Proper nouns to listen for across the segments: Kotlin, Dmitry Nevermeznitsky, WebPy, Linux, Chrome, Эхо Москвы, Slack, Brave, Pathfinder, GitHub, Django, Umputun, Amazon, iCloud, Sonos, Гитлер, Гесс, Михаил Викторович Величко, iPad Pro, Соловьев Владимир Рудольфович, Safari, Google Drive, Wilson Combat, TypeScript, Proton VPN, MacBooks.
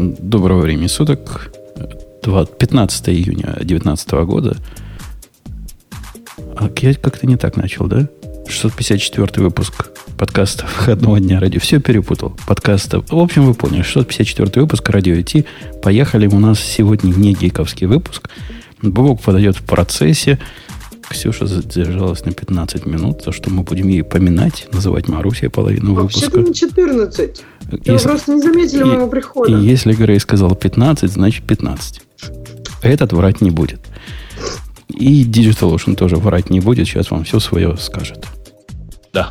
Доброго времени суток. 15 июня 2019 года. А я как-то не так начал, да? 654 выпуск подкаста выходного дня радио. Все перепутал. Подкаста. В общем, вы поняли. 654 выпуск радио IT. Поехали. У нас сегодня не гейковский выпуск. Бубок подойдет в процессе. Ксюша задержалась на 15 минут, за что мы будем ей поминать, называть Марусей половину выпуска. Вообще-то на 14. Если, мы просто не заметили моего прихода. И если Грей сказал 15, значит 15. Этот врать не будет. И DigitalOcean тоже врать не будет. Сейчас вам все свое скажет. Да.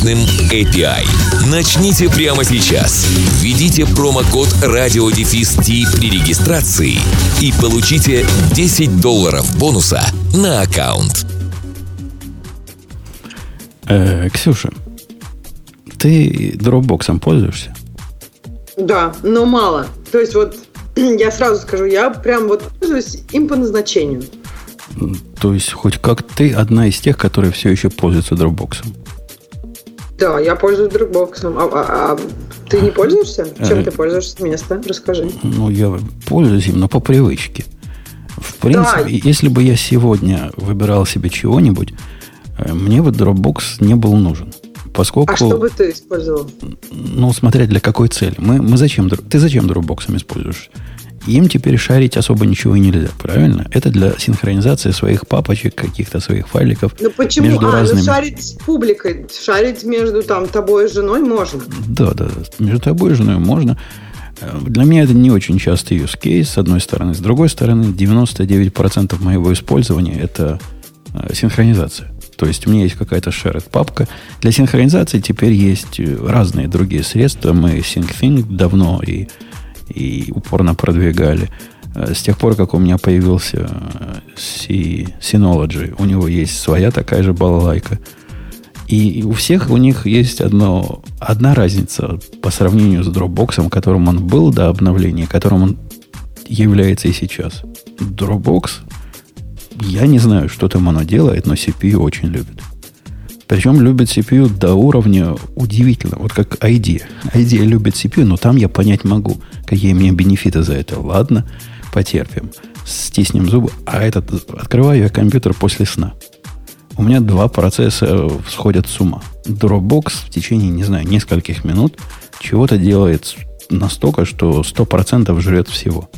API. Начните прямо сейчас. Введите промокод radio-t при регистрации и получите $10 бонуса на аккаунт. Ксюша, ты Dropbox'ом пользуешься? Да, но мало. То есть вот я сразу скажу, я прям вот пользуюсь им по назначению. То есть хоть как ты одна из тех, которые все еще пользуются Dropbox'ом? Да, я пользуюсь Dropbox. А ты не пользуешься? Чем ты пользуешься вместо? Расскажи. Ну, я пользуюсь им, но по привычке. В принципе, да. Если бы я сегодня выбирал себе чего-нибудь, мне бы Dropbox не был нужен. Поскольку... А что бы ты использовал? Ну, смотря для какой цели. Мы зачем, ты зачем Dropbox используешь? Им теперь шарить особо ничего и нельзя, правильно? Это для синхронизации своих папочек, каких-то своих файликов. Но почему? Между разными... шарить с публикой, шарить между там, тобой и женой можно. Да, между тобой и женой можно. Для меня это не очень частый use case, с одной стороны. С другой стороны, 99% моего использования – это синхронизация. То есть у меня есть какая-то shared папка. Для синхронизации теперь есть разные другие средства. Мы SyncThing давно и упорно продвигали. С тех пор, как у меня появился Synology, у него есть своя такая же балалайка. И у всех у них есть одна разница по сравнению с Dropbox, которым он был до обновления, которым он является и сейчас. Dropbox, я не знаю, что там оно делает, но CPU очень любит. Причем любит CPU до уровня удивительно. Вот как ID. ID любит CPU, но там я понять могу, какие мне бенефиты за это. Ладно, потерпим. Стиснем зубы. А этот... Открываю я компьютер после сна. У меня два процесса сходят с ума. Dropbox в течение, не знаю, нескольких минут чего-то делает настолько, что 100% жрет всего.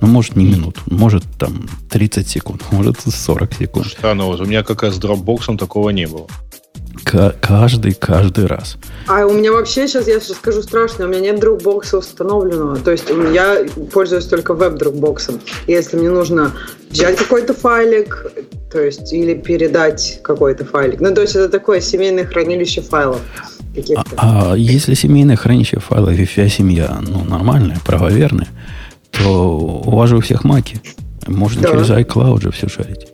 Ну, может, не минут, может, там, 30 секунд, может, 40 секунд. У меня как раз с Dropbox'ом такого не было. Каждый раз. А у меня вообще, я сейчас скажу страшно, у меня нет Dropbox'а установленного. То есть я пользуюсь только веб-Dropbox'ом. Если мне нужно взять какой-то файлик, то есть или передать какой-то файлик. Ну, то есть это такое семейное хранилище файлов. А если семейное хранилище файлов и вся семья, нормальная, правоверная, то у вас же у всех маки. Можно через iCloud же все шарить.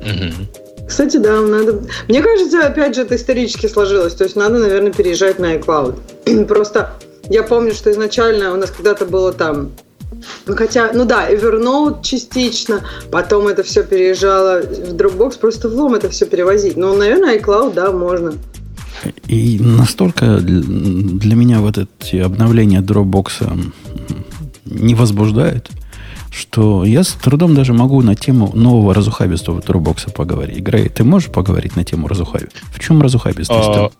Угу. Кстати, да, надо... Мне кажется, опять же, это исторически сложилось. То есть надо, наверное, переезжать на iCloud. Просто я помню, что изначально у нас когда-то было там... Evernote частично. Потом это все переезжало в Dropbox. Просто влом это все перевозить. Но, наверное, iCloud, да, можно. И настолько для меня вот эти обновления Dropbox не возбуждают, что я с трудом даже могу на тему нового разухабиства в Dropbox'а поговорить. Грей, ты можешь поговорить на тему разухабиства? В чем разухабистость?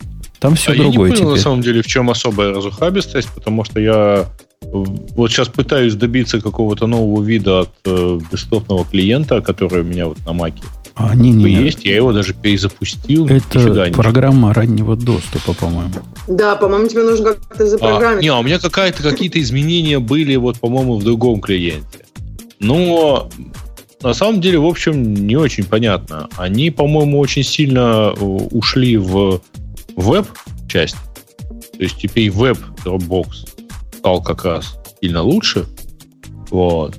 Там все другое. Я не понял, на самом деле, в чем особая разухабистость, потому что я вот сейчас пытаюсь добиться какого-то нового вида от десктопного клиента, который у меня вот на Маке есть. Я его даже перезапустил. Это программа раннего доступа, по-моему. Да, по-моему, тебе нужно как-то запрограммировать. У меня какие-то изменения были, вот, по-моему, в другом клиенте. Но на самом деле, в общем, не очень понятно. Они, по-моему, очень сильно ушли в веб-часть. То есть теперь веб-Dropbox стал как раз. сильно лучше. Вот.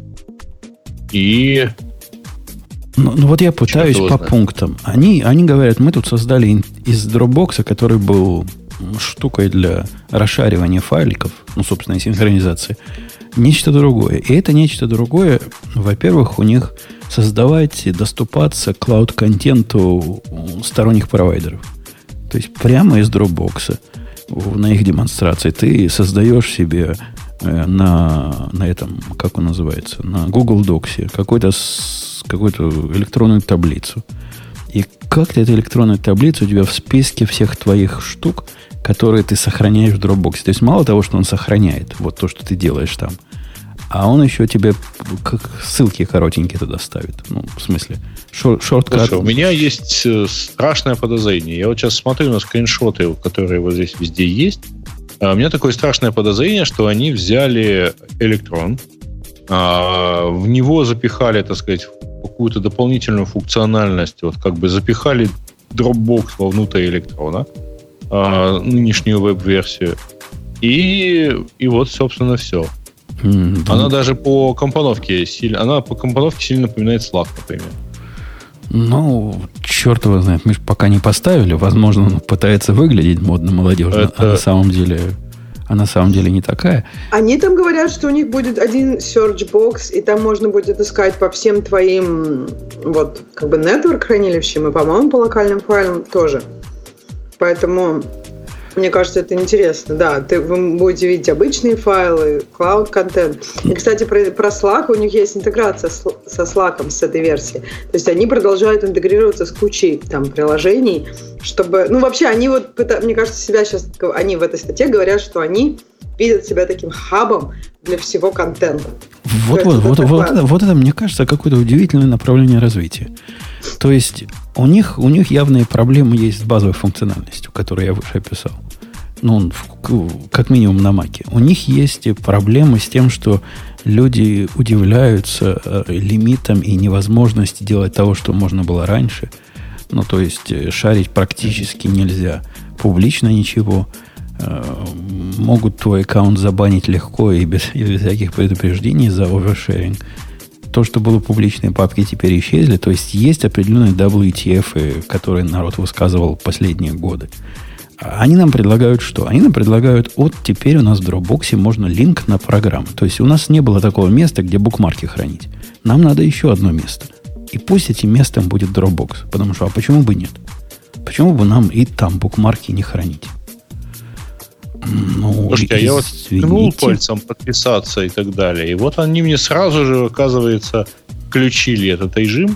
И... Ну вот я пытаюсь по пунктам. Они говорят, мы тут создали из Dropbox, который был штукой для расшаривания файликов, ну, собственно, и синхронизации, нечто другое. И это нечто другое, во-первых, у них создавать и доступаться к клауд-контенту сторонних провайдеров. То есть прямо из Dropbox на их демонстрации ты создаешь себе на этом, как он называется, на Google Docs какую-то электронную таблицу. И как-то эта электронная таблица у тебя в списке всех твоих штук, которые ты сохраняешь в Dropbox. То есть мало того, что он сохраняет вот то, что ты делаешь там, а он еще тебе как ссылки коротенькие туда ставит. Ну, в смысле, шорткат. У меня есть страшное подозрение. Я вот сейчас смотрю на скриншоты, которые вот здесь везде есть. У меня такое страшное подозрение, что они взяли электрон, в него запихали, так сказать, какую-то дополнительную функциональность, вот как бы запихали Dropbox вовнутрь электрона, нынешнюю веб-версию, и вот, собственно, все. Mm-hmm. Она даже по компоновке сильно напоминает Slack, например. Ну, черт его знает, мы же пока не поставили. Возможно, он пытается выглядеть модно-молодежно, а на самом деле не такая. Они там говорят, что у них будет один search box, и там можно будет искать по всем твоим вот как бы network-хранилищам и, по-моему, по локальным файлам тоже. Поэтому, мне кажется, это интересно. Да, вы будете видеть обычные файлы, клауд-контент. И, кстати, про Slack. У них есть интеграция со Slack, с этой версии. То есть они продолжают интегрироваться с кучей там приложений, чтобы... Ну, вообще, они вот, мне кажется, себя сейчас... Они в этой статье говорят, что они видят себя таким хабом для всего контента. Вот это, мне кажется, какое-то удивительное направление развития. То есть у них явные проблемы есть с базовой функциональностью, которую я выше описал. Ну, как минимум на Маке. У них есть проблемы с тем, что люди удивляются лимитам и невозможности делать того, что можно было раньше. Ну, то есть шарить практически нельзя. Публично ничего. Могут твой аккаунт забанить легко и без всяких предупреждений за овершеринг. То, что было в публичной папке, теперь исчезли. То есть есть определенные WTF, которые народ высказывал последние годы. Они нам предлагают что? Они нам предлагают, теперь у нас в Dropbox можно линк на программу. То есть у нас не было такого места, где букмарки хранить. Нам надо еще одно место. И пусть этим местом будет Dropbox. Потому что, а почему бы нет? Почему бы нам и там букмарки не хранить? Ну, слушайте, я вот ткнул пальцем подписаться и так далее. И вот они мне сразу же, оказывается, включили этот режим.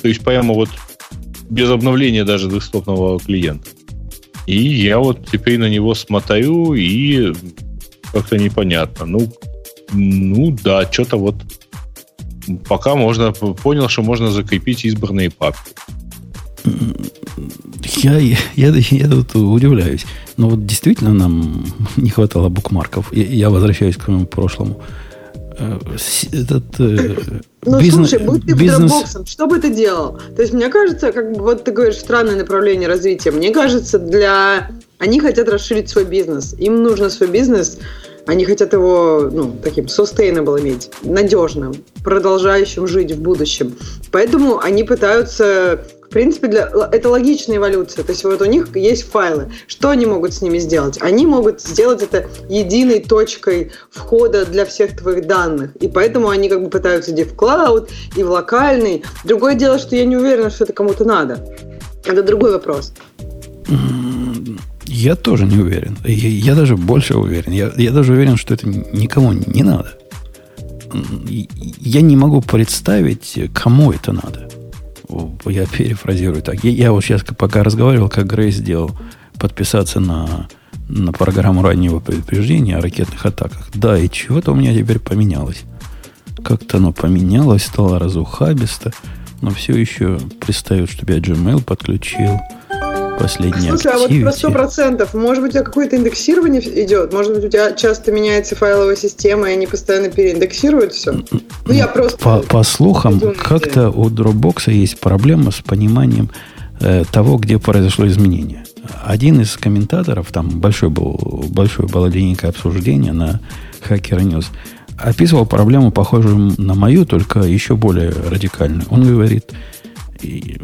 То есть прямо вот без обновления даже десктопного клиента. И я вот теперь на него смотрю, и как-то непонятно. Ну да, что-то вот пока можно понял, что можно закрепить избранные папки. Я тут удивляюсь. Но вот действительно нам не хватало букмарков. Я возвращаюсь к моему прошлому. Слушай, будь ты Dropbox, что бы ты делал? То есть, мне кажется, как бы вот ты говоришь, странное направление развития. Мне кажется, они хотят расширить свой бизнес. Им нужно свой бизнес. Они хотят его, таким sustainable иметь, надежным, продолжающим жить в будущем. Поэтому они пытаются... В принципе, это логичная эволюция. То есть вот у них есть файлы. Что они могут с ними сделать? Они могут сделать это единой точкой входа для всех твоих данных. И поэтому они как бы пытаются идти в клауд, и в локальный. Другое дело, что я не уверена, что это кому-то надо. Это другой вопрос. Я тоже не уверен. Я даже больше уверен. Я даже уверен, что это никому не надо. Я не могу представить, кому это надо. Я перефразирую так. Я вот сейчас пока разговаривал, как Грей сделал, подписаться на программу раннего предупреждения о ракетных атаках. Да, и чего-то у меня теперь поменялось. Как-то оно поменялось, стало разухабисто, но все еще пристает, чтобы я Gmail подключил. Последний активити. Слушай, а вот про 100%, может быть, у тебя какое-то индексирование идет? Может быть, у тебя часто меняется файловая система, и они постоянно переиндексируют все? Я просто... По слухам, как-то у Dropbox есть проблема с пониманием того, где произошло изменение. Один из комментаторов, там большое было линейное обсуждение на Hacker News, описывал проблему, похожую на мою, только еще более радикальную. Он говорит,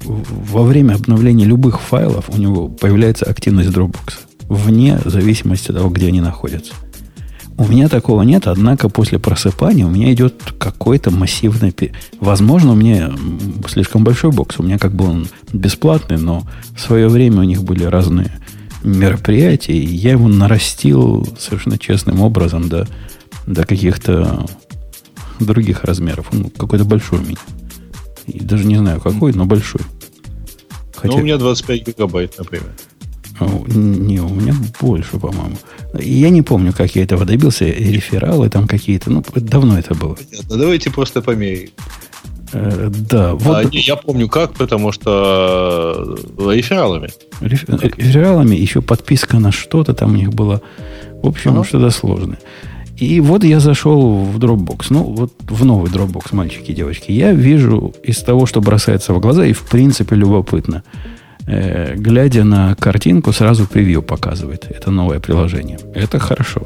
во время обновления любых файлов у него появляется активность Dropbox, вне зависимости от того, где они находятся. У меня такого нет, однако после просыпания у меня идет какой-то массивный... Возможно, у меня слишком большой бокс. У меня как бы он бесплатный, но в свое время у них были разные мероприятия, и я его нарастил совершенно честным образом до каких-то других размеров. Он какой-то большой у меня. И даже не знаю какой, но большой. Хотя... Ну, у меня 25 гигабайт, например. Не, у меня больше, по-моему. Я не помню, как я этого добился. Рефералы там какие-то. Ну, давно это было. Понятно. Давайте просто померяем. Да. Вот... А, не, я помню как, потому что рефералами. Рефералами еще подписка на что-то там у них была. В общем, что-то сложное. И вот я зашел в Dropbox. Ну, вот в новый Dropbox, мальчики и девочки. Я вижу из того, что бросается в глаза, и в принципе любопытно. Глядя на картинку, сразу превью показывает. Это новое приложение. Это хорошо.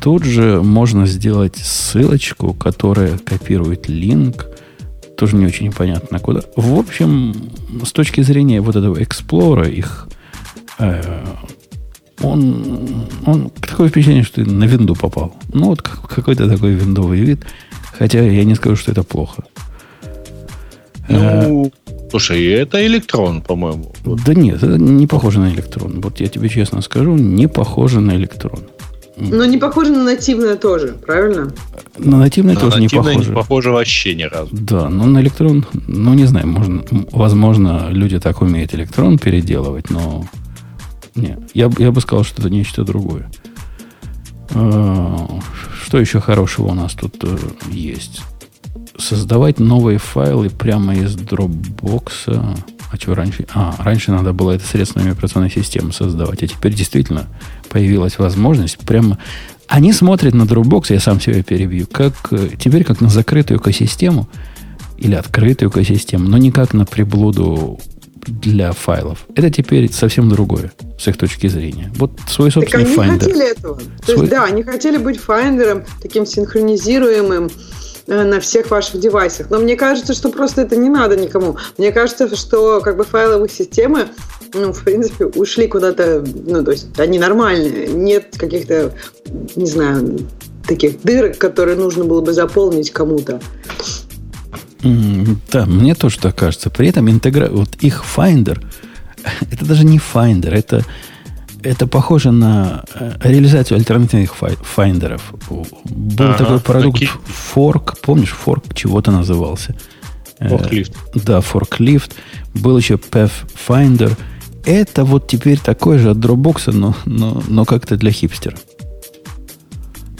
Тут же можно сделать ссылочку, которая копирует линк. Тоже не очень понятно куда. В общем, с точки зрения вот этого эксплора, их он такое впечатление, что ты на винду попал. Ну, вот какой-то такой виндовый вид. Хотя я не скажу, что это плохо. Ну... Слушай, это электрон, по-моему. Да нет, это не похоже на электрон. Вот я тебе честно скажу, не похоже на электрон. Но не похоже на нативное тоже, правильно? На нативное тоже не похоже. На нативное не похоже вообще ни разу. Да, но на электрон, ну не знаю, возможно, люди так умеют электрон переделывать, но... Нет, я бы сказал, что это нечто другое. Что еще хорошего у нас тут есть? Создавать новые файлы прямо из Dropbox. А что раньше? Раньше надо было это средствами операционной системы создавать. А теперь действительно появилась возможность прямо... Они смотрят на Dropbox, я сам себя перебью, как на закрытую экосистему или открытую экосистему, но не как на приблуду для файлов. Это теперь совсем другое с их точки зрения. Вот свой собственный Finder. Так они хотели этого. То есть, да, они хотели быть Finder, таким синхронизируемым на всех ваших девайсах. Но мне кажется, что просто это не надо никому. Мне кажется, что как бы файловые системы, ну, в принципе, ушли куда-то, ну, то есть они нормальные. Нет каких-то, не знаю, таких дырок, которые нужно было бы заполнить кому-то. Да, мне тоже так кажется. При этом вот их Finder, это даже не Finder, это похоже на реализацию альтернативных файндеров. Был такой продукт Fork. Помнишь, Fork чего-то назывался? Forklift. Да, Forklift. Был еще Pathfinder. Это вот теперь такой же от Dropbox, но как-то для хипстера.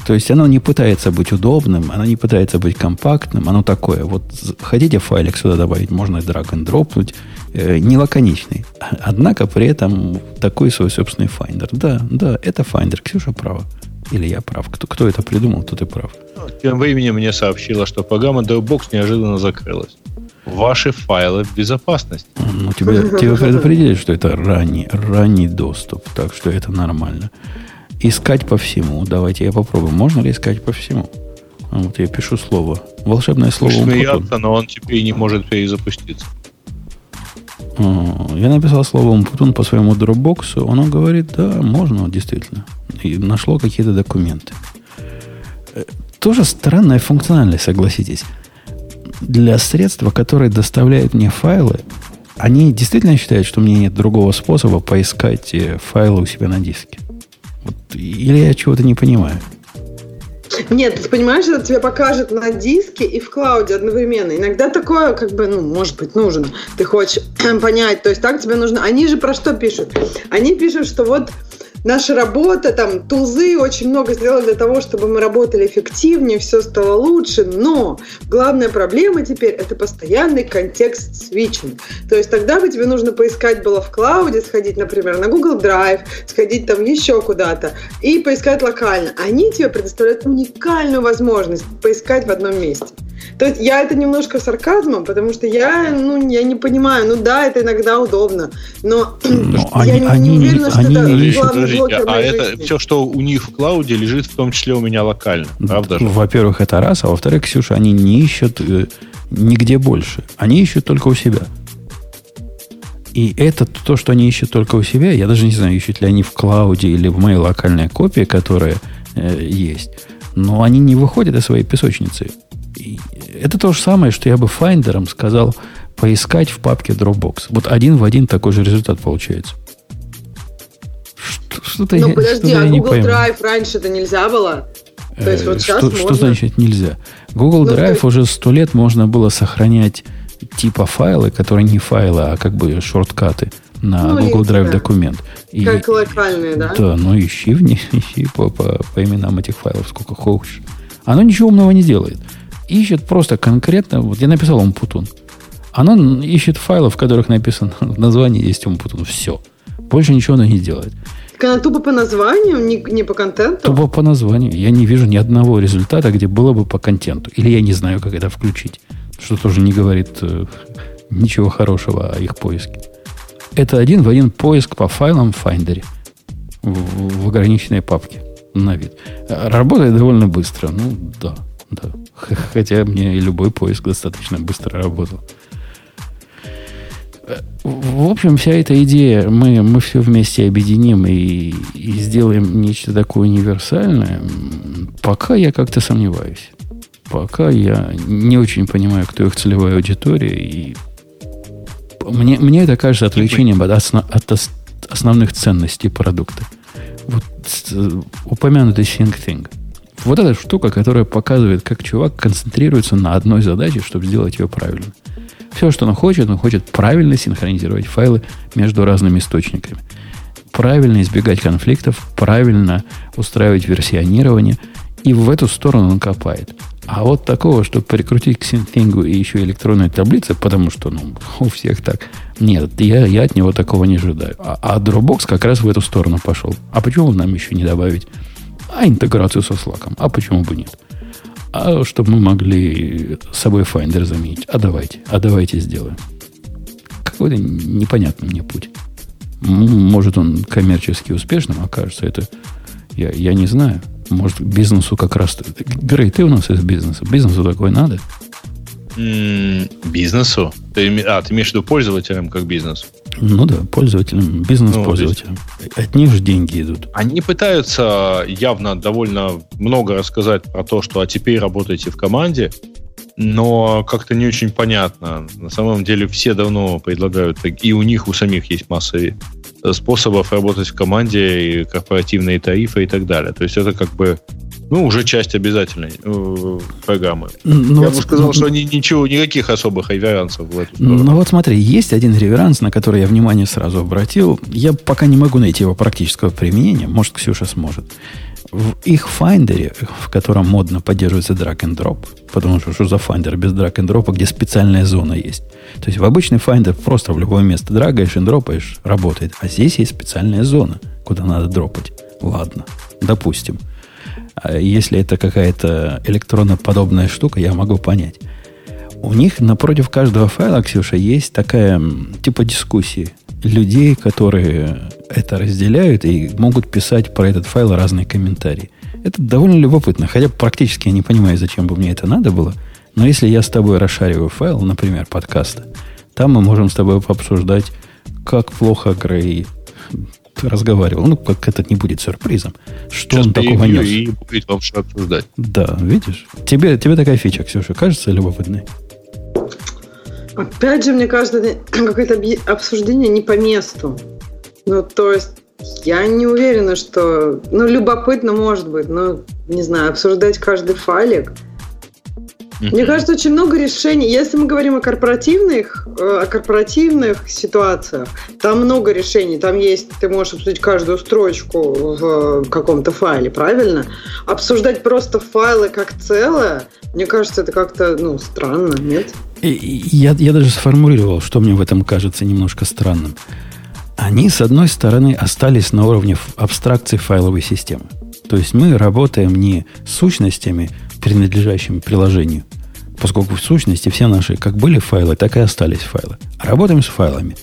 То есть оно не пытается быть удобным, оно не пытается быть компактным, оно такое. Вот хотите файлик сюда добавить, можно драг-н-дропнуть. Не лаконичный. Однако при этом такой свой собственный Finder. Да, это Finder. Ксюша права. Или я прав. Кто это придумал, тот и прав. Тем временем мне сообщило, что программа Dropbox неожиданно закрылась. Ваши файлы в безопасности. Ну, тебе предупредили, что это ранний доступ. Так что это нормально. Искать по всему. Давайте я попробую. Можно ли искать по всему? Вот я пишу слово. Волшебное слово. Смеяться, но он теперь не может перезапуститься. Я написал слово Umputun по своему Dropbox. Оно говорит, да, можно, действительно. И нашло какие-то документы. Тоже странная функциональность, согласитесь. Для средства, которые доставляют мне файлы, они действительно считают, что у меня нет другого способа поискать файлы у себя на диске. Или я чего-то не понимаю? Нет, ты понимаешь, это тебе покажет на диске и в клауде одновременно. Иногда такое, как бы, ну, может быть, нужно. Ты хочешь понять, то есть так тебе нужно. Они же про что пишут? Они пишут, что вот наша работа, там, тулзы очень много сделали для того, чтобы мы работали эффективнее, все стало лучше, но главная проблема теперь – это постоянный контекст свитчинг. То есть тогда бы тебе нужно поискать было в клауде, сходить, например, на Google Drive, сходить там еще куда-то и поискать локально. Они тебе предоставляют уникальную возможность поискать в одном месте. То есть я это немножко сарказмом, потому что я не понимаю. Ну да, это иногда удобно, но я не уверена, что это главный блокер моей жизни. Это все, что у них в клауде, лежит в том числе у меня локально. Правда же? Во-первых, это раз. А во-вторых, Ксюша, они не ищут нигде больше. Они ищут только у себя. И это то, что они ищут только у себя. Я даже не знаю, ищут ли они в клауде или в моей локальной копии, которая есть. Но они не выходят из своей песочницы. И это то же самое, что я бы файндером сказал поискать в папке Dropbox. Вот один в один такой же результат получается. Что-то я не пойму. Ну, подожди, а Google Drive раньше-то нельзя было? То есть вот сейчас можно? Что значит нельзя? Google Drive уже 100 лет можно было сохранять типа файлы, которые не файлы, а как бы шорткаты на Google Drive документ. Как локальные, да? Да, но ищи в них, ищи по именам этих файлов, сколько хочешь. Оно ничего умного не делает. Ищет просто конкретно, вот я написал Umputun. Оно ищет файлы, в которых написано, в названии есть Umputun. Все. Больше ничего оно не делает. Так она тупо по названию, не по контенту? Тупо по названию. Я не вижу ни одного результата, где было бы по контенту. Или я не знаю, как это включить. Что тоже не говорит ничего хорошего о их поиске. Это один в один поиск по файлам в Finder в ограниченной папке на вид. Работает довольно быстро. Ну, да. Хотя мне и любой поиск достаточно быстро работал. В общем, вся эта идея, мы все вместе объединим и сделаем нечто такое универсальное, пока я как-то сомневаюсь. Пока я не очень понимаю, кто их целевая аудитория. И мне это кажется отвлечением от основных ценностей продукта. Вот упомянутый SyncThing. Вот эта штука, которая показывает, как чувак концентрируется на одной задаче, чтобы сделать ее правильно. Все, что он хочет правильно синхронизировать файлы между разными источниками. Правильно избегать конфликтов, правильно устраивать версионирование. И в эту сторону он копает. А вот такого, чтобы прикрутить к SyncThing и еще электронной таблице, потому что у всех так. Нет, я от него такого не ожидаю. А Dropbox как раз в эту сторону пошел. А почему нам еще не добавить интеграцию со Slack? А почему бы нет? А чтобы мы могли с собой Finder заменить. А давайте сделаем. Какой-то непонятный мне путь. Может, он коммерчески успешным окажется. Это я не знаю. Может, бизнесу как раз... Грей, ты у нас из бизнеса. Бизнесу такое надо? Бизнесу? Ты имеешь в виду пользователям как бизнес? Ну да, пользователям, бизнес-пользователям. От них же деньги идут. Они пытаются явно довольно много рассказать про то, что а теперь работаете в команде, но как-то не очень понятно. На самом деле все давно предлагают, и у самих есть масса способов работать в команде, и корпоративные тарифы и так далее. То есть это как бы уже часть обязательной программы. Я бы сказал, что они никаких особых реверансов в эту сторону. Ну вот смотри, есть один реверанс, на который я внимание сразу обратил. Я пока не могу найти его практического применения. Может, Ксюша сможет. В их Finder, в котором модно поддерживается drag-and-drop, потому что за Finder без drag-and-dropа, где специальная зона есть. То есть в обычный Finder просто в любое место драгаешь и дропаешь, работает. А здесь есть специальная зона, куда надо дропать. Ладно, допустим. Если это какая-то электронно-подобная штука, я могу понять. У них напротив каждого файла, Ксюша, есть такая типа дискуссии людей, которые это разделяют и могут писать про этот файл разные комментарии. Это довольно любопытно, хотя практически я не понимаю, зачем бы мне это надо было. Но если я с тобой расшариваю файл, например, подкаста, там мы можем с тобой пообсуждать, как плохо Грей разговаривал. Ну, как это не будет сюрпризом. Что сейчас он такого нес. И будет вам что обсуждать. Да, видишь? Тебе такая фича, Ксюша, кажется любопытной? Опять же, мне кажется, это какое-то обсуждение не по месту. То есть, я не уверена, что... любопытно может быть, не знаю, обсуждать каждый файлик. Мне кажется, очень много решений. Если мы говорим о корпоративных ситуациях, там много решений. Там есть, ты можешь обсудить каждую строчку в каком-то файле, правильно? Обсуждать просто файлы как целое, мне кажется, это как-то, странно, нет? Я даже сформулировал, что мне в этом кажется немножко странным. Они, с одной стороны, остались на уровне абстракции файловой системы. То есть мы работаем не с сущностями, принадлежащими приложению, поскольку в сущности все наши как были файлы, так и остались файлы. Работаем с файлами.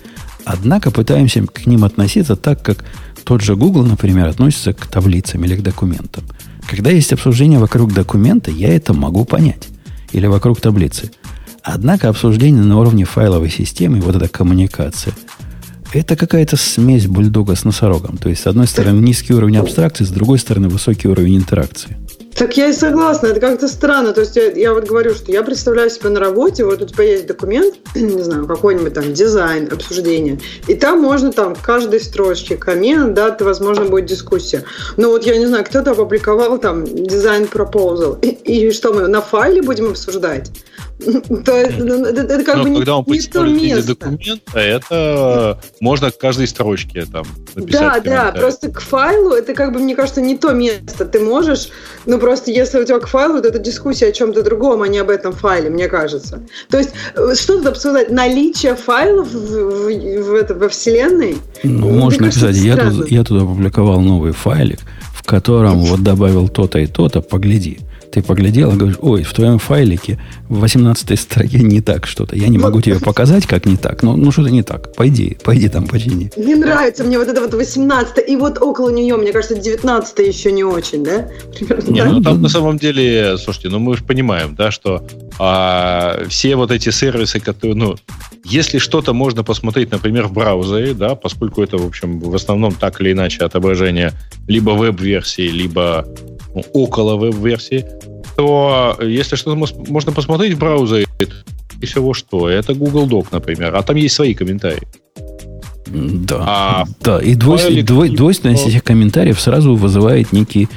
Однако пытаемся к ним относиться так, как тот же Google, например, относится к таблицам или к документам. Когда есть обсуждение вокруг документа, я это могу понять. Или вокруг таблицы. Однако обсуждение на уровне файловой системы, вот эта коммуникация, это какая-то смесь бульдога с носорогом. То есть, с одной стороны, низкий уровень абстракции, с другой стороны, высокий уровень интеракции. Так я и согласна, это как-то странно. То есть я вот говорю, что я представляю себя на работе, вот у тебя есть документ, не знаю, какой-нибудь там дизайн, обсуждение, и там можно там в каждой строчке коммент, дата, возможно, будет дискуссия. Но вот я не знаю, кто-то опубликовал там дизайн пропозал, и что мы на файле будем обсуждать? То есть это как бы не то место. Когда он представляет документа, это можно к каждой строчке там написать. Да, просто к файлу это как бы, мне кажется, не то место. Ты можешь... Ну, просто если у тебя к файлу, то это дискуссия о чем-то другом, а не об этом файле, мне кажется. То есть, что тут обсуждать? Наличие файлов во вселенной? Ну, можно написать. Я тут опубликовал новый файлик, в котором вот добавил то-то и то-то, погляди. Ты поглядела, говоришь, ой, в твоем файлике в 18-й строке не так что-то. Я не могу тебе показать, как не так, но что-то не так. Пойди там почини. Не нравится мне вот это вот 18-е, и вот около нее, мне кажется, 19-е еще не очень, да? Примерно, не, да? Ну там на самом деле, слушайте, ну мы же понимаем, да, что все вот эти сервисы, которые, ну, если что-то можно посмотреть, например, в браузере, да, поскольку это, в общем, в основном так или иначе отображение либо веб-версии, либо около веб-версии, то если что-то можно посмотреть в браузере, и всего что, это Google Doc, например, а там есть свои комментарии. Да. И двойственность этих комментариев сразу вызывает некий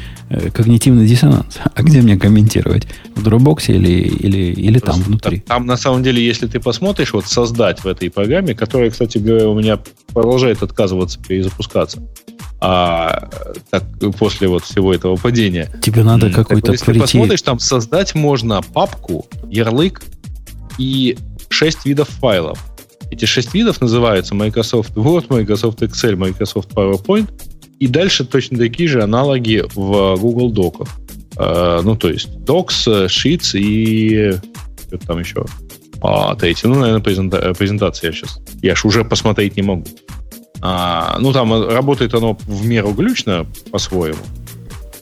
когнитивный диссонанс. А где мне комментировать? В Dropbox или там внутри? Там, на самом деле, если ты посмотришь, вот создать в этой программе, которая, кстати говоря, у меня продолжает отказываться перезапускаться, так, после вот всего этого падения. Тебе надо какой-то прийти. Если ты посмотришь, там создать можно папку, ярлык и 6 видов файлов. Эти 6 видов называются Microsoft Word, Microsoft Excel, Microsoft PowerPoint. И дальше точно такие же аналоги в Google Docs. Ну, то есть Docs, Sheets и... что-то там еще. Третий. Ну, наверное, презентация сейчас. Я ж уже посмотреть не могу. Ну, там работает оно в меру глючно по-своему.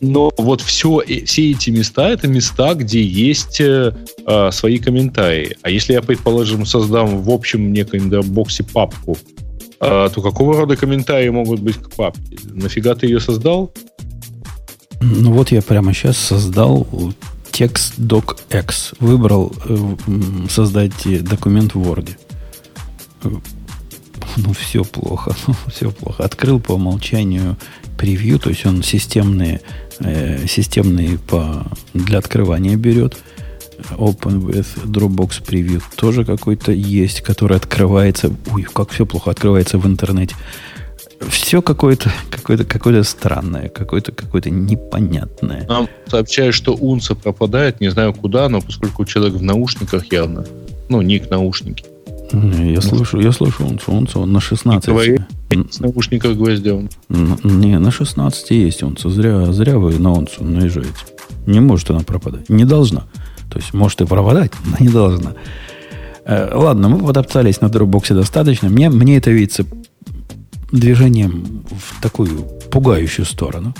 Но вот все эти места — это места, где есть свои комментарии. А если я, предположим, создам в общем неком Dropbox папку, то какого рода комментарии могут быть к папке? Нафига ты ее создал? Ну вот я прямо сейчас создал текст docx. Выбрал создать документ в Word. Ну, все плохо. Открыл по умолчанию превью, то есть он системные для открывания берет. Open with Dropbox Preview тоже какой-то есть, который открывается. Ой, как все плохо открывается в интернете. Все какое-то странное, какое-то непонятное. Нам сообщают, что Унца пропадает, не знаю куда, но поскольку человек в наушниках явно, ну, ник наушники. Я слышу Унца, он на 16. В наушниках гвоздем. Не, на 16 есть Унца. Зря вы на Унцу наезжаете. Не может она пропадать. Не должна. То есть, может и пропадать, но не должна. Ладно, мы подоптались на Dropbox достаточно. Мне это видится движением в такую пугающую сторону.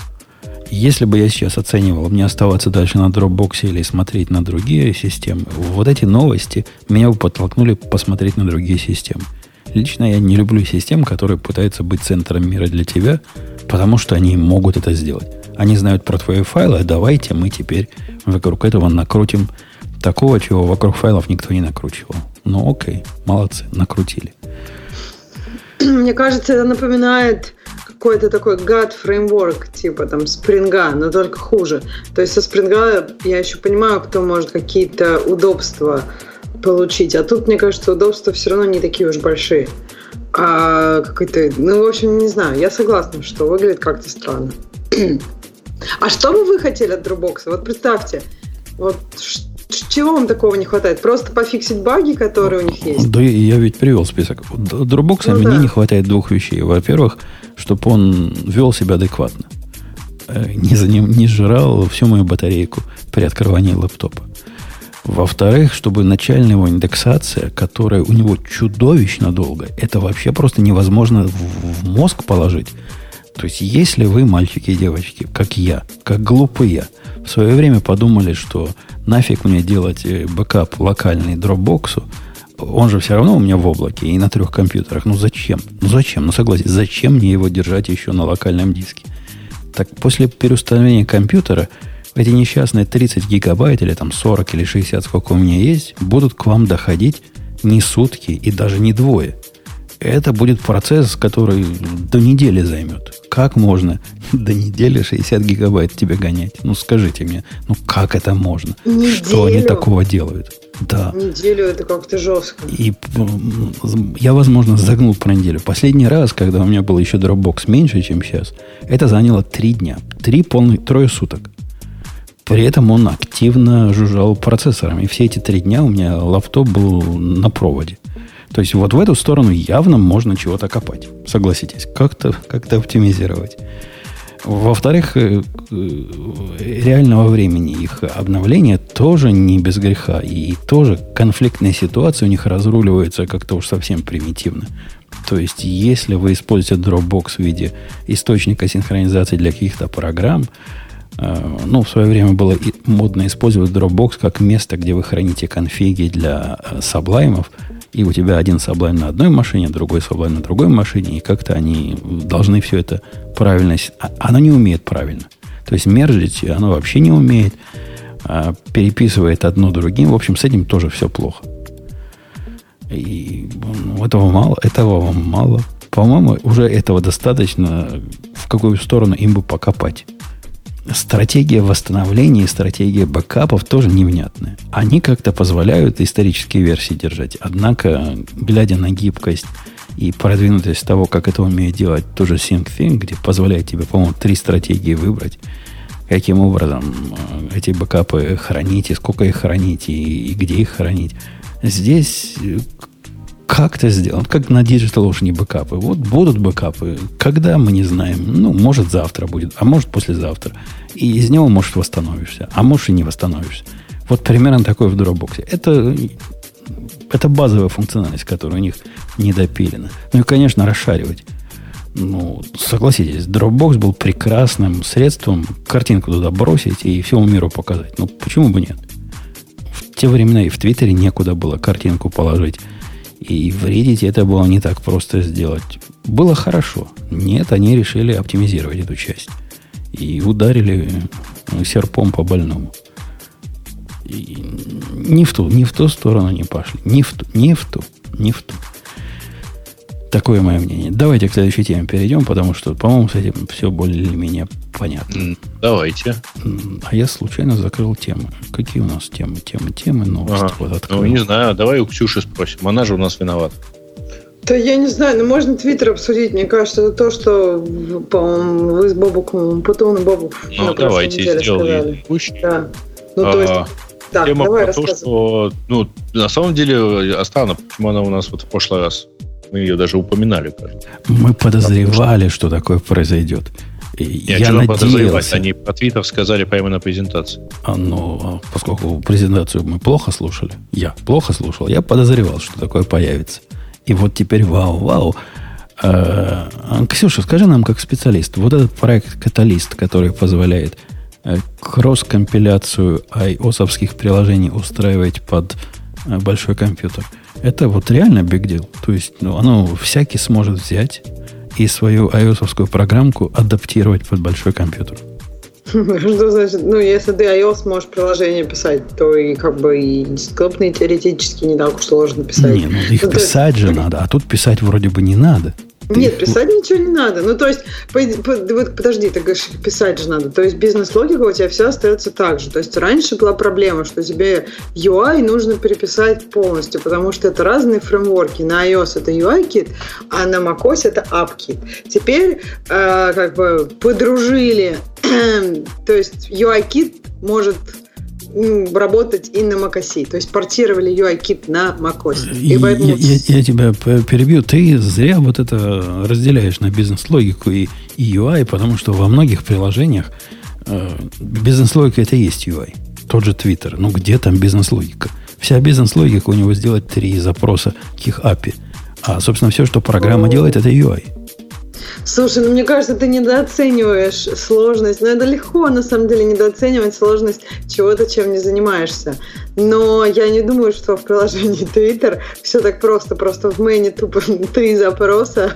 Если бы я сейчас оценивал, мне оставаться дальше на Dropbox или смотреть на другие системы, вот эти новости меня бы подтолкнули посмотреть на другие системы. Лично я не люблю систем, которые пытаются быть центром мира для тебя, потому что они могут это сделать. Они знают про твои файлы, а давайте мы теперь вокруг этого накрутим такого, чего вокруг файлов никто не накручивал. Ну окей, молодцы, накрутили. Мне кажется, это напоминает какой-то такой гад-фреймворк, типа там спринга, но только хуже. То есть со спринга я еще понимаю, кто может какие-то удобства получить, а тут, мне кажется, удобства все равно не такие уж большие. А какой-то, ну, в общем, не знаю, я согласна, что выглядит как-то странно. А что бы вы хотели от Dropbox? Вот представьте, вот чего вам такого не хватает? Просто пофиксить баги, которые у них есть? Да я ведь привел список. Dropbox, ну, мне не хватает двух вещей. Во-первых, чтобы он вел себя адекватно. Не жрал всю мою батарейку при открывании лэптопа. Во-вторых, чтобы начальная его индексация, которая у него чудовищно долго, это вообще просто невозможно в мозг положить. То есть, если вы, мальчики и девочки, как я, как глупые, в свое время подумали, что нафиг мне делать бэкап локальный Dropbox, он же все равно у меня в облаке и на 3 компьютерах. Ну зачем? Ну согласись, зачем мне его держать еще на локальном диске? Так после переустановления компьютера эти несчастные 30 гигабайт или там 40 или 60, сколько у меня есть, будут к вам доходить не сутки и даже не двое. Это будет процесс, который до недели займет. Как можно до недели 60 гигабайт тебе гонять? Ну, скажите мне, ну как это можно? Неделю? Что они такого делают? Да. Неделю это как-то жестко. И я, возможно, загнул про неделю. Последний раз, когда у меня был еще Dropbox меньше, чем сейчас, это заняло 3 дня. 3 полных, 3 суток. При этом он активно жужжал процессором. И все эти 3 дня у меня лаптоп был на проводе. То есть, вот в эту сторону явно можно чего-то копать. Согласитесь, как-то оптимизировать. Во-вторых, реального времени их обновления тоже не без греха. И тоже конфликтные ситуации у них разруливаются как-то уж совсем примитивно. То есть, если вы используете Dropbox в виде источника синхронизации для каких-то программ, ну, в свое время было модно использовать Dropbox как место, где вы храните конфиги для саблаймов, и у тебя один саблайм на одной машине, другой саблайм на другой машине, и как-то они должны все это правильно... Оно не умеет правильно. То есть мержить оно вообще не умеет, переписывает одно другим. В общем, с этим тоже все плохо. И этого вам мало. По-моему, уже этого достаточно, в какую сторону им бы покопать. Стратегия восстановления и стратегия бэкапов тоже невнятная. Они как-то позволяют исторические версии держать. Однако, глядя на гибкость и продвинутость того, как это умеет делать тоже SyncThing, где позволяет тебе, по-моему, 3 стратегии выбрать, каким образом эти бэкапы хранить, и сколько их хранить, и где их хранить. Здесь как-то сделано, как на DigitalOcean бэкапы. Вот будут бэкапы, когда мы не знаем. Ну, может, завтра будет, а может, послезавтра. И из него, может, восстановишься, а может, и не восстановишься. Вот примерно такое в Dropbox. Это базовая функциональность, которая у них недопилена. Ну и, конечно, расшаривать. Ну, согласитесь, Dropbox был прекрасным средством картинку туда бросить и всему миру показать. Ну, почему бы нет? В те времена и в Твиттере некуда было картинку положить. И в Reddit это было не так просто сделать. Было хорошо. Нет, они решили оптимизировать эту часть. И ударили серпом по больному. И не в ту сторону не пошли. Не в ту. Такое мое мнение. Давайте к следующей теме перейдем, потому что, по-моему, с этим все более-менее понятно. Давайте. А я случайно закрыл темы. Какие у нас темы? Темы, новости. Вот ну, не знаю. Давай у Ксюши спросим. Она же у нас виновата. Да я не знаю. Ну, можно Твиттер обсудить. Мне кажется, это то, что, по-моему, вы с Бобуком, Патон и Бобук на прошлой неделе сказали. Да. Ну, то есть... Так, тема давай про то, что... Ну, на самом деле, Астана, почему она у нас вот в прошлый раз... Мы ее даже упоминали, кажется. Мы подозревали, что такое произойдет. Я надеялся. Они по твитов сказали прямо на презентации. Ну, поскольку презентацию мы плохо слушали, я подозревал, что такое появится. И вот теперь вау. Ксюша, скажи нам, как специалист, вот этот проект «Каталист», который позволяет кросс-компиляцию iOS-овских приложений устраивать под большой компьютер, это вот реально big deal. То есть, ну, оно всякий сможет взять и свою iOS-овскую программку адаптировать под большой компьютер. Что значит? Ну, если ты iOS можешь приложение писать, то и как бы и десктопные теоретически не так уж сложно писать. Не, ну их писать же надо, а тут писать вроде бы не надо. Нет, писать ничего не надо. Ну, то есть, подожди, ты говоришь, писать же надо. То есть, бизнес-логика у тебя все остается так же. То есть, раньше была проблема, что тебе UI нужно переписать полностью, потому что это разные фреймворки. На iOS это UIKit, а на macOS это AppKit. Теперь, как бы, подружили. То есть, UIKit может... работать и на macOS. То есть портировали UIKit на macOS. И поэтому... я тебя перебью. Ты зря вот это разделяешь на бизнес-логику и UI, потому что во многих приложениях бизнес-логика это и есть UI. тот же Twitter. Ну, где там бизнес-логика? Вся бизнес-логика у него сделать 3 запроса к их API. А, собственно, все, что программа делает, это UI. Слушай, ну мне кажется, ты недооцениваешь сложность. Но это легко, на самом деле, недооценивать сложность чего-то, чем не занимаешься. Но я не думаю, что в приложении Twitter все так просто. Просто в мейне тупо 3 запроса.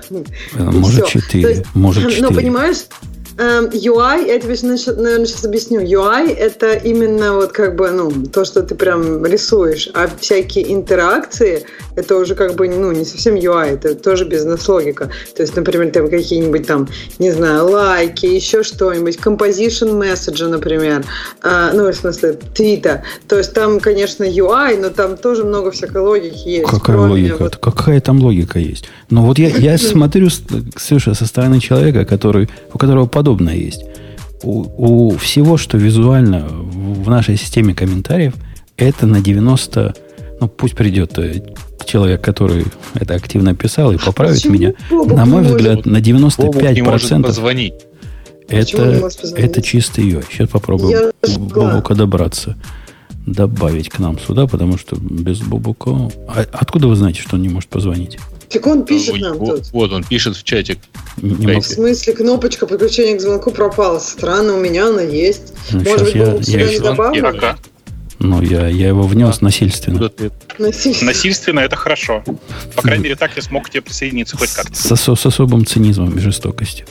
Может, 4. Но понимаешь, UI, я тебе, наверное, сейчас объясню. UI — это именно вот как бы, ну, то, что ты прям рисуешь. А всякие интеракции — это уже как бы, ну, не совсем UI, это тоже бизнес-логика. То есть, например, там какие-нибудь там, не знаю, лайки, еще что-нибудь, composition message, например, ну, в смысле, твита. То есть там, конечно, UI, но там тоже много всякой логики есть. Какая логика? Вот... Какая там логика есть? Ну, вот я смотрю, Ксюша, со стороны человека, у которого подобное есть. У всего, что визуально в нашей системе комментариев, это на 90... Ну, пусть придет человек, который это активно писал и поправит меня. На мой взгляд, на 95% это чистый UI. Сейчас попробуем Бобука добраться. Добавить к нам сюда, потому что без Бобука... Откуда вы знаете, что он не может позвонить? Так он пишет нам тут. Вот он пишет в чатик. В смысле, кнопочка подключения к звонку пропала. Странно, у меня она есть. Ну, может быть, я тебя не добавлю? Ну, я его внес насильственно. Насильственно – это хорошо. По крайней мере, так я смог к тебе присоединиться хоть как-то. С особым цинизмом и жестокостью.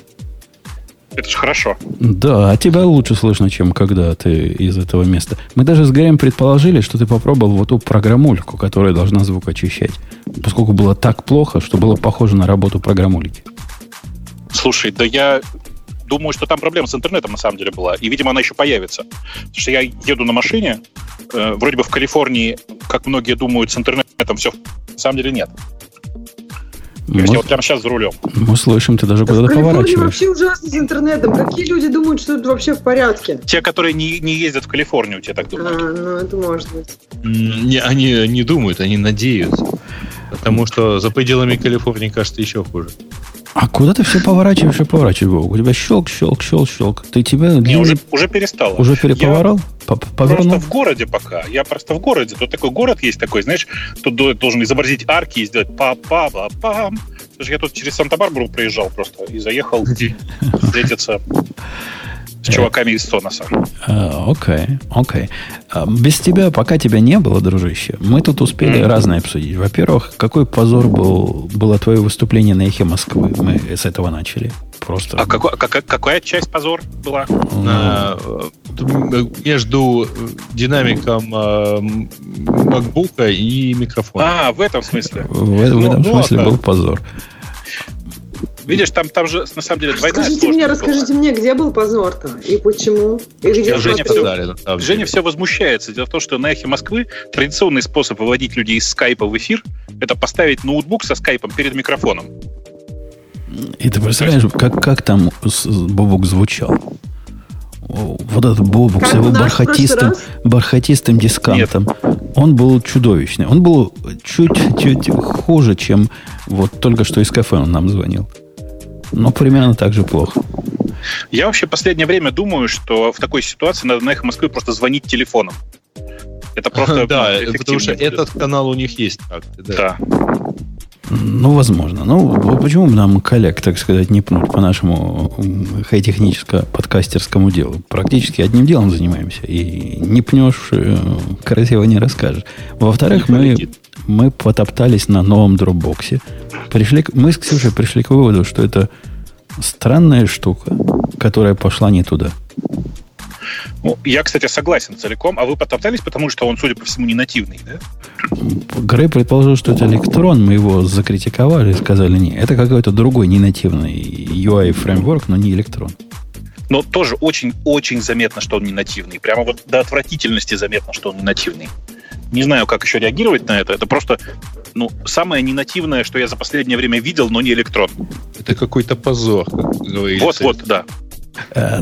Это же хорошо. Да, а тебя лучше слышно, чем когда ты из этого места. Мы даже с Гарем предположили, что ты попробовал вот ту программульку, которая должна звук очищать. Поскольку было так плохо, что было похоже на работу программульки. Слушай, да я думаю, что там проблема с интернетом на самом деле была. И, видимо, она еще появится. Потому что я еду на машине. Вроде бы в Калифорнии, как многие думают, с интернетом все на самом деле нет. Я вот прямо сейчас за рулем. Мы слышим, ты даже куда-то поворачиваешь. В Калифорнии вообще ужасно с интернетом. Какие люди думают, что это вообще в порядке? Те, которые не ездят в Калифорнию, те так думают. Ну это может быть. Они не думают, они надеются. Потому что за пределами Калифорнии, кажется, еще хуже. А куда ты все поворачиваешь и поворачиваешь? У тебя щелк. Ты тебя... Уже перестало. Уже переповорал? Просто в городе пока. Я просто в городе. Тут такой город есть такой, знаешь, тут должен изобразить арки и сделать па-па-ба-пам. Потому что я тут через Санта-Барбару проезжал просто и заехал встретиться с чуваками из Соноса. Окей. Без тебя, пока тебя не было, дружище, мы тут успели разное обсудить. Во-первых, какой позор было твое выступление на Эхе Москвы. Мы с этого начали. Просто. А какая часть позор была? Между динамиком MacBook'а и микрофоном. В этом смысле? В этом смысле был позор. Видишь, там же, на самом деле, двойная сложность была. Расскажите мне, где был позор-то? И почему? И где Женя все возмущается. Дело в том, что на Эхе Москвы традиционный способ выводить людей из скайпа в эфир – это поставить ноутбук со скайпом перед микрофоном. И ты представляешь, как там Бобук звучал? Вот этот Бобук с его бархатистым дискантом. Нет. Он был чудовищный. Он был чуть-чуть хуже, чем вот только что из кафе он нам звонил. Но примерно так же плохо. Я вообще в последнее время думаю, что в такой ситуации надо на Эхо Москвы просто звонить телефоном. Это просто... Да, потому что этот канал у них есть. Да. Ну, возможно. Ну, почему бы нам коллег, так сказать, не пнуть по нашему хай-техническо-подкастерскому делу? Практически одним делом занимаемся. И не пнешь, красиво не расскажешь. Во-вторых, мы потоптались на новом дропбоксе. Мы с Ксюшей пришли к выводу, что это странная штука, которая пошла не туда. Ну, я, кстати, согласен целиком. А вы потоптались, потому что он, судя по всему, не нативный, да? Грей предположил, что это электрон. Мы его закритиковали и сказали, нет, это какой-то другой ненативный UI-фреймворк, но не электрон. Но тоже очень-очень заметно, что он не нативный. Прямо вот до отвратительности заметно, что он не нативный. Не знаю, как еще реагировать на это. Это просто самое ненативное, что я за последнее время видел, но не электрон. Это какой-то позор, как говорится. Вот, да.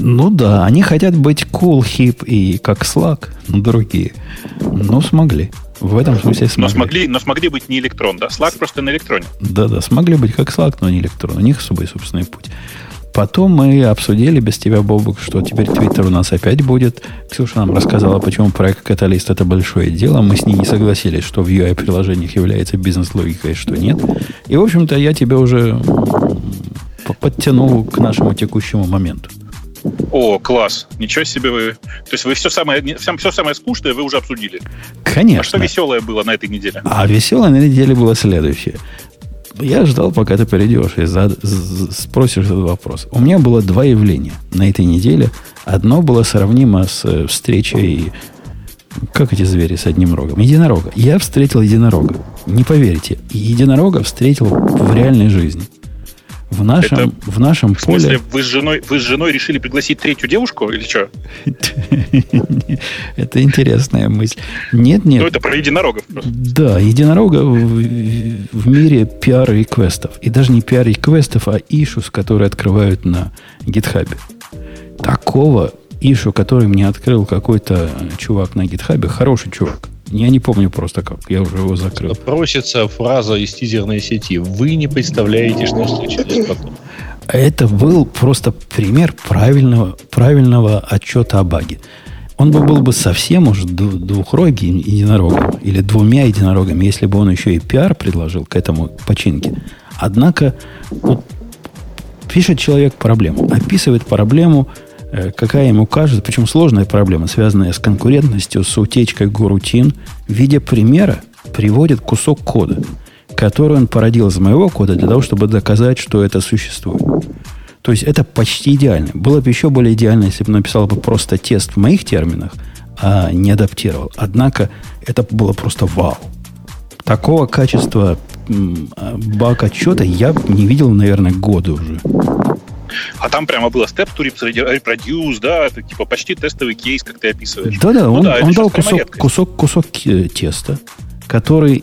Ну да, они хотят быть cool, hip и как Slack, другие. Но смогли. В этом смысле смогли. Но смогли быть не электрон, да? Slack просто на электроне. Да, смогли быть как Slack, но не электрон. У них свой собственный путь. Потом мы обсудили без тебя, Бобук, что теперь Twitter у нас опять будет. Ксюша нам рассказала, почему проект Catalyst — это большое дело. Мы с ней не согласились, что в UI-приложениях является бизнес-логикой, что нет. И, в общем-то, я тебя уже подтянул к нашему текущему моменту. О, класс. Ничего себе вы... То есть вы все самое скучное вы уже обсудили. Конечно. А что веселое было на этой неделе? А веселое на этой неделе было следующее. Я ждал, пока ты придешь и спросишь этот вопрос. У меня было два явления на этой неделе. Одно было сравнимо с встречей... Как эти звери с одним рогом? Единорога. Я встретил единорога. Не поверите. Единорога встретил в реальной жизни. В нашем поле... В смысле, вы с женой решили пригласить третью девушку или что? Это интересная мысль. Нет. Ну, это про единорогов просто. Да, единорога в мире пиар-реквестов. И даже не пиар-реквестов, а ишус, которые открывают на GitHub. Такого ишу, который мне открыл какой-то чувак на GitHub, хороший чувак. Я не помню просто как, я уже его закрыл. Просится фраза из тизерной сети. Вы не представляете, что случилось потом. Это был просто пример правильного отчета о баге. Он бы был бы совсем уж двухрогим единорогом, или двумя единорогами, если бы он еще и пиар предложил к этому починке. Однако вот, пишет человек проблему, описывает проблему, какая ему кажется, причем сложная проблема, связанная с конкурентностью, с утечкой горутин, в виде примера приводит кусок кода, который он породил из моего кода для того, чтобы доказать, что это существует. То есть это почти идеально. Было бы еще более идеально, если бы написал бы просто тест в моих терминах, а не адаптировал. Однако это было просто вау. Такого качества баг-отчета я не видел, наверное, годы уже. А там прямо было step to reproduce, да, это типа почти тестовый кейс, как ты описываешь. Да-да, ну, он дал кусок теста, который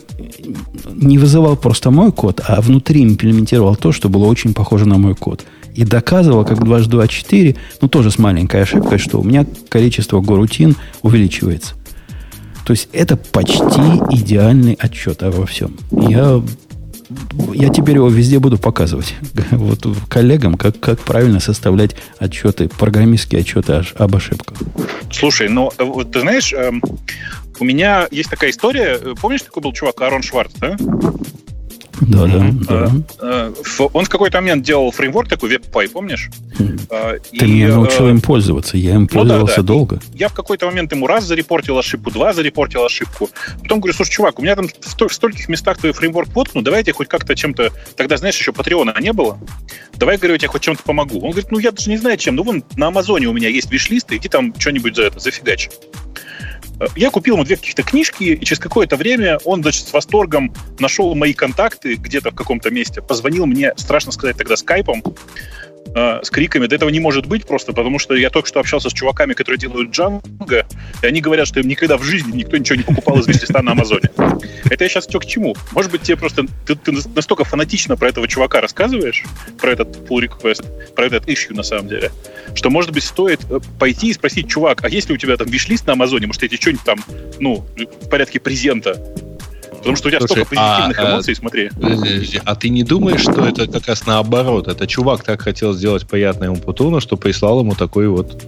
не вызывал просто мой код, а внутри имплементировал то, что было очень похоже на мой код. И доказывал, как 2×2=4, ну тоже с маленькой ошибкой, что у меня количество горутин увеличивается. То есть это почти идеальный отчет обо всем. Я теперь его везде буду показывать вот коллегам, как правильно составлять отчеты, программистские отчеты об ошибках. Слушай, ну, ты знаешь, у меня есть такая история. Помнишь, такой был чувак Аарон Шварц, да? Да. Он в какой-то момент делал фреймворк такой, WebPy, помнишь? Ты меня научил им пользоваться. Я им пользовался долго. Я в какой-то момент ему раз зарепортил ошибку, два зарепортил ошибку. Потом говорю: слушай, чувак, у меня там в стольких местах твой фреймворк воткну, давай я тебе хоть как-то чем-то... Тогда, знаешь, еще Патреона не было. Давай, говорю, я тебе хоть чем-то помогу. Он говорит: ну, я даже не знаю чем. Ну, вон на Амазоне у меня есть виш-листы, иди там что-нибудь зафигачь. Я купил ему две каких-то книжки, и через какое-то время он, значит, с восторгом нашел мои контакты где-то в каком-то месте, позвонил мне, страшно сказать, тогда скайпом, с криками: да этого не может быть просто, потому что я только что общался с чуваками, которые делают Django, и они говорят, что им никогда в жизни никто ничего не покупал из вишлиста на Амазоне. Это я сейчас все к чему. Может быть, тебе просто... Ты настолько фанатично про этого чувака рассказываешь, про этот pull request, про этот issue на самом деле, что, может быть, стоит пойти и спросить: чувак, а есть ли у тебя там вишлист на Амазоне? Может, я тебе что-нибудь там, ну, в порядке презента? Потому что у тебя столько позитивных эмоций, смотри. А ты не думаешь, что это как раз наоборот? Это чувак так хотел сделать приятное Умпутуну, что прислал ему такой вот...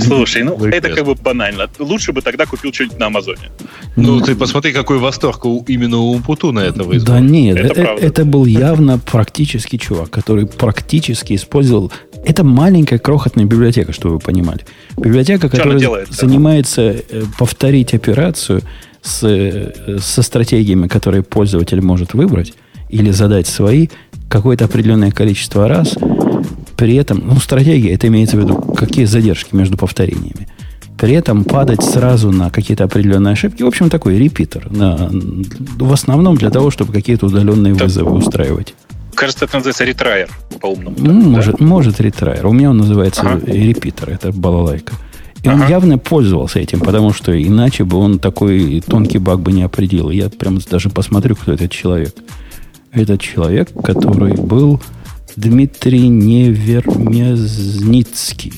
Слушай, ну это как бы банально. Лучше бы тогда купил что-нибудь на Амазоне. Ну ты посмотри, какой восторг именно у Умпутуна это вызвал. Да нет, это был явно практический чувак, который практически использовал... Это маленькая крохотная библиотека, чтобы вы понимали. Библиотека, которая занимается повторить операцию со стратегиями, которые пользователь может выбрать или задать свои какое-то определенное количество раз. При этом, ну, стратегия, это имеется в виду, какие задержки между повторениями. При этом падать сразу на какие-то определенные ошибки. В общем, такой репитер. В основном для того, чтобы какие-то удаленные вызовы устраивать. Кажется, это называется ретрайер по-умному. Может, ретрайер. У меня он называется репитер. Это балалайка. И он явно пользовался этим, потому что иначе бы он такой тонкий баг бы не определил. Я прям даже посмотрю, кто этот человек. Этот человек, который был Дмитрий Невермезницкий.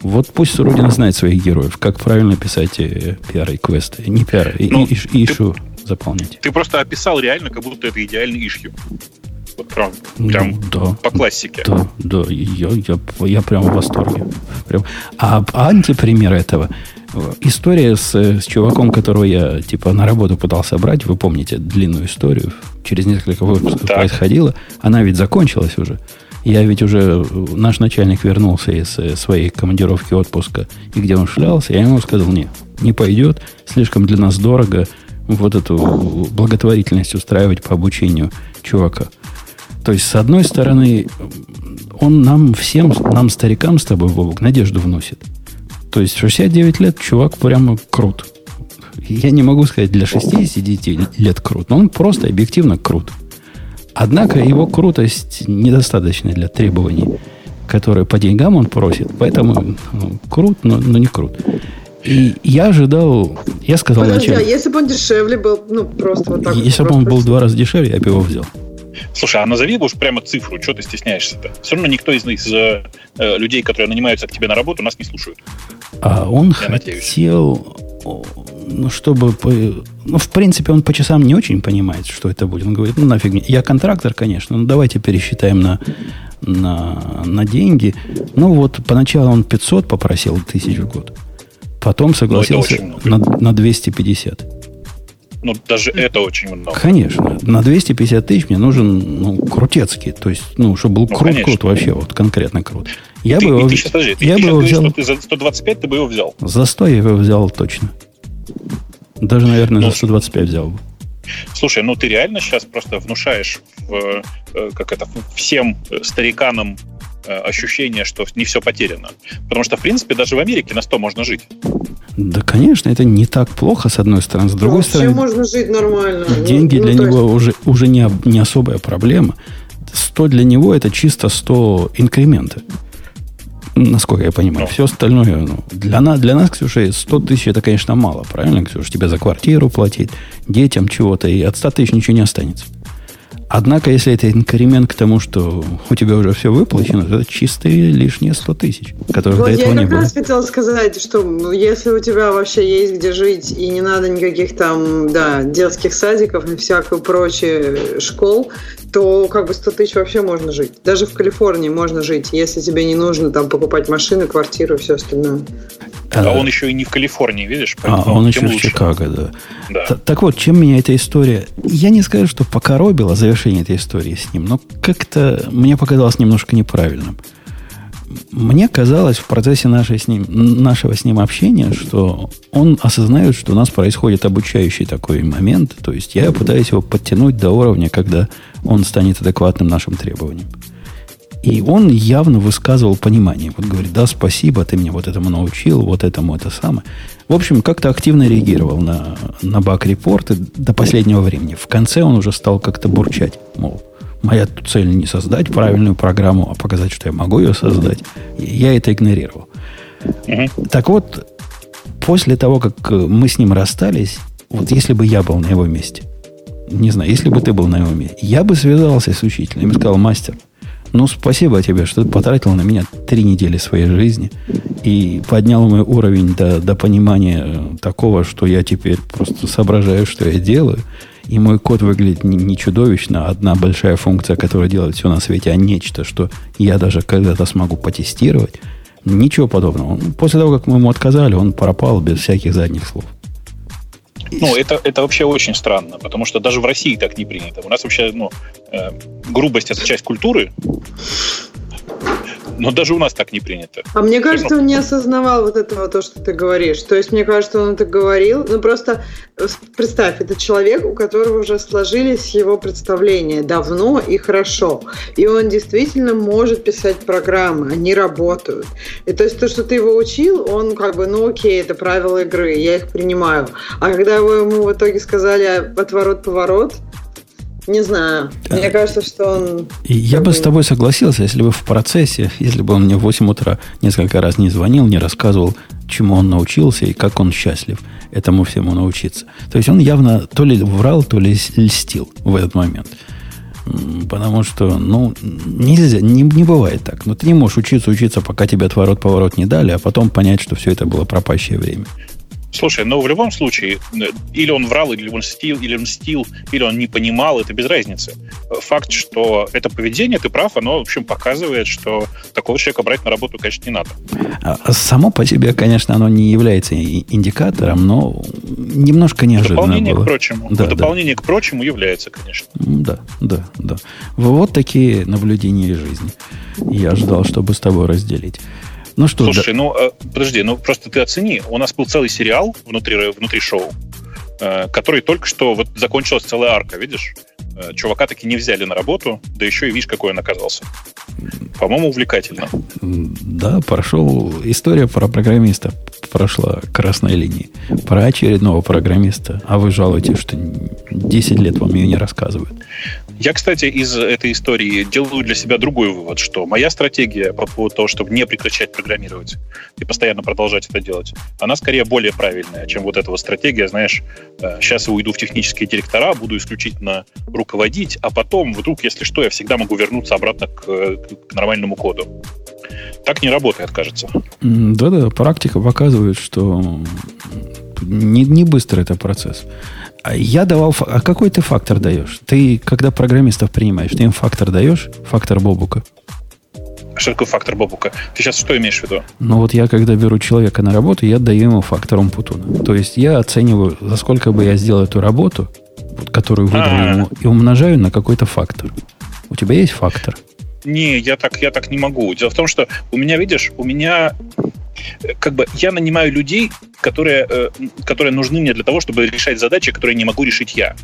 Вот пусть Суродин знает своих героев, как правильно писать пиар-реквесты. Не пиар, ишу заполнять. Ты просто описал реально, как будто это идеальный ишью. Вот прям да, по классике. Да, я прям в восторге. Прям. А антипример этого история с чуваком, которого я типа на работу пытался брать, вы помните длинную историю, через несколько выпусков так происходило, она ведь закончилась уже. Я ведь уже, наш начальник вернулся из своей командировки отпуска, и где он шлялся, я ему сказал, не пойдет, слишком для нас дорого вот эту благотворительность устраивать по обучению чувака. То есть, с одной стороны, он нам всем, нам старикам с тобой, Вовок, надежду вносит. То есть, 69 лет чувак прямо крут. Я не могу сказать, для 69 лет крут, но он просто объективно крут. Однако его крутость недостаточна для требований, которые по деньгам он просит. Поэтому крут, но не крут. И я ожидал... Я сказал вначале... Если бы он дешевле был, просто вот так. Если бы он был 2 раза дешевле, я бы его взял. Слушай, а назови уж прямо цифру, что ты стесняешься-то? Все равно никто из людей, которые нанимаются к тебе на работу, нас не слушают. А он хотел... в принципе, он по часам не очень понимает, что это будет. Он говорит, нафиг мне. Я контрактор, конечно, но давайте пересчитаем на деньги. Поначалу он 500 попросил тысяч в год. Потом согласился на 250. Даже это очень много. Конечно. На 250 тысяч мне нужен крутецкий. То есть, чтобы был крут-крут вообще, вот конкретно крут. Я бы его взял. Что ты за 125 ты бы его взял? За 100 я его взял точно. Даже, наверное, за 125 взял бы. Слушай, ты реально сейчас просто внушаешь всем стариканам ощущение, что не все потеряно. Потому что, в принципе, даже в Америке на 100 можно жить. Да, конечно, это не так плохо, с одной стороны. С другой стороны, можно жить нормально. Деньги для него уже не особая проблема. 100 для него – это чисто 100 инкремента. Насколько я понимаю. Все остальное... Для нас, Ксюша, 100 тысяч – это, конечно, мало. Правильно, Ксюша? Тебе за квартиру платить, детям чего-то. И от 100 тысяч ничего не останется. Однако, если это инкремент к тому, что у тебя уже все выплачено, то это чистые лишние 100 тысяч, которых до этого не было. Я как раз хотела сказать, что если у тебя вообще есть где жить, и не надо никаких там, детских садиков и всякого прочего, школ, то 100 тысяч вообще можно жить. Даже в Калифорнии можно жить, если тебе не нужно там покупать машины, квартиру и все остальное. А он еще и не в Калифорнии, видишь? А он еще в Чикаго, да. Так вот, чем меня эта история... Я не скажу, что покоробила завершение этой истории с ним, но как-то мне показалось немножко неправильным. Мне казалось в процессе нашего с ним общения, что он осознает, что у нас происходит обучающий такой момент. То есть я пытаюсь его подтянуть до уровня, когда он станет адекватным нашим требованиям. И он явно высказывал понимание. Вот говорит, спасибо, ты меня вот этому научил, вот этому это самое. В общем, как-то активно реагировал на баг-репорты до последнего времени. В конце он уже стал как-то бурчать. Мол, моя цель не создать правильную программу, а показать, что я могу ее создать. И я это игнорировал. Так вот, после того, как мы с ним расстались, вот если бы я был на его месте, не знаю, если бы ты был на его месте, я бы связался с учителем и сказал, мастер, спасибо тебе, что ты потратил на меня 3 недели своей жизни и поднял мой уровень до понимания такого, что я теперь просто соображаю, что я делаю. И мой код выглядит не чудовищно, а одна большая функция, которая делает все на свете, а нечто, что я даже когда-то смогу потестировать. Ничего подобного. После того, как мы ему отказали, он пропал без всяких задних слов. Это вообще очень странно, потому что даже в России так не принято. У нас вообще, грубость – это часть культуры, но даже у нас так не принято. А мне кажется, он не осознавал вот этого, то, что ты говоришь. То есть, мне кажется, он это говорил. Просто представь, это человек, у которого уже сложились его представления давно и хорошо. И он действительно может писать программы, они работают. И то есть, то, что ты его учил, он окей, это правила игры, я их принимаю. А когда ему в итоге сказали отворот-поворот, не знаю. Мне кажется, что он... Я бы с тобой согласился, если бы в процессе, если бы он мне в 8 утра несколько раз не звонил, не рассказывал, чему он научился и как он счастлив этому всему научиться. То есть он явно то ли врал, то ли льстил в этот момент. Потому что, нельзя, не бывает так. Ты не можешь учиться, пока тебе отворот-поворот не дали, а потом понять, что все это было пропащее время. Слушай, но в любом случае, или он врал, или он мстил, или он не понимал, это без разницы. Факт, что это поведение, ты прав, оно, в общем, показывает, что такого человека брать на работу, конечно, не надо. Само по себе, конечно, оно не является индикатором, но немножко неожиданно было. В дополнение к прочему является, конечно. Да. Вот такие наблюдения жизни. Я ждал, чтобы с тобой разделить. Ну что, слушай, просто ты оцени. У нас был целый сериал внутри шоу, который только что вот закончилась целая арка, видишь? Чувака таки не взяли на работу, да еще и видишь, какой он оказался. По-моему, увлекательно. Да, история про программиста прошла красной линией. Про очередного программиста. А вы жалуетесь, что 10 лет вам ее не рассказывают. Я, кстати, из этой истории делаю для себя другой вывод, что моя стратегия по поводу того, чтобы не прекращать программировать и постоянно продолжать это делать, она скорее более правильная, чем вот эта вот стратегия, знаешь, сейчас я уйду в технические директора, буду исключительно руководить, а потом вдруг, если что, я всегда могу вернуться обратно к нормальному коду. Так не работает, кажется. Да-да, практика показывает, что не быстро это процесс. Я давал... А какой ты фактор даешь? Ты, когда программистов принимаешь, ты им фактор даешь? Фактор Бобука? А что такое фактор Бобука? Ты сейчас что имеешь в виду? Ну вот я, когда беру человека на работу, я даю ему фактор Умпутуна. То есть я оцениваю, за сколько бы я сделал эту работу, которую выдал ему, и умножаю на какой-то фактор. У тебя есть фактор? Не, я так не могу. Дело в том, что у меня как бы я нанимаю людей, которые нужны мне для того, чтобы решать задачи, которые не могу решить я.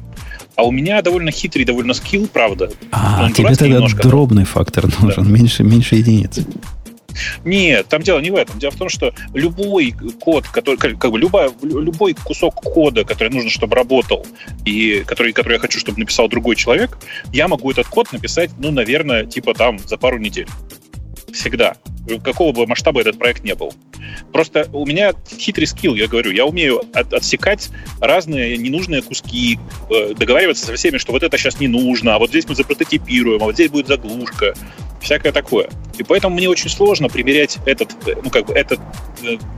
А у меня довольно хитрый, довольно скилл, правда. А тебе тогда немножко дробный фактор нужен, да. меньше единиц. Нет, там дело не в этом. Дело в том, что любой код, любой кусок кода, который нужно, чтобы работал, и который я хочу, чтобы написал другой человек, я могу этот код написать, наверное, за пару недель. Всегда. Какого бы масштаба этот проект не был. Просто у меня хитрый скилл, я говорю, я умею отсекать разные ненужные куски, договариваться со всеми, что вот это сейчас не нужно, а вот здесь мы запрототипируем, а вот здесь будет заглушка, всякое такое. И поэтому мне очень сложно примерять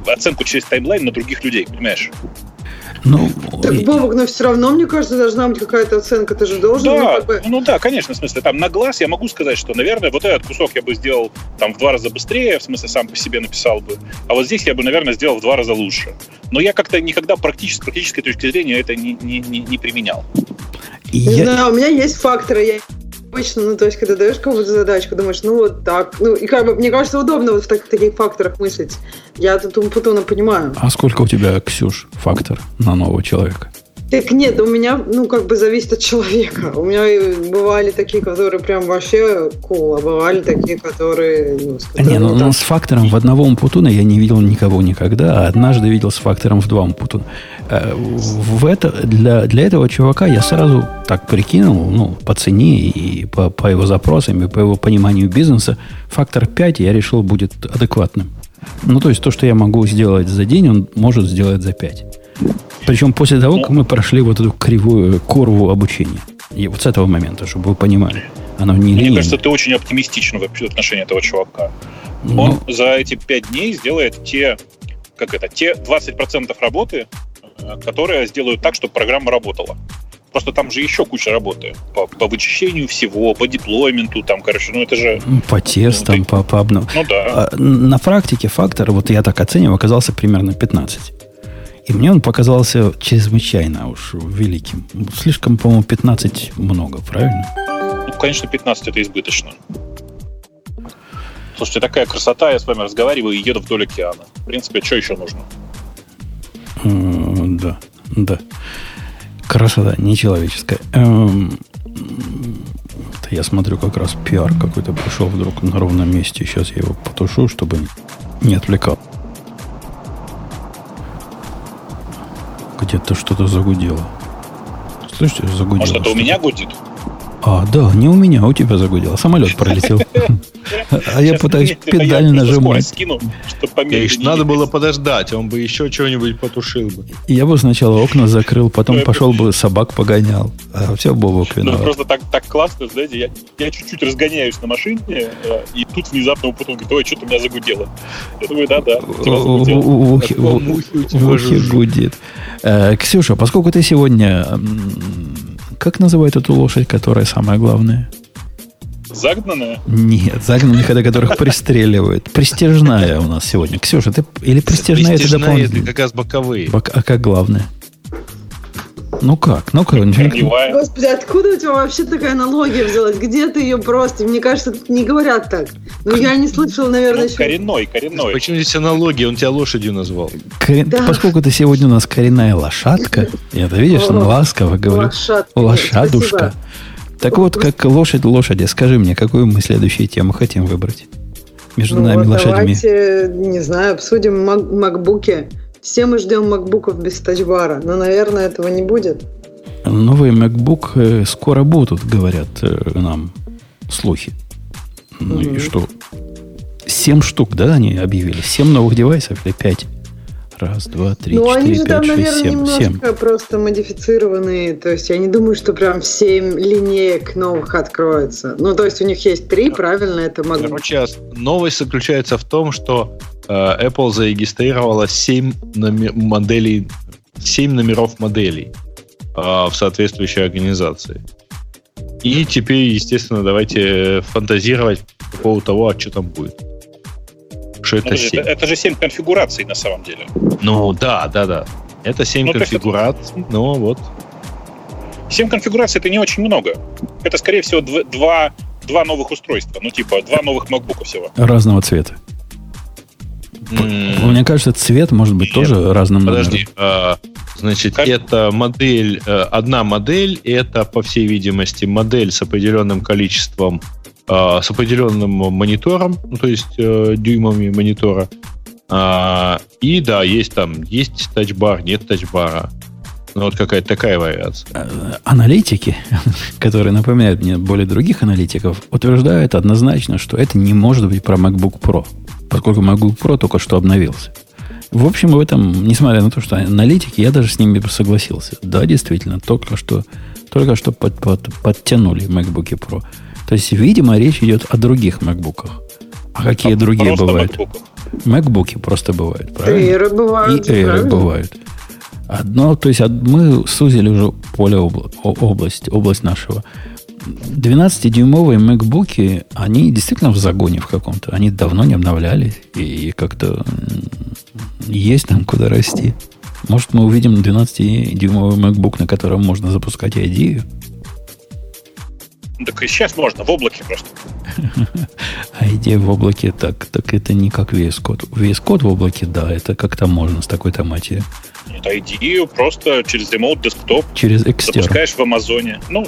оценку через таймлайн на других людей, понимаешь? Так, Бобок, но все равно, мне кажется, должна быть какая-то оценка, ты же должен... Да, конечно, в смысле, там на глаз я могу сказать, что, наверное, вот этот кусок я бы сделал в 2 раза быстрее, в смысле, сам по себе написал бы, а вот здесь я бы, наверное, сделал в 2 раза лучше. Но я как-то никогда с практической точки зрения это не применял. Не знаю, у меня есть факторы, Обычно, когда даешь какую-то задачку, думаешь, так. И мне кажется, удобно в таких факторах мыслить. Я тут Умпутуна понимаю. А сколько у тебя, Ксюш, фактор на нового человека? Так нет, у меня, зависит от человека. У меня бывали такие, которые прям вообще cool, а бывали такие, которые... с фактором в одного Умпутуна я не видел никого никогда, а однажды видел с фактором в 2 Умпутуна. Для этого чувака я сразу так прикинул, по цене и по его запросам, и по его пониманию бизнеса, фактор 5, я решил, будет адекватным. То есть, то, что я могу сделать за день, он может сделать за 5. Причем после того, как мы прошли вот эту кривую курву обучения. И вот с этого момента, чтобы вы понимали. Мне кажется, ты очень оптимистичен в отношении этого чувака. Он за эти 5 дней сделает те 20% работы, которые сделают так, чтобы программа работала. Просто там же еще куча работы. По вычищению всего, по деплойменту, это же... По тестам, по обновке. Да. На практике фактор, вот я так оцениваю, оказался примерно 15. И мне он показался чрезвычайно уж великим. Слишком, по-моему, 15 много, правильно? Конечно, 15 это избыточно. Слушайте, такая красота, я с вами разговариваю и еду вдоль океана. В принципе, что еще нужно? Да. Красота нечеловеческая. Я смотрю, как раз пиар какой-то пришел вдруг на ровном месте. Сейчас я его потушу, чтобы не отвлекал. Где-то что-то загудело. Слышите, загудело. Может, это у меня гудит? А, да, не у меня, у тебя загудело. Самолет пролетел. А я пытаюсь педаль нажимать. Надо было подождать, он бы еще чего-нибудь потушил бы. Я бы сначала окна закрыл, потом пошел бы собак погонял. А все, Бобок виноват. Просто так классно, знаете, я чуть-чуть разгоняюсь на машине, и тут внезапно Умпутун говорит: ой, что-то у меня загудело. Я думаю, да. В ухе гудит. Ксюша, поскольку ты сегодня... Как называют эту лошадь, которая самая главная? Загнанная? Нет, загнанных, это которых пристреливают. Пристяжная у нас сегодня. Ксюша, ты... Или пристяжная, это дополнительная? Пристяжная, как раз боковые. А как главное? Ну как? Господи, откуда у тебя вообще такая аналогия взялась? Где ты ее просто? Мне кажется, не говорят так. Ну, я не слышал, наверное, еще... Коренной. Почему здесь аналогия? Он тебя лошадью назвал. Да. Поскольку ты сегодня у нас коренная лошадка, я это, видишь, она ласково говорит. Лошадушка. Так вот, как лошадь лошади, скажи мне, какую мы следующую тему хотим выбрать? Между нами лошадьми. Давайте, не знаю, обсудим макбуки. Все мы ждем макбуков без тачбара, но, наверное, этого не будет. Новые MacBook скоро будут, говорят нам слухи. Ну и что? 7 штук, да, они объявили? 7 новых девайсов или 5? 1, 2, 3, 4, 5, 6, 7. Немножко просто модифицированные. То есть я не думаю, что прям 7 линеек новых откроется. Ну, то есть у них есть 3, правильно, это MacBook. Короче, новость заключается в том, что Apple зарегистрировала 7 номеров моделей в соответствующей организации. И теперь, естественно, давайте фантазировать по поводу того, а что там будет. Что это, 7. Это же 7 конфигураций на самом деле. Ну, да. Это 7 конфигураций, ну вот. 7 конфигураций — это не очень много. Это, скорее всего, 2 новых устройства. Ну, типа, 2 новых MacBook всего. Разного цвета. Мне кажется, цвет может быть тоже разным. Подожди, значит, это модель, одна модель, это, по всей видимости, модель с определенным количеством, с определенным монитором, ну, то есть дюймами монитора. И да, есть тачбар, нет тачбара. Ну, вот какая-то такая вариация. Аналитики, которые напоминают мне более других аналитиков, утверждают однозначно, что это не может быть про MacBook Pro, поскольку MacBook Pro только что обновился. В общем, в этом, несмотря на то, что аналитики, я даже с ними согласился. Да, действительно, только что подтянули MacBook Pro. То есть, видимо, речь идет о других MacBook. А какие другие бывают? MacBook просто бывают, правильно? И Air бывают. Мы сузили уже поле область нашего. 12-дюймовые MacBook'и, они действительно в загоне в каком-то. Они давно не обновлялись, и как-то есть нам куда расти. Может, мы увидим 12-дюймовый MacBook, на котором можно запускать IDE? Так и сейчас можно, в облаке просто. IDE в облаке, так это не как VS Code. VS Code в облаке, да, это как-то можно с такой-то матерью. Нет, IDE просто через Remote Desktop. Через Extern. Запускаешь в Амазоне. Ну,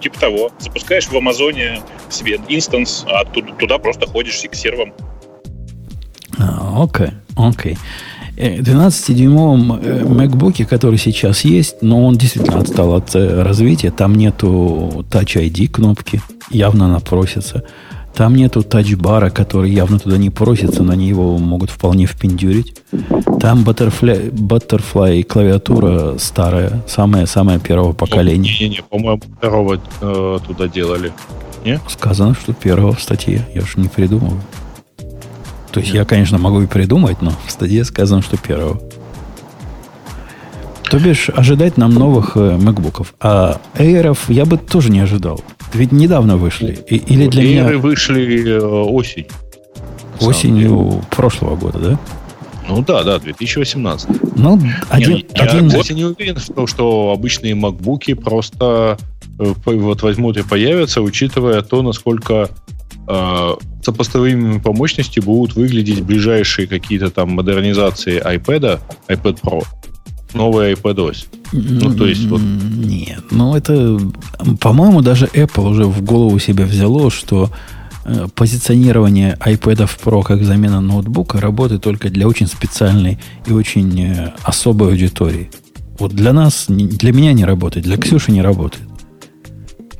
типа того. Запускаешь в Амазоне себе инстанс, а туда просто ходишь с сервером. Окей. 12-дюймовом MacBook, который сейчас есть, но он действительно отстал от развития. Там нету Touch ID кнопки, явно она просится. Там нету тачбара, который явно туда не просится, но они его могут вполне впендюрить. Там Butterfly клавиатура старая, самая первого поколения. Не, по-моему, второго туда делали. Не? Сказано, что первого в статье. Я уж не придумываю. То есть я, конечно, могу и придумать, но в статье сказано, что первого. То бишь, ожидать нам новых MacBook'ов. А Air'ов я бы тоже не ожидал. Ведь недавно вышли. Или для меня... Air'ы вышли осенью. Осенью прошлого года, да? Ну да, 2018. Ну, кстати, не уверен в том, что обычные MacBook'и просто вот возьмут и появятся, учитывая то, насколько сопоставимыми по мощности будут выглядеть ближайшие какие-то там модернизации iPad'а, iPad Pro. Новый iPadOS. Ну, то есть, вот... Нет, ну это... По-моему, даже Apple уже в голову себе взяло, что позиционирование iPad'ов Pro как замена ноутбука работает только для очень специальной и очень особой аудитории. Вот для нас, для меня не работает, для Ксюши не работает.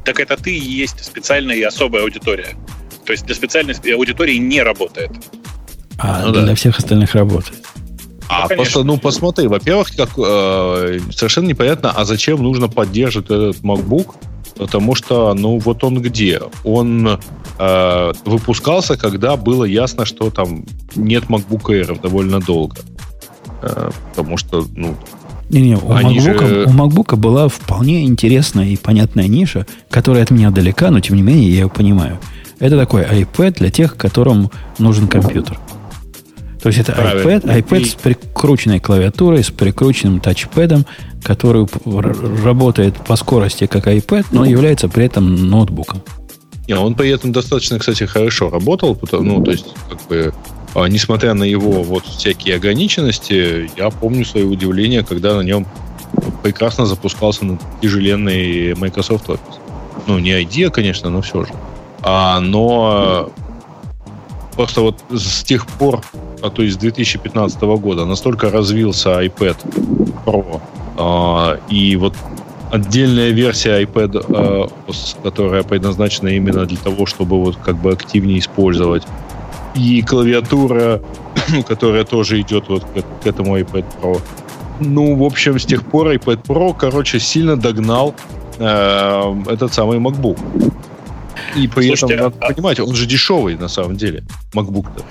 так это ты и есть специальная и особая аудитория. То есть для специальной аудитории не работает. А для всех остальных работает. А да, просто, ну, посмотри, во-первых, как, совершенно непонятно, а зачем нужно поддерживать этот MacBook, потому что, ну, вот он где? Он выпускался, когда было ясно, что там нет MacBook Air довольно долго. Потому что, ну... Не-не, у MacBook'а была вполне интересная и понятная ниша, которая от меня далека, но, тем не менее, я ее понимаю. Это такой iPad для тех, которым нужен компьютер. То есть это iPad с прикрученной клавиатурой, с прикрученным тачпэдом, который работает по скорости как iPad, но является при этом ноутбуком. Не, он при этом достаточно, кстати, хорошо работал, ну, то есть, как бы, несмотря на его вот всякие ограниченности, я помню свое удивление, когда на нем прекрасно запускался тяжеленный Microsoft Office. Ну, не IDEA, конечно, но все же. Но просто вот с тех пор, то есть с 2015 года, настолько развился iPad Pro, и вот отдельная версия iPad, которая предназначена именно для того, чтобы вот как бы активнее использовать, и клавиатура, которая тоже идет вот к этому iPad Pro. Ну, в общем, с тех пор iPad Pro, короче, сильно догнал этот самый MacBook. И при этом, надо понимать, он же дешевый, на самом деле, MacBook-то.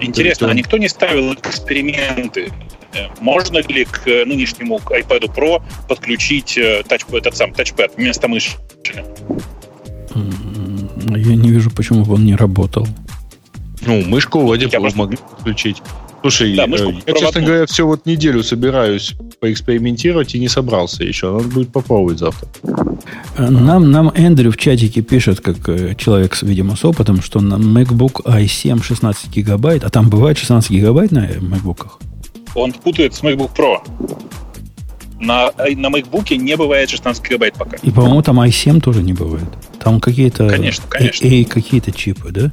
Интересно, а никто не ставил эксперименты? Можно ли к нынешнему iPad Pro подключить тачпэд вместо мыши? Я не вижу, почему бы он не работал. Ну, мышку вроде бы могли подключить. Слушай, да, я, честно говоря, все вот неделю собираюсь поэкспериментировать и не собрался еще. Надо будет попробовать завтра. Нам Эндрю в чатике пишет, как человек, видимо, с опытом, что на MacBook i7 16 гигабайт, а там бывает 16 гигабайт на MacBook'ах? Он путает с MacBook Pro. На MacBook'е не бывает 16 гигабайт пока. И, по-моему, там i7 тоже не бывает. Там какие-то... Конечно. Какие-то чипы, да?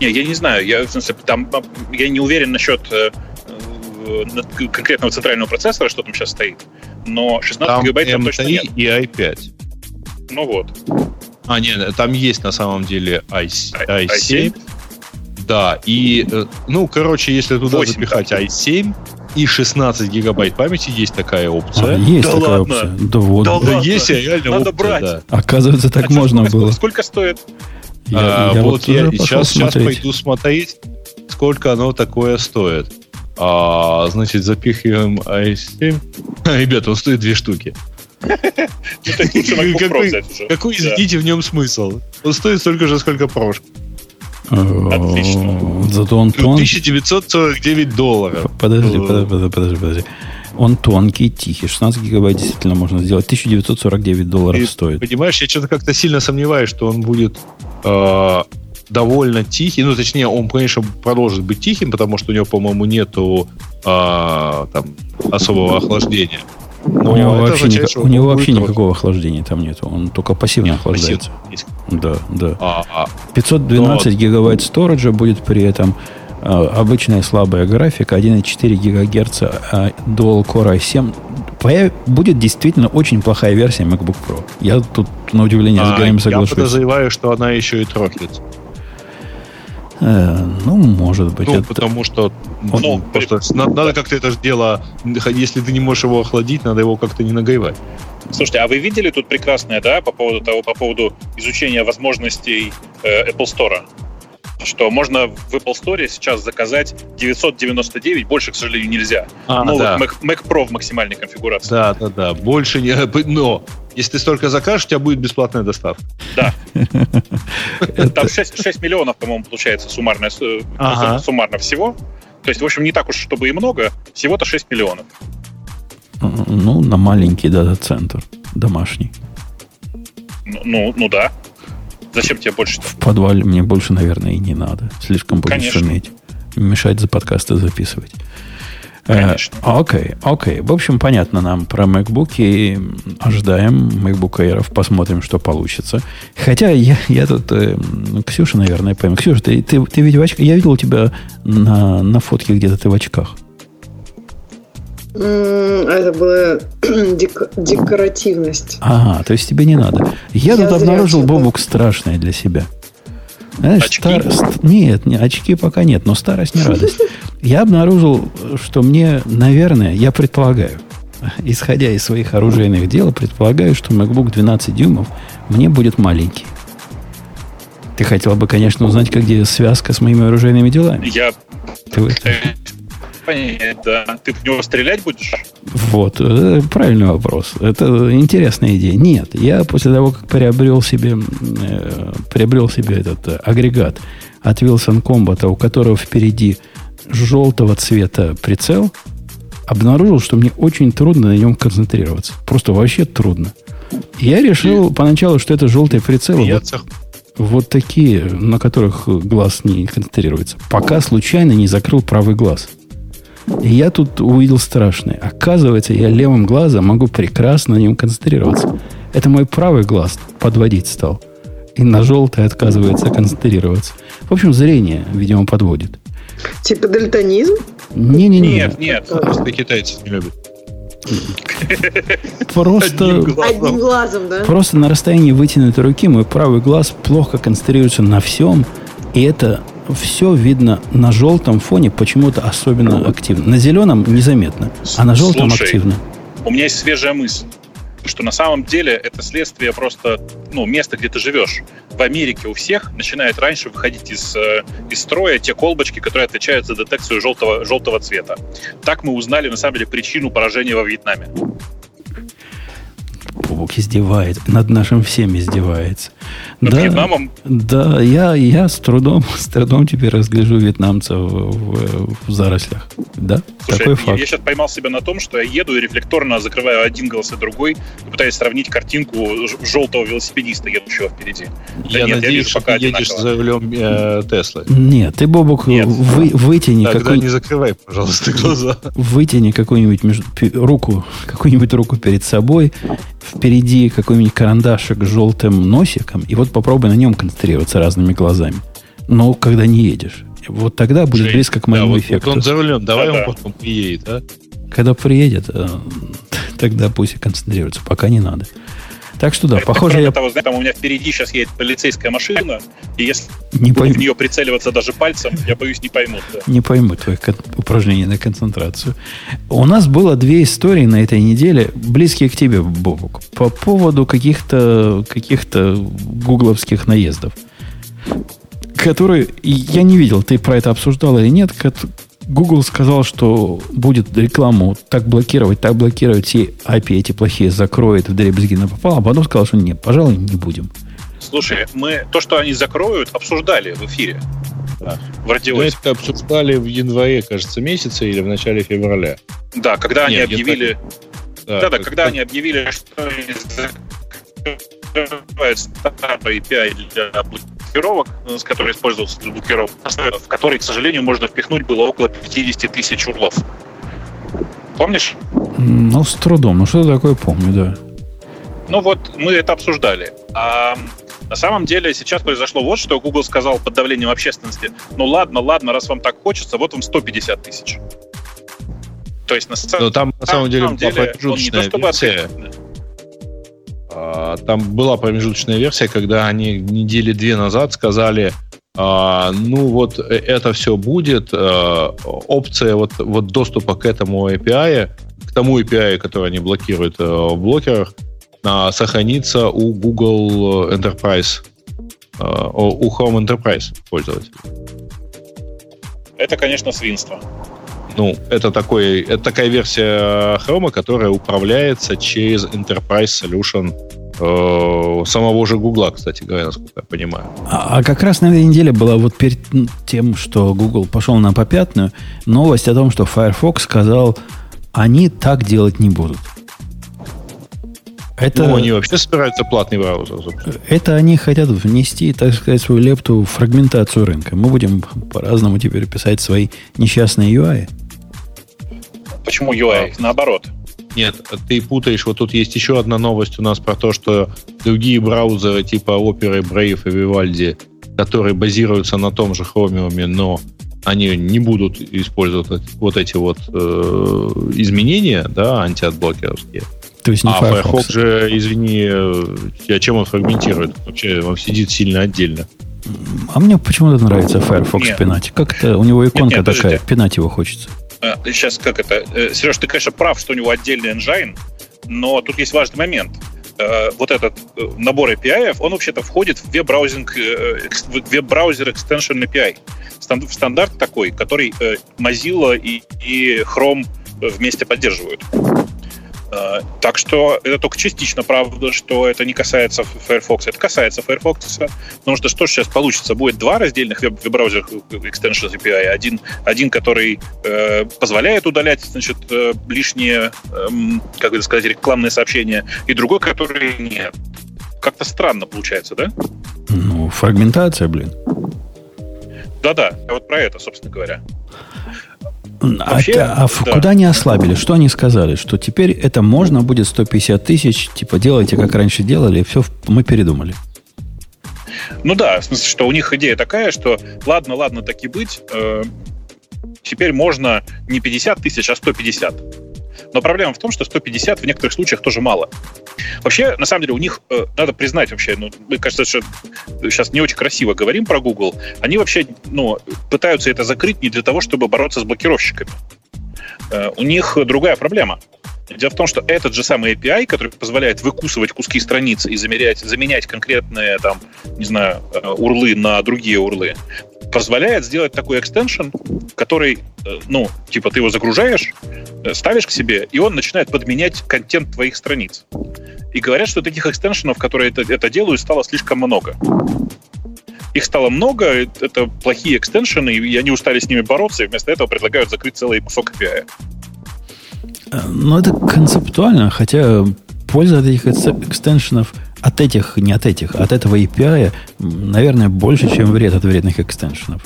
Не, я не знаю, я, в смысле, там, я не уверен насчет конкретного центрального процессора, что там сейчас стоит, но 16 там гигабайт там M3 точно нет. И i5. Ну вот. А, нет, там есть на самом деле i7. Да, и, ну, короче, если туда 8, запихать там i7 и 16 гигабайт памяти, есть такая опция. А, есть да такая ладно? Опция. Да, вот. Да ладно. Есть реально надо опция, брать. Да. Оказывается, так можно было. Сколько стоит? Я вот я сейчас пойду смотреть, сколько оно такое стоит. Значит, запихиваем i7. Ребята, он стоит 2 штуки. Какой, извините, в нем смысл? Он стоит столько же, сколько прошка. Отлично. Зато он тонкий. $1949. Подожди. Он тонкий, тихий. 16 гигабайт действительно можно сделать. $1949 стоит. Понимаешь, я что-то как-то сильно сомневаюсь, что он будет довольно тихий. Ну, точнее, он, конечно, продолжит быть тихим, потому что у него, по-моему, нету там, особого охлаждения. Но у него вообще, означает, у него вообще никакого охлаждения там нету. Он только пассивно охлаждается. Да. 512 гигабайт сториджа будет при этом. Обычная слабая графика, 1,4 ГГц, Dual Core i7. Будет действительно очень плохая версия MacBook Pro. Я тут, на удивление, с Гарем соглашусь. Я подозреваю, что она еще и тротлится. Ну, может быть. Ну, потому что... Ну, просто надо как-то это же дело... Если ты не можешь его охладить, надо его как-то не нагревать. Слушайте, а вы видели тут прекрасное, да, по поводу изучения возможностей Apple Store? Что можно в Apple Store сейчас заказать 999, больше, к сожалению, нельзя. Mac Pro в максимальной конфигурации. Да. Больше не... Но если ты столько закажешь, у тебя будет бесплатная доставка. Да. Там 6 миллионов, по-моему, получается суммарно всего. То есть, в общем, не так уж, чтобы и много. Всего-то 6 миллионов. Ну, на маленький дата-центр домашний. Ну да. Зачем тебе больше? В подвале мне больше, наверное, и не надо. Слишком будет шуметь. Мешать за подкасты записывать. Конечно. Окей. В общем, понятно нам про MacBook'и. Ожидаем MacBook Air'ов. Посмотрим, что получится. Хотя я тут... Ксюша, наверное, поймет. Ксюша, ты ведь в очках... Я видел тебя на фотке где-то, ты в очках. Это была декоративность. Ага, то есть тебе не надо. Я тут обнаружил, Бобук, страшное для себя. Знаешь, очки? Нет, очки пока нет, но старость не радость. Я обнаружил, что мне, наверное, я предполагаю, исходя из своих оружейных дел, предполагаю, что MacBook 12 дюймов мне будет маленький. Ты хотел бы, конечно, узнать, где связка с моими оружейными делами. Я... Ты в него стрелять будешь? Вот, правильный вопрос. Это интересная идея. Нет, я после того, как приобрел себе этот агрегат от Wilson Combat, у которого впереди желтого цвета прицел, обнаружил, что мне очень трудно на нем концентрироваться. Просто вообще трудно. Я решил поначалу, что это желтые прицелы. Вот такие, на которых глаз не концентрируется. Пока случайно не закрыл правый глаз. И я тут увидел страшное. Оказывается, я левым глазом могу прекрасно на нем концентрироваться. Это мой правый глаз подводить стал. И на желтое отказывается концентрироваться. В общем, зрение, видимо, подводит. Типа дальтонизм? Не-не-не. Нет, просто китайцы не любят. Одним глазом, да? Просто на расстоянии вытянутой руки мой правый глаз плохо концентрируется на всем. И это... Все видно на желтом фоне почему-то особенно активно. На зеленом незаметно, а на желтом активно. У меня есть свежая мысль, что на самом деле это следствие просто места, где ты живешь. В Америке у всех начинают раньше выходить из строя те колбочки, которые отвечают за детекцию желтого цвета. Так мы узнали на самом деле причину поражения во Вьетнаме. Бог издевается, над нашим всем издевается. Над Вьетнамом? Да, я с трудом теперь разгляжу вьетнамцев в зарослях. Да? Слушай, такой факт. Я сейчас поймал себя на том, что я еду и рефлекторно закрываю один глаз и другой, и пытаюсь сравнить картинку желтого велосипедиста, едущего впереди. Я надеюсь, что ты едешь за рулем Теслы. Нет, ты, Бобок, вытяни... Тогда не закрывай, пожалуйста, глаза. Вытяни какую-нибудь руку перед собой, впереди какой-нибудь карандашик с желтым носиком, и вот попробуй на нем концентрироваться разными глазами. Но когда не едешь, вот тогда будет близко к моему эффекту. Вот он за рулем, давай он потом приедет, а? Когда приедет, тогда пусть и концентрируется, пока не надо. Так что да, похоже, там у меня впереди сейчас едет полицейская машина, и если в нее прицеливаться даже пальцем, я боюсь, не поймут. Да. Не поймут твои упражнения на концентрацию. У нас было две истории на этой неделе, близкие к тебе, Бобук, по поводу каких-то гугловских наездов, которые я не видел, ты про это обсуждал или нет. Google сказал, что будет рекламу так блокировать, и API эти плохие закроет, вдребезги напопало, а потом сказал, что нет, пожалуй, не будем. Слушай, мы то, что они закроют, обсуждали в эфире. Да. Мы это обсуждали в январе, кажется, месяце или в начале февраля. Да, когда они объявили... когда они объявили, что закрывают старый API для блокировок, с которой использовался для блокировок, в которой, к сожалению, можно впихнуть было около 50 тысяч урлов. Помнишь? С трудом. Что такое помню, да. Вот мы это обсуждали. А на самом деле сейчас произошло вот что. Google сказал под давлением общественности: ладно, раз вам так хочется, вот вам 150 тысяч. То есть на самом деле он не то чтобы ответственный. Там была промежуточная версия, когда они недели две назад сказали, это все будет, опция вот доступа к этому API, к тому API, который они блокируют в блокерах, сохранится у Google Enterprise, у Chrome Enterprise пользователей. Это, конечно, свинство. Это такая версия Chrome, которая управляется через Enterprise Solution самого же Google, кстати говоря, насколько я понимаю. А как раз на этой неделе была вот перед тем, что Google пошел на попятную, новость о том, что Firefox сказал, они так делать не будут. Они вообще собираются платный браузер. Это они хотят внести, так сказать, свою лепту в фрагментацию рынка. Мы будем по-разному теперь писать свои несчастные UI. Почему UI? Наоборот. Нет, ты путаешь. Вот тут есть еще одна новость у нас про то, что другие браузеры типа Opera, Brave и Vivaldi, которые базируются на том же Chromium, но они не будут использовать вот эти вот изменения, да, антиотблокерские. То есть не Firefox же, извини, чем он фрагментирует? Вообще он сидит сильно отдельно. А мне почему-то нравится Firefox пинать. Как-то у него иконка такая, пинать его хочется. Сейчас как это? Сереж, ты, конечно, прав, что у него отдельный engine, но тут есть важный момент. Вот этот набор API, он вообще-то входит в веб-браузер Extension API. Стандарт такой, который Mozilla и Chrome вместе поддерживают. Так что это только частично правда, что это не касается Firefox. Это касается Firefox, потому что сейчас получится? Будет два раздельных веб-браузера Extension API. Один который позволяет удалять, значит, лишние, как это сказать, рекламные сообщения, и другой, который нет. Как-то странно получается, да? Ну, фрагментация, блин. Да-да, я вот про это, собственно говоря. Вообще, куда они ослабили? Что они сказали? Что теперь это можно будет 150 тысяч, типа делайте, как раньше делали, и все, мы передумали. Ну да, в смысле, что у них идея такая, что ладно, таки быть, теперь можно не 50 тысяч, а 150. Но проблема в том, что 150 в некоторых случаях тоже мало. Вообще, на самом деле, у них, надо признать вообще, ну, мне кажется, что сейчас не очень красиво говорим про Google, они вообще, ну, пытаются это закрыть не для того, чтобы бороться с блокировщиками. У них другая проблема. Дело в том, что этот же самый API, который позволяет выкусывать куски страницы и заменять конкретные, там, не знаю, урлы на другие урлы, позволяет сделать такой экстеншн, который, ну, типа ты его загружаешь, ставишь к себе, и он начинает подменять контент твоих страниц. И говорят, что таких экстеншенов, которые это делают, стало слишком много. Их стало много, это плохие экстеншены, и они устали с ними бороться, и вместо этого предлагают закрыть целый кусок API. Ну, это концептуально, хотя польза от этих экстеншенов, от этого API, наверное, больше, чем вред от вредных экстеншенов.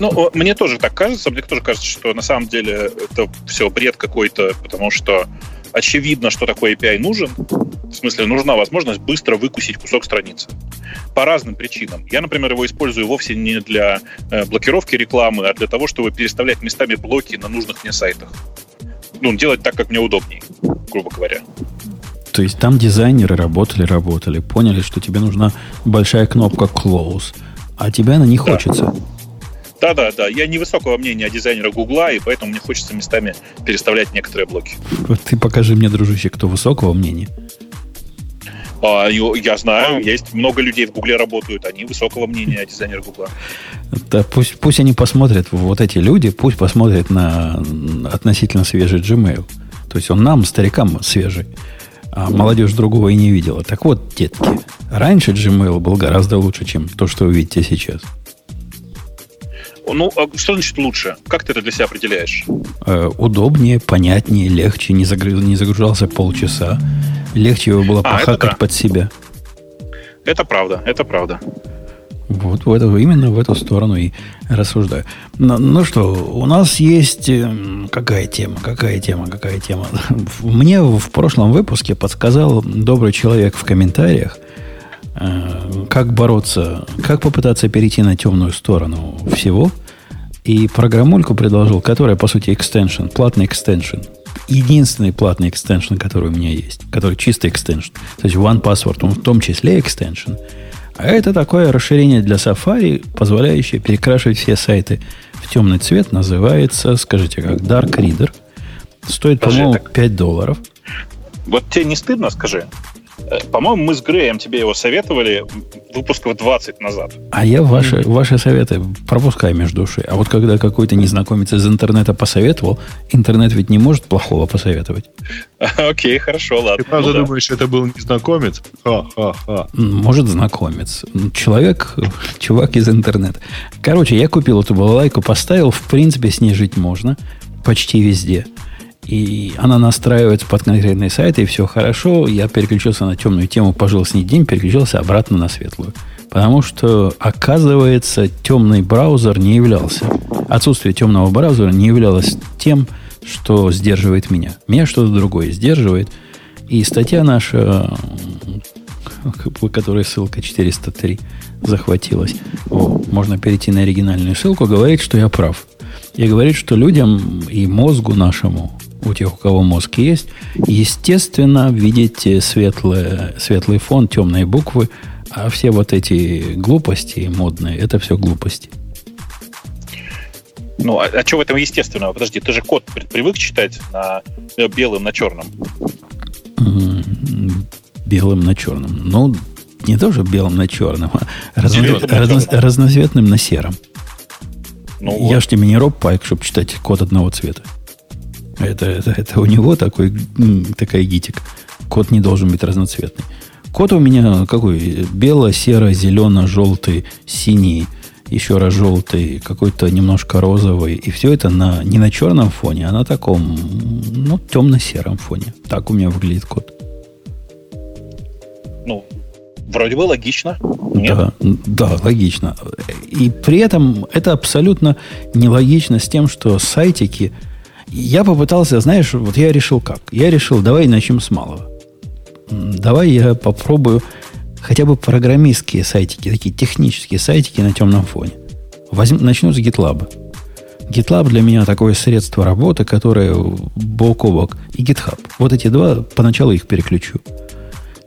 Ну, мне тоже так кажется. Мне тоже кажется, что на самом деле это все бред какой-то, потому что очевидно, что такой API нужен. В смысле, нужна возможность быстро выкусить кусок страницы. По разным причинам. Я, например, его использую вовсе не для блокировки рекламы, а для того, чтобы переставлять местами блоки на нужных мне сайтах. Ну, делать так, как мне удобнее, грубо говоря. То есть там дизайнеры работали, поняли, что тебе нужна большая кнопка «Close», а тебе она не хочется. Да. Я невысокого мнения о дизайнерах Гугла, и поэтому мне хочется местами переставлять некоторые блоки. Ты покажи мне, дружище, кто высокого мнения. Я знаю, есть много людей в Гугле работают, они высокого мнения о дизайнерах Гугла. Да, пусть они посмотрят, вот эти люди, пусть посмотрят на относительно свежий Gmail. То есть он нам, старикам, свежий, а молодежь другого и не видела. Так вот, детки, раньше Gmail был гораздо лучше, чем то, что вы видите сейчас. Ну, а что значит лучше? Как ты это для себя определяешь? Удобнее, понятнее, легче, не загружался полчаса. Легче его было похакать под себя. Это правда. Вот именно в эту сторону и рассуждаю. Ну что, у нас есть... Какая тема? Мне в прошлом выпуске подсказал добрый человек в комментариях, как бороться, как попытаться перейти на темную сторону всего. И программульку предложил, которая, по сути, экстеншн, платный экстеншн. Единственный платный экстеншн, который у меня есть, который чистый экстеншн. То есть OnePassword, он в том числе экстеншн. А это такое расширение для Safari, позволяющее перекрашивать все сайты в темный цвет. Называется, скажите, как Dark Reader. Стоит, скажи, по-моему, $5. Вот тебе не стыдно, скажи? По-моему, мы с Греем тебе его советовали выпусков 20 назад. А я ваши советы пропускаю между ушей. А вот когда какой-то незнакомец из интернета посоветовал, интернет ведь не может плохого посоветовать. Окей, хорошо, ладно. Ты правда думаешь, это был незнакомец? Может, знакомец. Чувак из интернета. Короче, я купил эту балалайку, поставил, в принципе, с ней жить можно почти везде. И она настраивается под конкретные сайты, и все хорошо. Я переключился на темную тему, пожил с ней день, переключился обратно на светлую. Потому что, оказывается, темный браузер не являлся. Отсутствие темного браузера не являлось тем, что сдерживает меня. Меня что-то другое сдерживает. И статья наша в которой ссылка 403 захватилась. О, можно перейти на оригинальную ссылку, говорит, что я прав. И говорит, что людям и мозгу нашему, у тех, у кого мозг есть, естественно, видеть светлый фон, темные буквы, а все вот эти глупости модные, это все глупости. Ну, а что в этом естественного? Подожди, ты же код привык читать на белым на черном. Белым на черном. Ну, не тоже белым на черном, а разноцветным на сером. Ну, я вот. Ж тебе не Роб Пайк, чтобы читать код одного цвета. Это у него такая гитик. Код не должен быть разноцветный. Код у меня какой? Бело, серо, зелено, желтый, синий, еще раз желтый, какой-то немножко розовый. И все это не на черном фоне, а на таком, ну, темно-сером фоне. Так у меня выглядит код. Ну, вроде бы логично. Нет? Да, логично. И при этом это абсолютно нелогично с тем, что сайтики... Я попытался, знаешь, вот я решил как. Я решил, давай начнем с малого. Давай я попробую хотя бы программистские сайтики, такие технические сайтики на темном фоне. Начну с GitLab. GitLab для меня такое средство работы, которое бок о бок. И GitHub. Вот эти два, поначалу их переключу.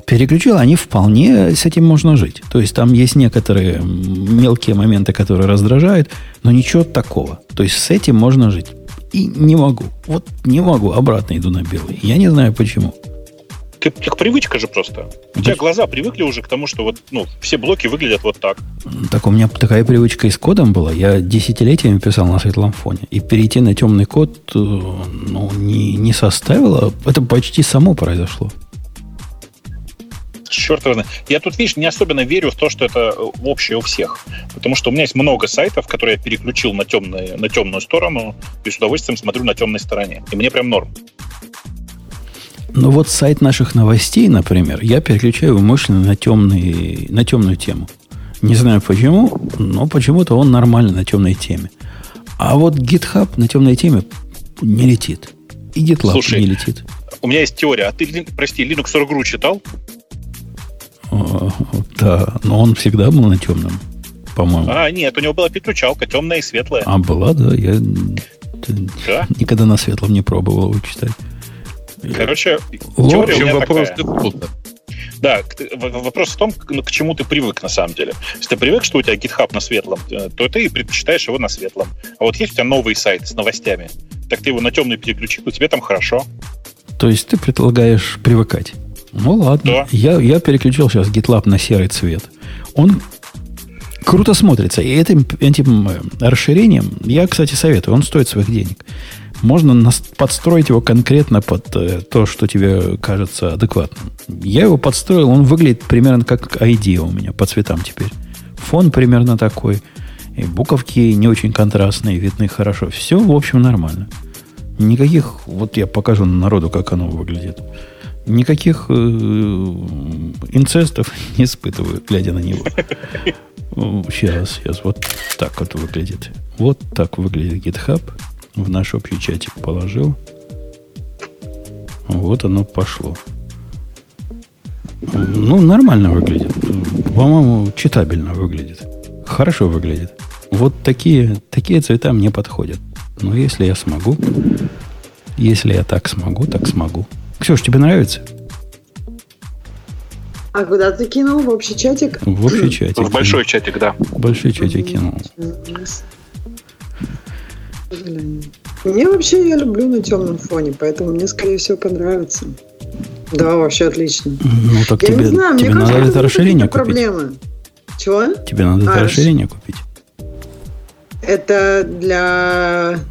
Переключил, они вполне с этим можно жить. То есть там есть некоторые мелкие моменты, которые раздражают, но ничего такого. То есть с этим можно жить. И не могу. Вот не могу. Обратно иду на белый. Я не знаю, почему. Так привычка же просто. У тебя глаза привыкли уже к тому, что вот, ну, все блоки выглядят вот так. Так у меня такая привычка и с кодом была. Я десятилетиями писал на светлом фоне. И перейти на темный код, ну, не составило. Это почти само произошло. Черт возьми. Я тут, видишь, не особенно верю в то, что это общее у всех. Потому что у меня есть много сайтов, которые я переключил на темную сторону и с удовольствием смотрю на темной стороне. И мне прям норм. Ну вот сайт наших новостей, например, я переключаю умышленно на темную тему. Не знаю почему, но почему-то он нормально на темной теме. А вот GitHub на темной теме не летит. И GitLab не летит. У меня есть теория. А ты, прости, Linux.ru читал? Да, но он всегда был на темном, по-моему. А, нет, у него была петлючалка, темная и светлая. А, была, да, я никогда на светлом не пробовал его читать. Короче, теория у меня вопрос такая. Да, вопрос в том, к чему ты привык на самом деле. Если ты привык, что у тебя GitHub на светлом, то ты предпочитаешь его на светлом. А вот есть у тебя новый сайт с новостями, так ты его на темный переключил, и тебе там хорошо. То есть ты предлагаешь привыкать? Ну, ладно. Да. Я переключил сейчас GitLab на серый цвет. Он круто смотрится. И этим расширением я, кстати, советую. Он стоит своих денег. Можно подстроить его конкретно под то, что тебе кажется адекватным. Я его подстроил. Он выглядит примерно как ID у меня по цветам теперь. Фон примерно такой. И буковки не очень контрастные, видны хорошо. Все, в общем, нормально. Никаких... Вот я покажу народу, как оно выглядит. Никаких инцестов не испытываю, глядя на него. Сейчас. Вот так вот выглядит. Вот так выглядит GitHub. В наш общий чатик положил. Вот оно пошло. Ну, нормально выглядит. По-моему, читабельно выглядит. Хорошо выглядит. Вот такие цвета мне подходят. Но если я смогу, если я так смогу. Ксюш, тебе нравится? А куда ты кинул? В общий чатик? В общий чатик. В большой чатик, да. В большой чатик кинул. Мне вообще, я люблю на темном фоне, поэтому мне, скорее всего, понравится. Да, вообще отлично. Ну, так я не знаю, мне кажется, надо это расширение купить. Проблема. Чего? Тебе надо это расширение купить. Это для...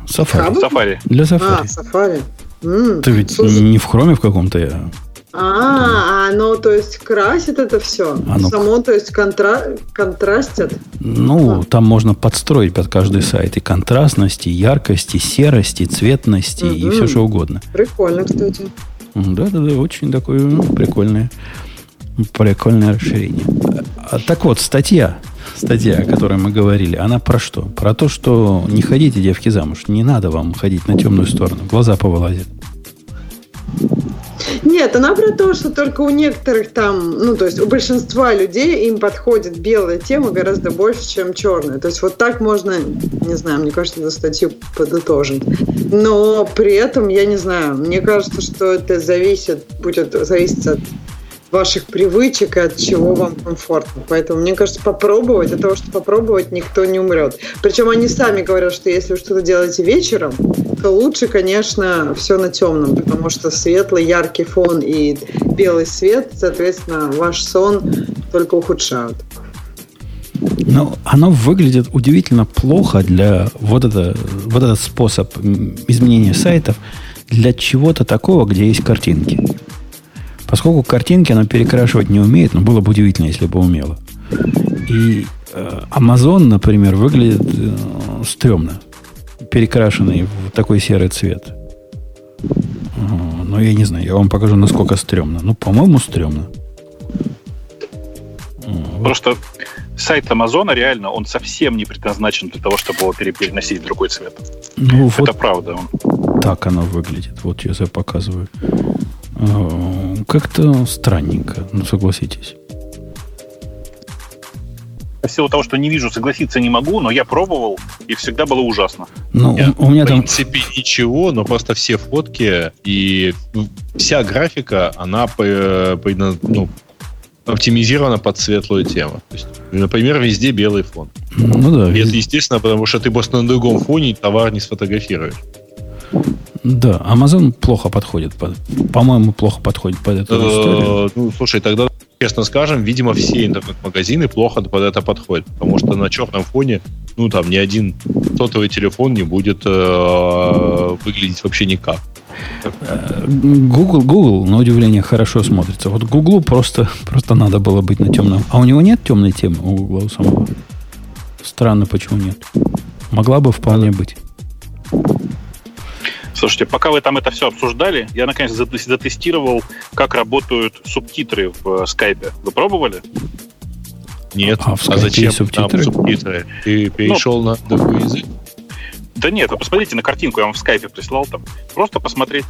Safari. Для Safari. А, Safari. Ты ведь слушай, не в хроме в каком-то я. Оно, то есть, красит это все. Оно... Само, то есть, контрастит. Ну, там можно подстроить под каждый сайт и контрастности, и яркости, и серости, и цветности, и все что угодно. Прикольно, кстати. Да, очень такое прикольное расширение. Так вот, статья, о которой мы говорили, она про что? Про то, что не ходите, девки, замуж. Не надо вам ходить на темную сторону. Глаза повылазят. Нет, она про то, что только у некоторых там, ну, то есть у большинства людей им подходит белая тема гораздо больше, чем черная. То есть вот так можно, не знаю, мне кажется, эту статью подытожить. Но при этом, я не знаю, мне кажется, что это зависит, будет зависеть от ваших привычек и от чего вам комфортно. Поэтому, мне кажется, попробовать, от того, что попробовать, никто не умрет. Причем они сами говорят, что если вы что-то делаете вечером, то лучше, конечно, все на темном, потому что светлый, яркий фон и белый свет, соответственно, ваш сон только ухудшают. Ну, оно выглядит удивительно плохо для вот этот способ изменения сайтов для чего-то такого, где есть картинки. Поскольку картинки оно перекрашивать не умеет, но было бы удивительно, если бы умело. И Amazon, например, выглядит стрёмно, перекрашенный в такой серый цвет. Но я не знаю, я вам покажу, насколько стрёмно. Ну, по-моему, стрёмно. Просто сайт Амазона реально, он совсем не предназначен для того, чтобы его переносить в другой цвет. Ну, это вот правда. Так оно выглядит. Вот я показываю. Как-то странненько, ну согласитесь. В силу того, что не вижу, согласиться не могу, но я пробовал, и всегда было ужасно. Ну, у меня в принципе там ничего, но просто все фотки и вся графика, она оптимизирована под светлую тему. То есть, например, везде белый фон. Ну да. И это естественно, потому что ты просто на другом фоне товар не сфотографируешь. Да, Amazon плохо подходит, по-моему, плохо подходит под эту историю. Ну, слушай, тогда, честно скажем, видимо, все интернет-магазины плохо под это подходят, потому что на черном фоне, ну, там, ни один сотовый телефон не будет выглядеть вообще никак. Google, на удивление, хорошо смотрится. Вот Google просто надо было быть на темном. А у него нет темной темы, у Google самого? Странно, почему нет. Могла бы вполне быть. Слушайте, пока вы там это все обсуждали, я, наконец, затестировал, как работают субтитры в Skype. Вы пробовали? Нет. А зачем субтитры? Субтитры? Ты перешел на другой язык? Да нет, вы посмотрите на картинку, я вам в Skype прислал там. Просто посмотреть.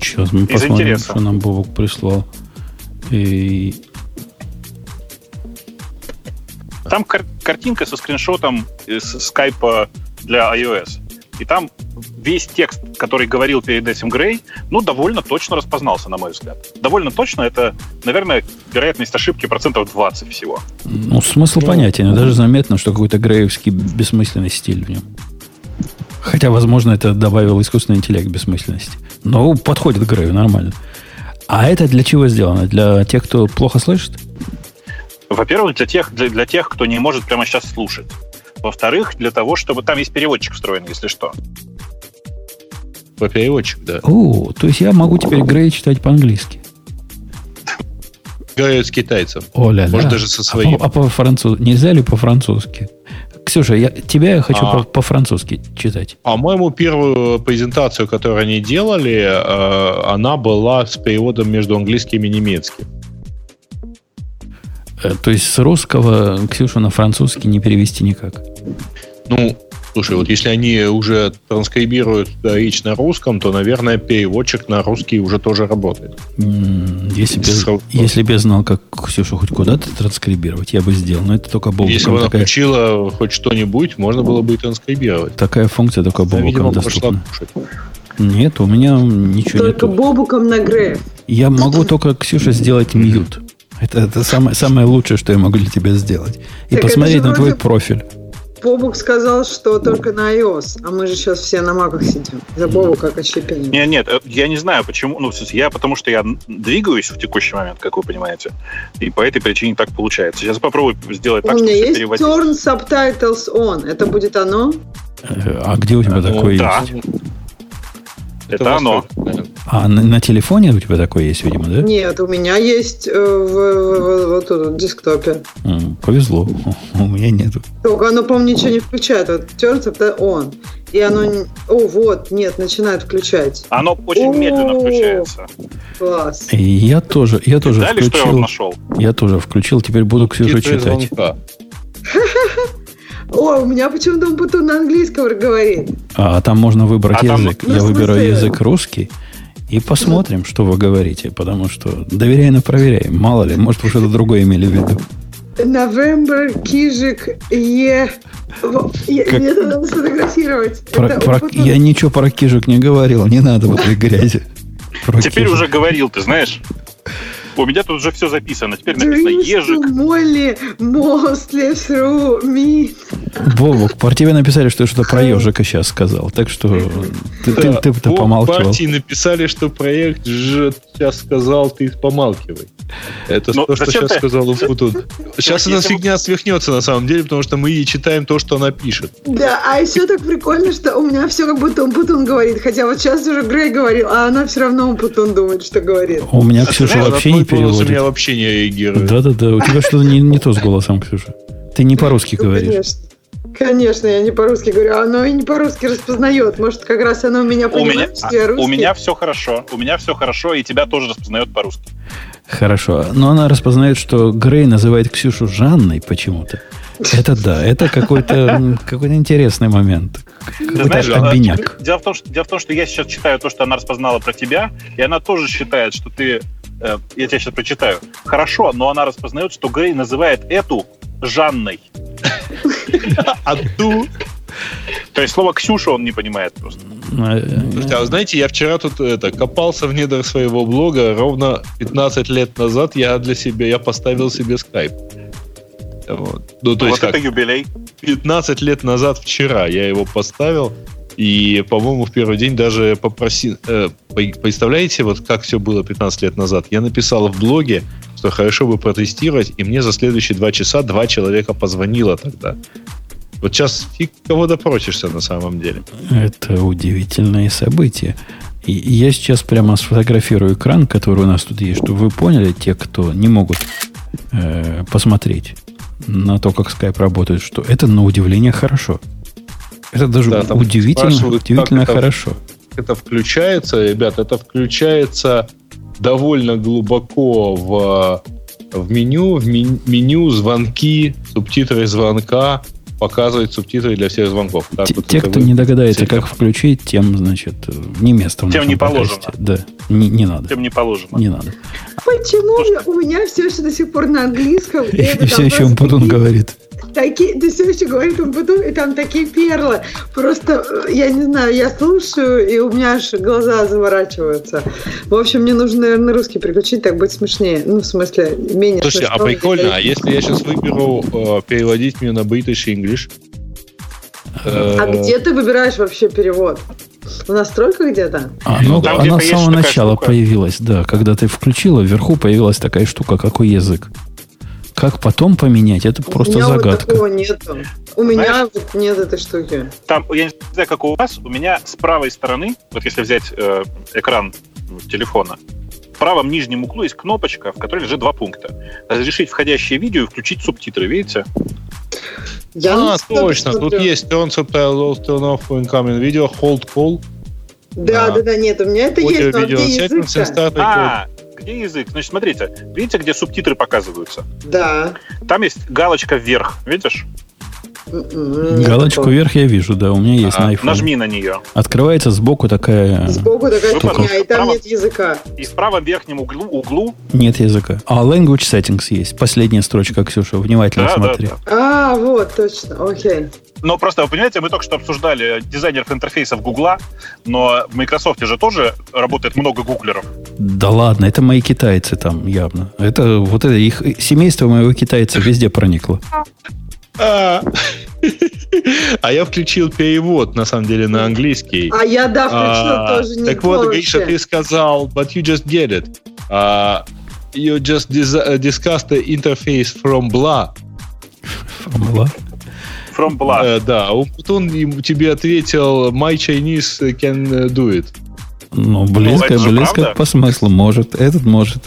Сейчас мы посмотрим, интереса. Что нам Бобок прислал. Там картинка со скриншотом из Skype для iOS. И там весь текст, который говорил перед этим Грей, довольно точно распознался, на мой взгляд. Довольно точно, это, наверное, вероятность ошибки 20% всего. Ну, смысл понятен. Даже заметно, что какой-то греевский бессмысленный стиль в нем. Хотя, возможно, это добавил искусственный интеллект бессмысленности. Но подходит к Грею нормально. А это для чего сделано? Для тех, кто плохо слышит? Во-первых, для тех, кто не может прямо сейчас слушать. Во-вторых, для того, чтобы... Там есть переводчик встроен, если что. Переводчик, да. О, то есть я могу теперь Грей читать по-английски? Говорят с китайцем. Оля, может, даже со своим. А по-французски? Нельзя ли по-французски? Ксюша, я хочу по-французски читать. По-моему, первую презентацию, которую они делали, она была с переводом между английским и немецким. То есть с русского Ксюшу на французский не перевести никак? Ну, слушай, вот если они уже транскрибируют речь на русском, то, наверное, переводчик на русский уже тоже работает. Если бы я знал, как Ксюшу хоть куда-то транскрибировать, я бы сделал. Но это только Бобоком. Если бы она включила хоть что-нибудь, можно было бы и транскрибировать. Такая функция только Бобоком доступна. Нет, у меня ничего нет. Только Бобоком на Грея. Я могу только, Ксюша, сделать мьют. Это самое лучшее, что я могу для тебя сделать. И так посмотреть на твой профиль. Бобук сказал, что только на iOS, а мы же сейчас все на маках сидим. За Бобук как отщепенец. Нет, я не знаю, почему. Потому что я двигаюсь в текущий момент, как вы понимаете. И по этой причине так получается. Сейчас попробую сделать так, чтобы все переводить. У меня есть turn subtitles on. Это будет оно? А где у тебя такое есть? Это оно. А на телефоне у тебя такое есть, видимо, да? Нет, у меня есть в десктопе. Повезло, у меня нету. Только оно, по-моему, ничего не включает. Вот тернцев, да, он. И оно... начинает включать. Оно очень медленно включается. Класс. И я тоже включил. Что я вам нашел? Я тоже включил, теперь буду Ксюшу читать. У меня почему-то Умпутун на английском говорит. А там можно выбрать язык. Я выбираю язык русский. И посмотрим, что вы говорите, потому что доверяй, но проверяй. Мало ли, может, вы что-то другое имели в виду. Новембер, Кижик, Е. Мне это надо сфотографировать. Я ничего про Кижик не говорил, не надо вот этой грязи. Теперь уже говорил, ты знаешь. У меня тут уже все записано. Теперь написано Ежик. Молли, mostly through me. Бобок, про тебя написали, что ты что-то про ежика сейчас сказал. Так что ты помалкивал. В партии написали, что проект же сейчас сказал, ты помалкивай. Это то, что сейчас сказал Умпутун. Сейчас эта фигня свихнется на самом деле, потому что мы ей читаем то, что она пишет. Да, а еще так прикольно, что у меня все как будто Умпутун говорит. Хотя вот сейчас уже Грей говорил, а она все равно Умпутун думает, что говорит. У меня Ксюша вообще не переводит. У меня вообще не реагирует. Да-да-да, у тебя что-то не то с голосом, Ксюша. Ты не по-русски говоришь. Конечно, я не по-русски говорю. Оно и не по-русски распознает. Может, как раз оно меня понимает, что я русский. У меня все хорошо. У меня все хорошо, и тебя тоже распознает по-русски. Хорошо. Но она распознает, что Грей называет Ксюшу Жанной почему-то. Это да. Это какой-то интересный момент. Какой-то обиняк. Дело в том, что я сейчас читаю то, что она распознала про тебя, и она тоже считает, что ты... Я тебя сейчас прочитаю. Хорошо, но она распознает, что Грей называет эту Жанной. А ту... То есть слово «Ксюша» он не понимает просто. Слушайте, а вы знаете, я вчера тут копался в недрах своего блога. Ровно 15 лет назад я поставил себе Skype. Вот, ну, то есть это юбилей. 15 лет назад вчера я его поставил. И, по-моему, в первый день даже попросил... Представляете, вот как все было 15 лет назад? Я написал в блоге, что хорошо бы протестировать, и мне за следующие 2 часа 2 человека позвонило тогда. Вот сейчас фиг кого допросишься на самом деле. Это удивительное событие. И я сейчас прямо сфотографирую экран, который у нас тут есть, чтобы вы поняли, те, кто не могут посмотреть на то, как Skype работает, что это, на удивление, хорошо. Это даже удивительно хорошо. Это включается, ребят, это включается довольно глубоко в меню. В меню звонки, субтитры звонка, показывает субтитры для всех звонков. Так, те, кто не догадается, как включить, тем, значит, не место. Тем не положено. Да, не надо. Тем не положено. Не надо. Почему же у меня все еще до сих пор на английском? И все еще Умпутун говорит. Ты все еще говоришь Умпутун, и там такие перлы. Просто, я не знаю, я слушаю, и у меня аж глаза заворачиваются. В общем, мне нужно, наверное, русский переключить, так будет смешнее. Ну, в смысле, менее смешно. Слушай, а прикольно, а если я сейчас выберу переводить меня на British English? А где ты выбираешь вообще перевод? В настройках где-то? Она с самого начала появилась, да. Когда ты включила, вверху появилась такая штука, какой язык. Как потом поменять? Это просто загадка. У меня вот такого нету. У меня нет этой штуки. Там, я не знаю, как у вас, у меня с правой стороны, вот если взять экран телефона, в правом нижнем углу есть кнопочка, в которой лежит 2 пункта. Разрешить входящее видео и включить субтитры, видите? Точно, тут есть turn subtitles, turn off incoming video, hold call. Да, нет, у меня это есть, но где язык? Значит, смотрите, видите, где субтитры показываются? Да. Там есть галочка вверх, видишь? Галочку вверх я вижу, да, у меня есть на iPhone. Нажми на нее. Открывается сбоку такая... штука. И там нет языка. И в правом верхнем углу... Нет языка. А language settings есть. Последняя строчка, Ксюша, внимательно смотри. Да. Вот, точно, окей. Но просто, вы понимаете, мы только что обсуждали дизайнеров интерфейсов Гугла, но в Microsoft же тоже работает много гуглеров. Да ладно, это мои китайцы там явно. Это вот это их семейство моего китайца везде проникло. А я включил перевод, на самом деле, на английский. А я, да, включил тоже не. Так вот, Гриша, ты сказал, but you just get it. You just discussed the interface from blah. From blah? From blah. Да, Умпутун тебе ответил, my Chinese can do it. Ну, близко по смыслу. Может, этот может.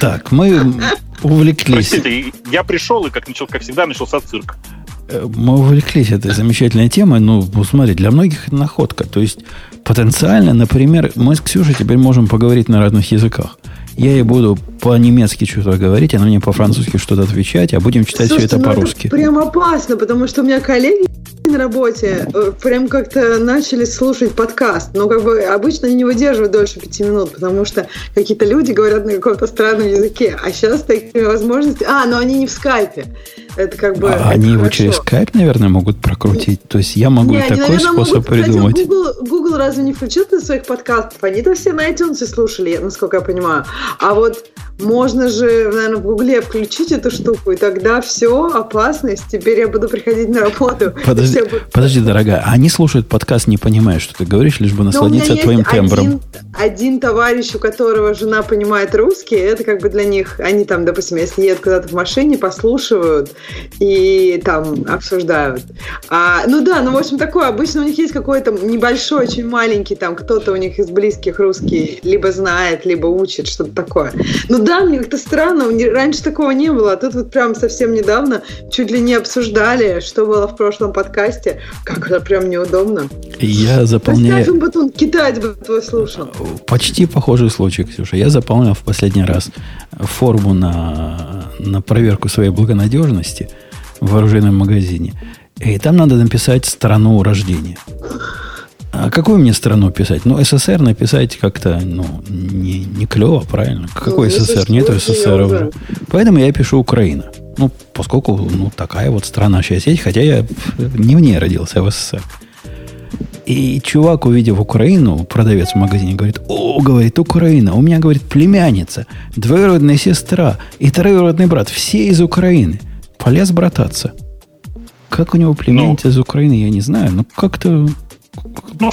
Так, мы увлеклись. Простите, я пришел, и, как всегда, начался цирк. Мы увлеклись этой замечательной темой. Ну, смотри, для многих это находка. То есть, потенциально, например, мы с Ксюшей теперь можем поговорить на разных языках. Я ей буду по-немецки что-то говорить, она мне по-французски что-то отвечать, а будем читать все это по-русски. Это прям опасно, потому что у меня коллеги... на работе прям как-то начали слушать подкаст, но как бы обычно они не выдерживают дольше 5 минут, потому что какие-то люди говорят на каком-то странном языке, а сейчас такие возможности... но они не в скайпе. Это как бы... Они его через скайп, наверное, могут прокрутить. То есть я могу такой способ придумать. Кстати, Google разве не включил на своих подкастов? Они-то все на iTunes слушали, насколько я понимаю. А вот можно же, наверное, в Гугле включить эту штуку, и тогда все, опасность. Теперь я буду приходить на работу. Подожди, дорогая, они слушают подкаст, не понимая, что ты говоришь, лишь бы насладиться твоим тембром. Один товарищ, у которого жена понимает русский, это как бы для них... Они там, допустим, если едут куда-то в машине, послушивают... и там обсуждают. В общем, такое. Обычно у них есть какой-то небольшой, очень маленький, там, кто-то у них из близких русский либо знает, либо учит, что-то такое. Мне как-то странно, раньше такого не было, а тут вот прям совсем недавно чуть ли не обсуждали, что было в прошлом подкасте. Как это прям неудобно. Я заполняю... Умпутун, китаец бы твой слушал. Почти похожий случай, Ксюша. Я заполнял в последний раз форму на проверку своей благонадежности в оружейном магазине. И там надо написать страну рождения. А какую мне страну писать? СССР написать как-то, не клево, правильно? Какой СССР? Нету СССР уже. Поэтому я пишу Украина. Поскольку, такая вот страна сейчас есть, хотя я не в ней родился, а в СССР. И чувак, увидев Украину, продавец в магазине, говорит: «О, — говорит, — Украина, у меня, — говорит, — племянница, двоюродная сестра и троюродный брат, все из Украины». Полез брататься. Как у него племянница из Украины, я не знаю, но как-то...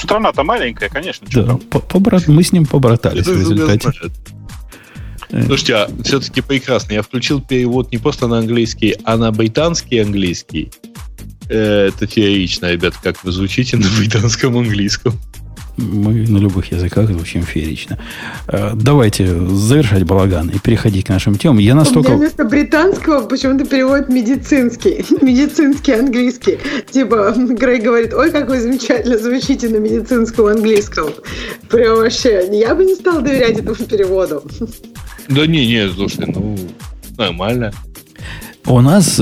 Страна-то маленькая, конечно. Да, мы с ним побратались в результате. Слушайте, все-таки прекрасно. Я включил перевод не просто на английский, а на британский английский. Это феерично, ребят, как вы звучите на британском английском. Мы на любых языках звучим феерично. Давайте завершать балаган и переходить к нашим темам. Я настолько... У меня вместо британского почему-то переводят медицинский. Медицинский английский. Типа, Грей говорит: «Ой, как вы замечательно звучите на медицинском английском». Прям вообще, я бы не стал доверять этому переводу. Да не, слушай, нормально. У нас,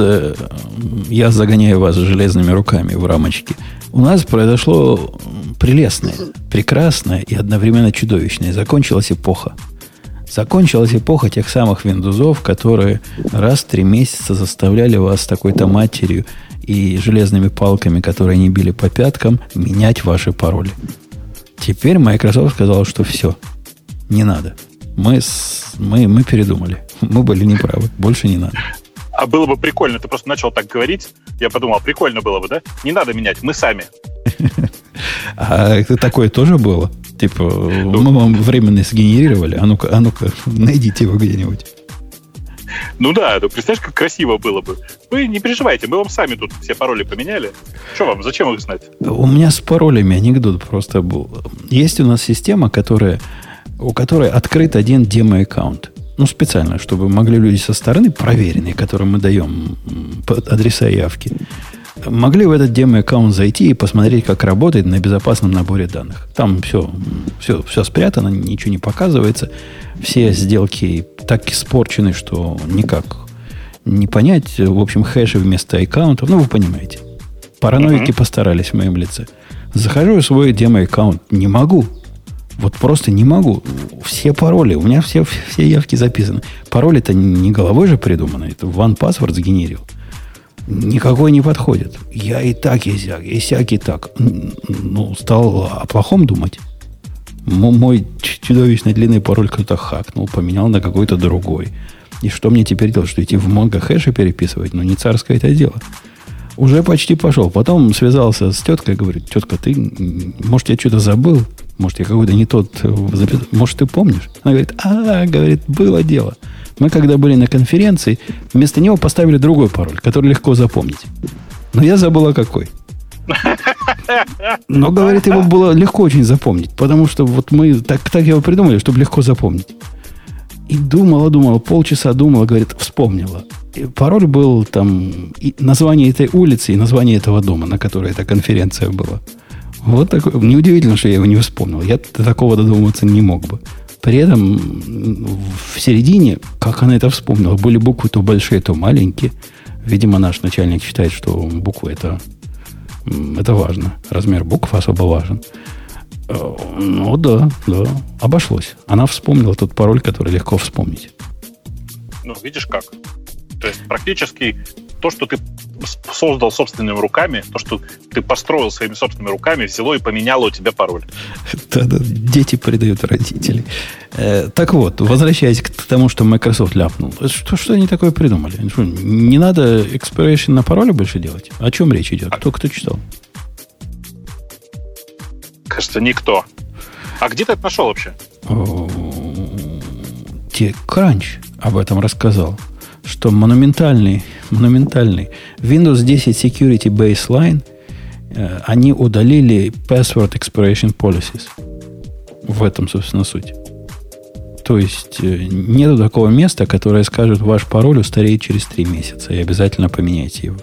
я загоняю вас железными руками в рамочки, у нас произошло прелестное, прекрасное и одновременно чудовищное. Закончилась эпоха. Закончилась эпоха тех самых виндузов, которые раз в 3 месяца заставляли вас такой-то матерью и железными палками, которые они били по пяткам, менять ваши пароли. Теперь Microsoft сказал, что все, не надо. Мы передумали. Мы были неправы. Больше не надо. А было бы прикольно, ты просто начал так говорить, я подумал, прикольно было бы, да? Не надо менять, мы сами. А такое тоже было? Типа, мы вам временно сгенерировали, а ну-ка, найдите его где-нибудь. Представляешь, как красиво было бы. Вы не переживайте, мы вам сами тут все пароли поменяли. Что вам, зачем их знать? У меня с паролями анекдот просто был. Есть у нас система, у которой открыт один демо-аккаунт. Специально, чтобы могли люди со стороны, проверенные, которым мы даем адреса явки, могли в этот демо-аккаунт зайти и посмотреть, как работает на безопасном наборе данных. Там все спрятано, ничего не показывается. Все сделки так испорчены, что никак не понять. В общем, хэши вместо аккаунтов. Вы понимаете. Параноики постарались в моем лице. Захожу в свой демо-аккаунт. Не могу. Вот просто не могу. Все пароли, у меня все явки записаны. Пароли-то не головой же придуманы. Это OnePassword сгенерил. Никакой не подходит. Я и так, и сяк, и так. Стал о плохом думать. Мой чудовищно длинный пароль кто-то хакнул, поменял на какой-то другой. И что мне теперь делать? Что идти в монго-хэши переписывать? Не царское это дело. Уже почти пошел. Потом связался с теткой, говорит: «Тетка, ты, может, я что-то забыл? Может, я какой-то не тот записал? Может, ты помнишь?» Она говорит: говорит, было дело. Мы, когда были на конференции, вместо него поставили другой пароль, который легко запомнить. Но я забыла какой. Но, говорит, его было легко очень запомнить, потому что вот мы так его придумали, чтобы легко запомнить. И думала, полчаса думала, говорит, вспомнила. И пароль был там и название этой улицы, и название этого дома, на которой эта конференция была. Вот такой. Неудивительно, что я его не вспомнил. Я такого додуматься не мог бы. При этом в середине, как она это вспомнила, были буквы то большие, то маленькие. Видимо, наш начальник считает, что буквы это Это важно. Размер букв особо важен. Ну да, обошлось. Она вспомнила тот пароль, который легко вспомнить. Ну, видишь как. То есть практически то, что ты создал собственными руками, то, что ты построил своими собственными руками, взяло и поменяло у тебя пароль. Да-да, дети предают родителей. Так вот, возвращаясь к тому, что Microsoft ляпнул. Что они такое придумали? Не надо expiration на пароле больше делать? О чем речь идет? Кто читал? Кажется, никто. А где ты это нашел вообще? TechCrunch об этом рассказал. Что монументальный Windows 10 Security Baseline, они удалили Password Expiration Policies. В этом, собственно, суть. То есть, нету такого места, которое скажет, ваш пароль устареет через 3 месяца, и обязательно поменяйте его.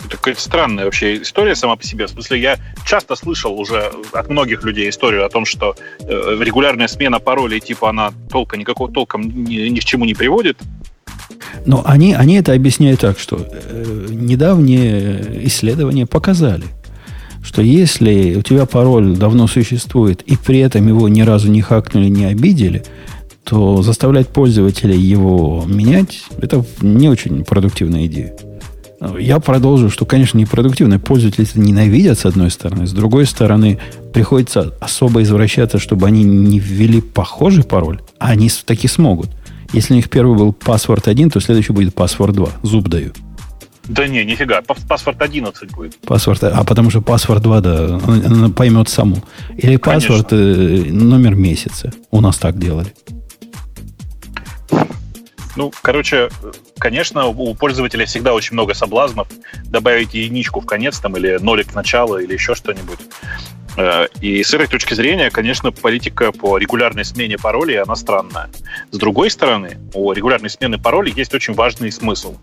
Это какая-то странная вообще история сама по себе. В смысле, я часто слышал уже от многих людей историю о том, что регулярная смена паролей, типа, она толком ни к чему не приводит. Но они это объясняют так, что недавние исследования показали, что если у тебя пароль давно существует, и при этом его ни разу не хакнули, не обидели, то заставлять пользователя его менять – это не очень продуктивная идея. Я продолжу, что, конечно, непродуктивно. Пользователи это ненавидят, с одной стороны. С другой стороны, приходится особо извращаться, чтобы они не ввели похожий пароль. А они таки смогут. Если у них первый был паспорт 1, то следующий будет паспорт 2. Зуб даю. Да не, нифига. Паспорт 11 будет. Паспорт, а потому что паспорт 2, да, он поймет саму. Или паспорт номер месяца. У нас так делали. Ну, короче, конечно, у пользователя всегда очень много соблазнов. Добавить единичку в конец, там, или нолик в начало, или еще что-нибудь. И с этой точки зрения, конечно, политика по регулярной смене паролей, она странная. С другой стороны, у регулярной смены паролей есть очень важный смысл.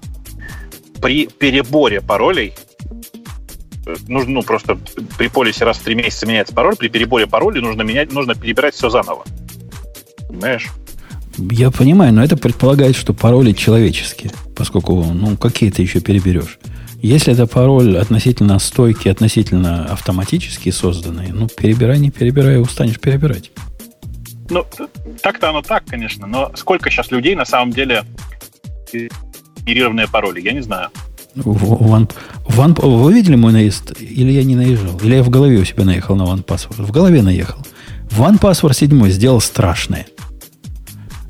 При переборе паролей, ну, просто при полисе раз в 3 месяца меняется пароль, при переборе паролей нужно перебирать все заново. Понимаешь? Я понимаю, но это предполагает, что пароли человеческие, поскольку, ну, какие ты еще переберешь. Если это пароль относительно стойкий, относительно автоматически созданный, ну, перебирай, не перебирай, устанешь перебирать. Ну, так-то оно так, конечно, но сколько сейчас людей на самом деле генерированные пароли, я не знаю. Вы видели мой наезд? Или я не наезжал? Или я в голове у себя наехал на OnePassword? В голове наехал. OnePassword 7 сделал страшное.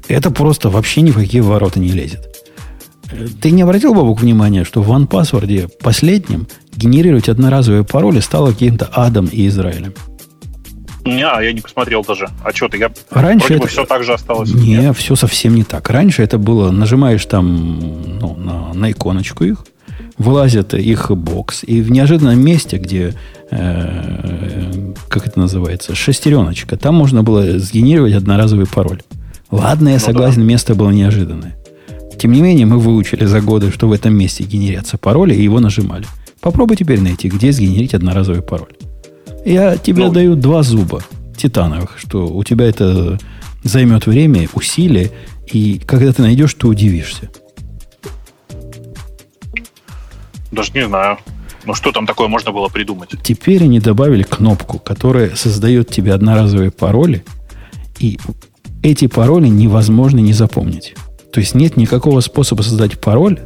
Это просто вообще ни в какие ворота не лезет. Ты не обратил, Бабук, внимания, что в OnePassword последнем генерировать одноразовые пароли стало каким-то адом и Израилем? Не, я не посмотрел даже. А что ты? Раньше это... все так же осталось. Не, все совсем не так. Раньше это было, нажимаешь там на иконочку их, вылазит их бокс, и в неожиданном месте, где, как это называется, шестереночка, там можно было сгенерировать одноразовый пароль. Ладно, я согласен, место было неожиданное. Тем не менее, мы выучили за годы, что в этом месте генерятся пароли, и его нажимали. Попробуй теперь найти, где сгенерить одноразовый пароль. Я тебе даю 2 зуба титановых, что у тебя это займет время, усилия, и когда ты найдешь, ты удивишься. Даже не знаю. Ну, что там такое можно было придумать? Теперь они добавили кнопку, которая создает тебе одноразовые пароли, и... эти пароли невозможно не запомнить. То есть нет никакого способа создать пароль,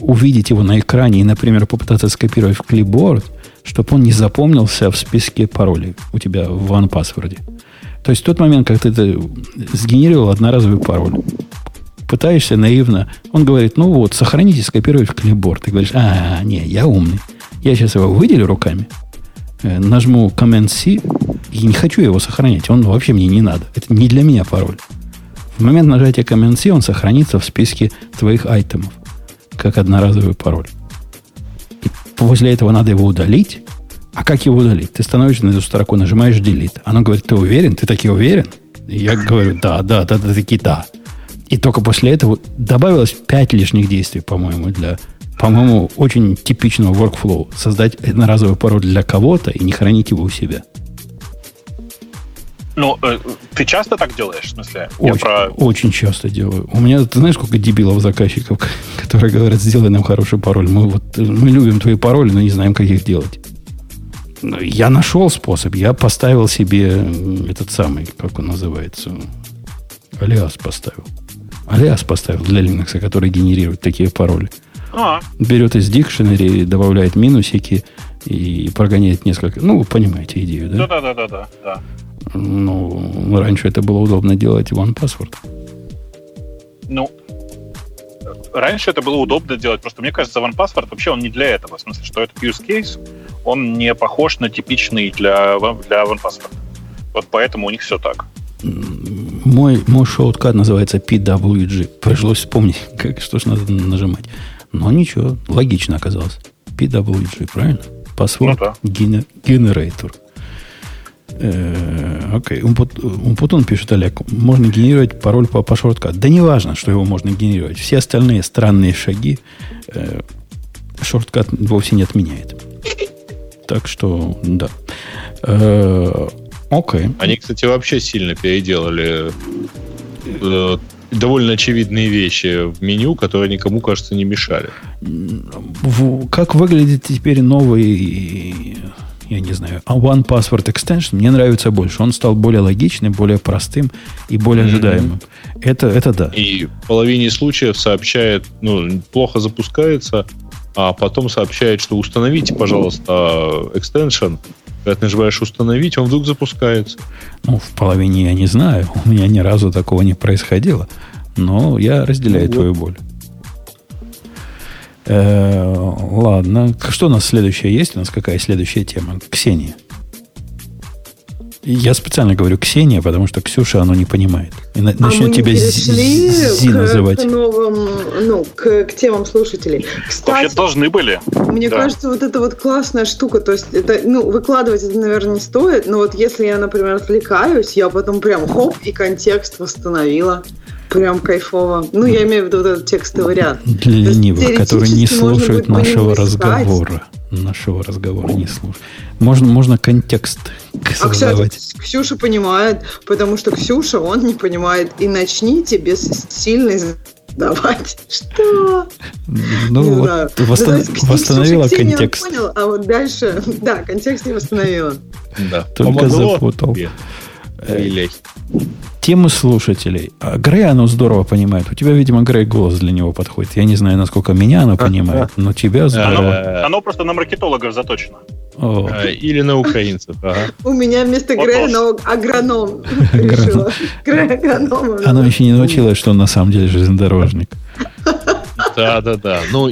увидеть его на экране и, например, попытаться скопировать в клипборд, чтобы он не запомнился в списке паролей у тебя в OnePassword. То есть в тот момент, как ты сгенерировал одноразовый пароль, пытаешься наивно, он говорит, ну вот, сохраните, скопировать в клипборд. Ты говоришь, не, я умный. Я сейчас его выделю руками, нажму Command-C, и не хочу его сохранять. Он вообще мне не надо. Это не для меня пароль. В момент нажатия Command-C он сохранится в списке твоих айтемов, как одноразовый пароль. И после этого надо его удалить. А как его удалить? Ты становишься на эту строку, нажимаешь Delete. Оно говорит, ты уверен? Ты таки уверен? И я говорю, да. И только после этого добавилось 5 лишних действий, по-моему, для... По-моему, очень типичного workflow. Создать одноразовый пароль для кого-то и не хранить его у себя. Ну, ты часто так делаешь, в смысле? Очень часто делаю. У меня, ты знаешь, сколько дебилов-заказчиков, которые говорят, сделай нам хороший пароль. Мы любим твои пароли, но не знаем, как их делать. Я нашел способ. Я поставил себе этот самый, как он называется, алиас поставил. Алиас поставил для Linux, который генерирует такие пароли. Берет из дикшенери, добавляет минусики и прогоняет несколько... Ну, вы понимаете идею, да? Да. Ну, раньше это было удобно делать OnePassword. Ну, раньше это было удобно делать. Просто мне кажется, OnePassword вообще он не для этого. В смысле, что этот use case, он не похож на типичный для OnePassword. Вот поэтому у них все так. Мой шоуткат называется PWG. Пришлось вспомнить, что же надо нажимать. Но ничего, логично оказалось. PWG, правильно? Password Generator. Окей. Умпутун пишет, Олег, можно генерировать пароль по шорткату. Да не важно, что его можно генерировать. Все остальные странные шаги шорткат вовсе не отменяет. Так что, да. Окей. Они, кстати, вообще сильно переделали довольно очевидные вещи в меню, которые никому, кажется, не мешали. Как выглядит теперь новый... Я не знаю. А OnePassword Extension мне нравится больше. Он стал более логичным, более простым и более ожидаемым. Это да. И в половине случаев сообщает, плохо запускается, а потом сообщает, что установите, пожалуйста, экстеншн. Когда нажимаешь «Установить», он вдруг запускается. В половине я не знаю. У меня ни разу такого не происходило. Но я разделяю твою боль. Ладно. Что у нас следующее есть? У нас какая следующая тема? Ксения. Я специально говорю Ксения, потому что Ксюша, оно не понимает. И начнет тебя Зи называть. К темам слушателей. Кстати, вообще должны были. Мне кажется, это классная штука. То есть, это, выкладывать это, наверное, не стоит. Но если я, например, отвлекаюсь, я потом прям хоп, и контекст восстановила. Прям кайфово. Я имею в виду этот текстовый ряд. Для ленивых, которые не слушают нашего разговора. Можно контекст создавать. Ксюша понимает, потому что Ксюша, он не понимает. И начните без сильной давать. Что? Восстановила контекст. Ксения поняла, а вот дальше... Да, контекст не восстановила. Да, только запутал. Темы слушателей. Грей, оно здорово понимает. У тебя, видимо, Грей голос для него подходит. Я не знаю, насколько меня оно понимает, но тебя здорово. Оно просто на маркетологов заточено. Или на украинцев. У меня вместо Грея агроном решила. Оно еще не научилось, что он на самом деле железнодорожник. Да.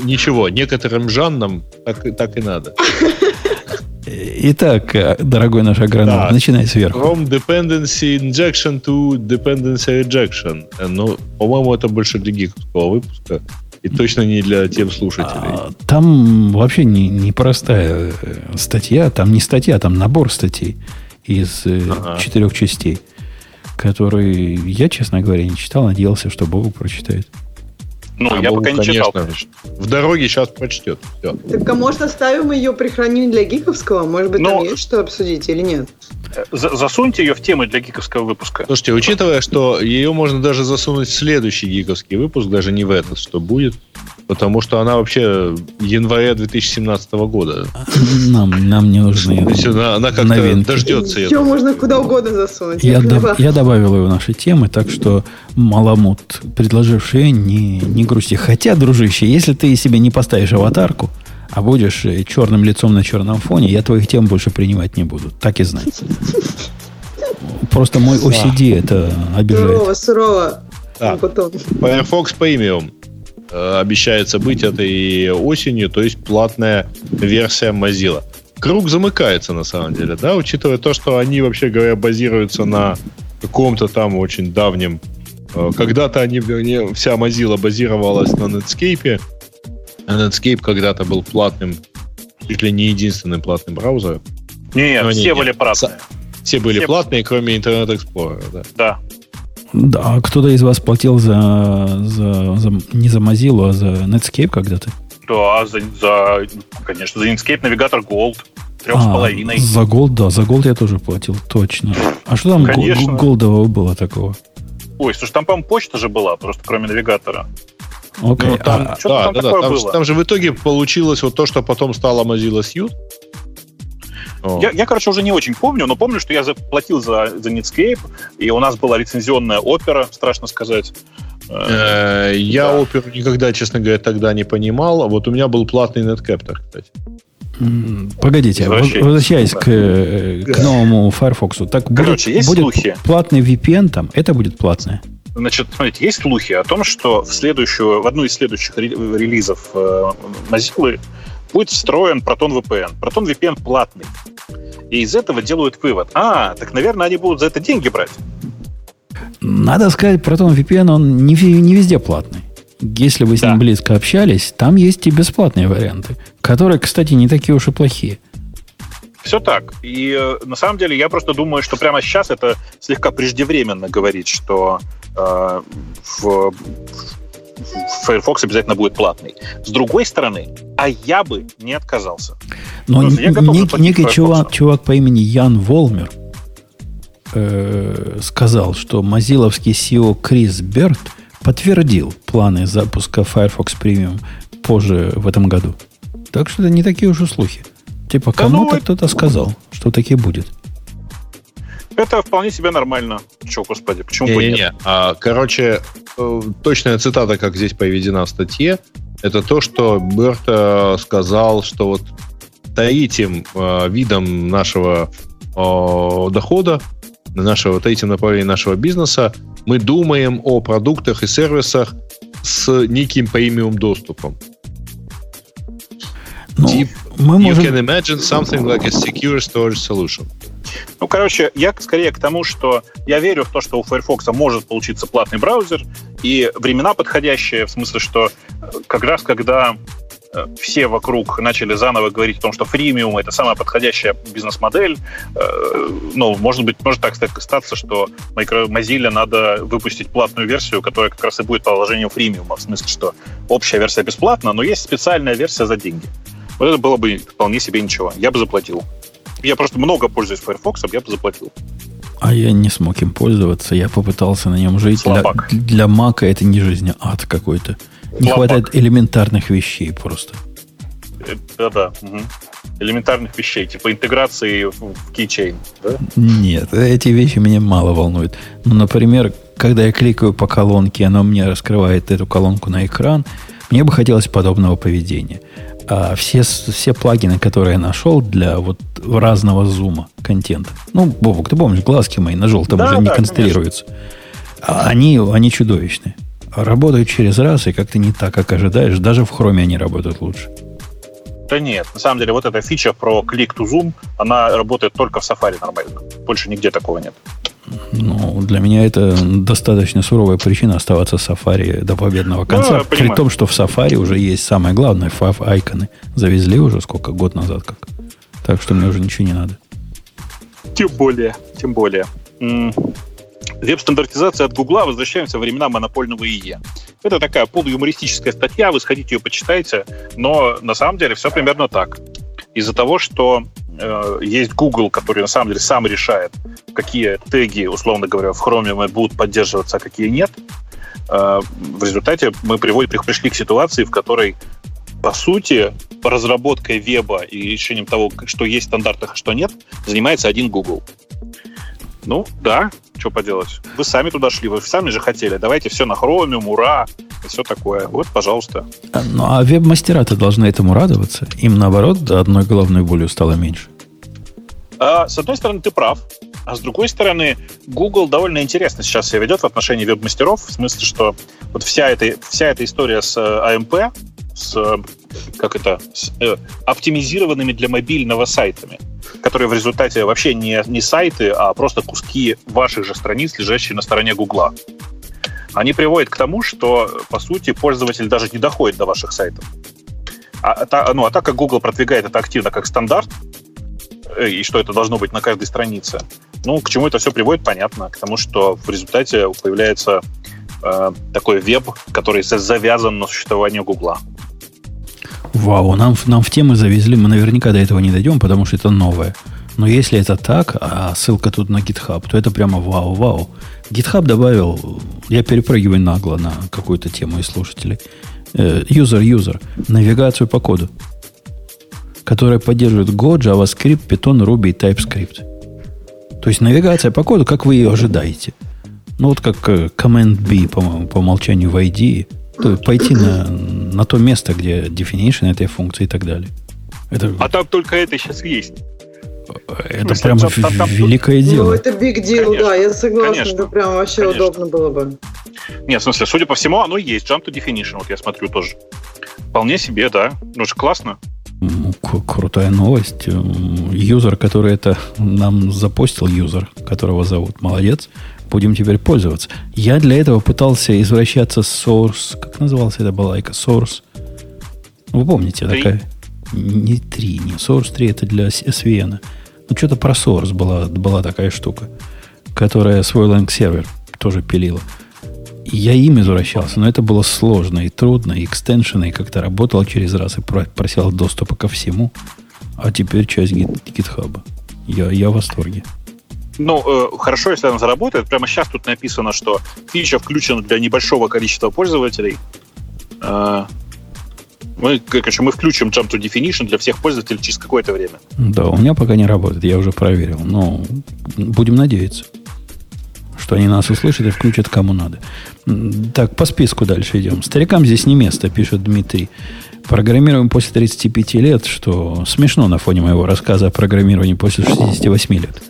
Ничего, некоторым Жаннам так и надо. Итак, дорогой наш агроном, начинай сверху. From dependency injection to dependency rejection. По-моему, это больше для гиковского выпуска. И точно не для тем слушателей. Там вообще непростая статья. Там не статья, там набор статей из 4 частей, которые я, честно говоря, не читал. Надеялся, что Богу прочитает. Я пока не читал. В дороге сейчас прочтет. Все. Так, а может, оставим ее, прихраним для гиковского? Может быть, там есть что обсудить или нет? Засуньте ее в темы для гиковского выпуска. Слушайте, учитывая, что ее можно даже засунуть в следующий гиковский выпуск, даже не в этот, что будет, потому что она вообще января 2017 года. Нам не нужны новинки. Она как-то дождется ее. Ее можно куда угодно засунуть. Я добавил ее в наши темы, так что маламут, предложивший, не грусти. Хотя, дружище, если ты себе не поставишь аватарку, а будешь черным лицом на черном фоне, я твоих тем больше принимать не буду. Так и знай. Просто мой OCD это обижает. Сурово. Firefox Premium обещается быть этой осенью, то есть платная версия Mozilla. Круг замыкается, на самом деле, да, учитывая то, что они, вообще говоря, базируются на каком-то там очень давнем... Когда-то вся Mozilla базировалась на Netscape. Netscape когда-то был платным, чуть ли не единственным платным браузером. Все были платные. Все были платные, кроме Internet Explorer, да. Да, кто-то из вас платил за не за Mozilla, а за Netscape когда-то? Да, конечно, за Netscape навигатор Gold. 3,5. За голд, да, за голд я тоже платил, точно. А что там голдового было такого? Ой, слушай, там, по-моему, почта же была, просто кроме навигатора. Окей. Ну, там, да, там, да, такое там, было. Там же в итоге получилось вот то, что потом стало Mozilla Suite. Я, короче, уже не очень помню, но помню, что я заплатил за Netscape, и у нас была лицензионная опера, страшно сказать. Я оперу никогда, честно говоря, тогда не понимал. А вот у меня был платный Netcaptor, кстати. Погодите, возвращаясь к новому Firefox. Так, короче, будет, есть будет слухи. Платный VPN там, это будет платное. Значит, смотрите, есть слухи о том, что в одну из следующих релизов Mozilla будет встроен Proton VPN. Proton VPN платный. И из этого делают вывод. Так, наверное, они будут за это деньги брать. Надо сказать, Proton VPN, он не везде платный. Если вы с ним близко общались, там есть и бесплатные варианты, которые, кстати, не такие уж и плохие. Все так. И на самом деле я просто думаю, что прямо сейчас это слегка преждевременно говорить, что Firefox обязательно будет платный. С другой стороны, я бы не отказался. Но некий чувак по имени Ян Волмер сказал, что мозиловский CEO Крис Берт подтвердил планы запуска Firefox Premium позже в этом году. Так что это не такие уж и слухи. Типа кому-то кто-то сказал, что такие будет. Это вполне себе нормально. Че, господи, почему бы нет? Короче, точная цитата, как здесь поведена в статье, это то, что Берт сказал, что вот третьим видом нашего дохода, третьим направлением нашего бизнеса мы думаем о продуктах и сервисах с неким премиум-доступом. Ну, you can imagine something like a secure storage solution. Ну, короче, я скорее к тому, что я верю в то, что у Firefox может получиться платный браузер, и времена подходящие, в смысле, что как раз когда все вокруг начали заново говорить о том, что фримиум — это самая подходящая бизнес-модель. Ну, может так статься, что Mozilla надо выпустить платную версию, которая как раз и будет положением фримиума. В смысле, что общая версия бесплатна, но есть специальная версия за деньги. Вот это было бы вполне себе ничего. Я бы заплатил. Я просто много пользуюсь Firefox, я бы заплатил. А я не смог им пользоваться. Я попытался на нем жить. Для Мака это не жизнь, а ад какой-то. Не хватает элементарных вещей просто. Да-да. Угу. Элементарных вещей, типа интеграции в keychain, да? Нет, эти вещи меня мало волнуют. Ну, например, когда я кликаю по колонке, оно мне раскрывает эту колонку на экран. Мне бы хотелось подобного поведения. А все плагины, которые я нашел для вот разного зума контента. Ну, Бобок, ты помнишь, глазки мои на желтом уже не концентрируются. Они чудовищные. Работают через раз, и как-то не так, как ожидаешь. Даже в Chrome они работают лучше. Да нет, на самом деле вот эта фича про click to zoom, она работает только в Safari нормально. Больше нигде такого нет. Ну, для меня это достаточно суровая причина оставаться в Safari до победного конца. Ну, при том, что в Safari уже есть самое главное, фав-айконы. Завезли уже сколько? Год назад как. Так что мне уже ничего не надо. Тем более. Веб-стандартизация от Гугла. Возвращаемся во времена монопольного ИЕ. Это такая полуюмористическая статья. Вы сходите ее, почитайте. Но на самом деле все примерно так. Из-за того, что есть Google, который на самом деле сам решает, какие теги, условно говоря, в Chromium будут поддерживаться, а какие нет, в результате мы пришли к ситуации, в которой, по сути, разработкой веба и решением того, что есть в стандартах, а что нет, занимается один Google. Ну, да, что поделать. Вы сами туда шли, вы сами же хотели. Давайте все на Chromium, ура, и все такое. Вот, пожалуйста. Ну, а веб-мастера-то должны этому радоваться. Им, наоборот, одной головной болью стало меньше. С одной стороны, ты прав. А с другой стороны, Google довольно интересно сейчас себя ведет в отношении веб-мастеров. В смысле, что вот вся эта история с AMP, с оптимизированными для мобильного сайтами, которые в результате вообще не сайты, а просто куски ваших же страниц, лежащие на стороне Гугла. Они приводят к тому, что, по сути, пользователь даже не доходит до ваших сайтов. А так как Google продвигает это активно как стандарт, и что это должно быть на каждой странице, ну, к чему это все приводит, понятно. К тому, что в результате появляется такой веб, который завязан на существование Гугла. Вау, нам в темы завезли, мы наверняка до этого не дойдем, потому что это новое. Но если это так, а ссылка тут на GitHub, то это прямо вау-вау. GitHub добавил, я перепрыгиваю нагло на какую-то тему из слушателей, юзер, навигацию по коду, которая поддерживает Go, JavaScript, Python, Ruby и TypeScript. То есть навигация по коду, как вы ее ожидаете. Ну, вот как Command B, по-моему, по умолчанию в IDE, пойти на то место, где definition этой функции и так далее. Это... А там только это сейчас есть. Это прям великое дело. Ну, это big deal, конечно, да, я согласна, конечно, это прям вообще конечно. Удобно было бы. Нет, в смысле, судя по всему, оно есть, jump to definition, вот я смотрю тоже. Вполне себе, да, ну же классно. Крутая новость. Юзер, который это нам запостил, юзер, которого зовут, молодец, будем теперь пользоваться. Я для этого пытался извращаться с Source, как назывался эта балайка, Source, вы помните, 3? Такая... Не 3, не Source 3, это для SVN. Ну, что-то про Source была такая штука, которая свой лэнг-сервер тоже пилила. И я им извращался, но это было сложно и трудно, и экстеншены, и как-то работал через раз, и просил доступа ко всему. А теперь часть GitHub. Я в восторге. Ну, хорошо, если она заработает. Прямо сейчас тут написано, что фича включена для небольшого количества пользователей. Мы включим Jump to Definition для всех пользователей через какое-то время. Да, у меня пока не работает, я уже проверил. Но будем надеяться, что они нас услышат и включат кому надо. Так, по списку дальше идем. Старикам здесь не место, пишет Дмитрий. Программируем после 35 лет, что смешно на фоне моего рассказа о программировании после 68 лет.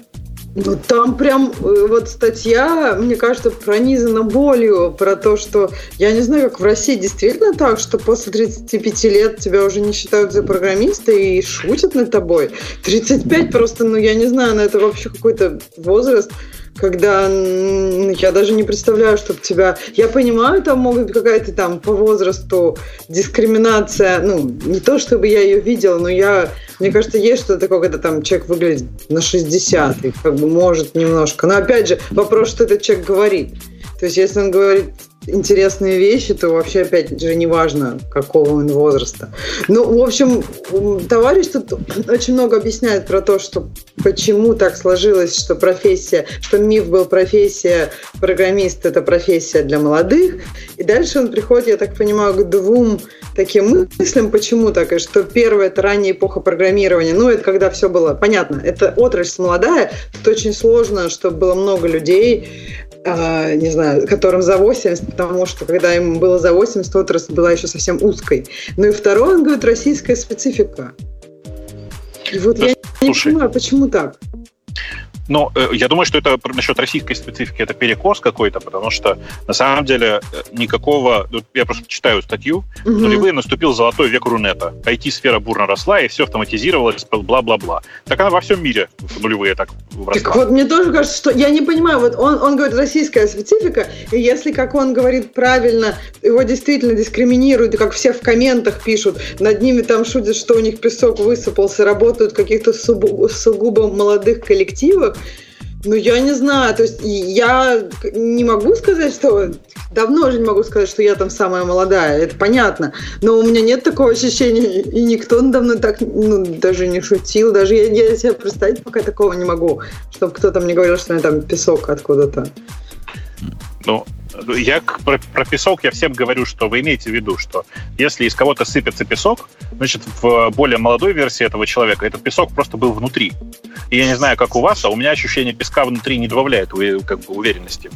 Ну, там прям вот статья, мне кажется, пронизана болью про то, что, я не знаю, как в России действительно так, что после 35 лет тебя уже не считают за программиста и шутят над тобой. 35 просто, ну, я не знаю, но это вообще какой-то возраст, когда я даже не представляю, чтобы тебя... Я понимаю, там могут быть какая-то там по возрасту дискриминация. Ну, не то, чтобы я ее видела, но я... Мне кажется, есть что-то такое, когда там человек выглядит на 60 и как бы может немножко. Но опять же, вопрос, что этот человек говорит. То есть, если он говорит интересные вещи, то вообще, опять же, не важно, какого он возраста. Ну, в общем, товарищ тут очень много объясняет про то, что почему так сложилось, что профессия, что миф был профессия, программист – это профессия для молодых. И дальше он приходит, я так понимаю, к двум таким мыслям, почему так, и что первое – это ранняя эпоха программирования. Ну, это когда все было понятно. Это отрасль молодая, тут очень сложно, чтобы было много людей, не знаю, которым за 80, потому что когда ему было за 80, отрасль была еще совсем узкой. Ну и второе, он говорит, российская специфика. И вот да, я слушай, не понимаю, почему так? Ну, я думаю, что это насчет российской специфики, это перекос какой-то, потому что на самом деле никакого... Я просто читаю статью. В нулевые наступил золотой век Рунета. IT-сфера бурно росла, и все автоматизировалось, бла-бла-бла. Так она во всем мире в нулевые так росла. Так вот, мне тоже кажется, что... Я не понимаю, вот он говорит, российская специфика, и если, как он говорит правильно, его действительно дискриминируют, и как все в комментах пишут, над ними там шутят, что у них песок высыпался, работают в каких-то сугубо молодых коллективах. Ну, я не знаю, то есть я не могу сказать, что... Давно уже не могу сказать, что я там самая молодая, это понятно, но у меня нет такого ощущения, и никто надо мной так даже не шутил, даже я себе представить пока такого не могу, чтобы кто-то мне говорил, что у меня там песок откуда-то. Ну, я про песок я всем говорю, что вы имеете в виду, что если из кого-то сыпется песок, значит, в более молодой версии этого человека этот песок просто был внутри. И я не знаю, как у вас, а у меня ощущение песка внутри не добавляет как бы уверенности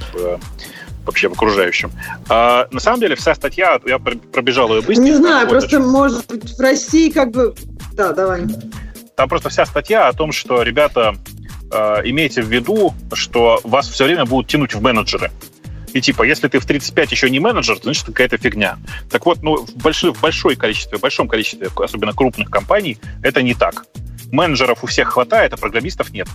вообще в окружающем. А на самом деле вся статья, я пробежал ее быстро. Не знаю, просто, может быть, в России как бы... Да, давай. Там просто вся статья о том, что, ребята, имейте в виду, что вас все время будут тянуть в менеджеры. И типа, если ты в 35 еще не менеджер, значит, какая-то фигня. Так вот, ну, в большом количестве, особенно крупных компаний, это не так. Менеджеров у всех хватает, а программистов нет.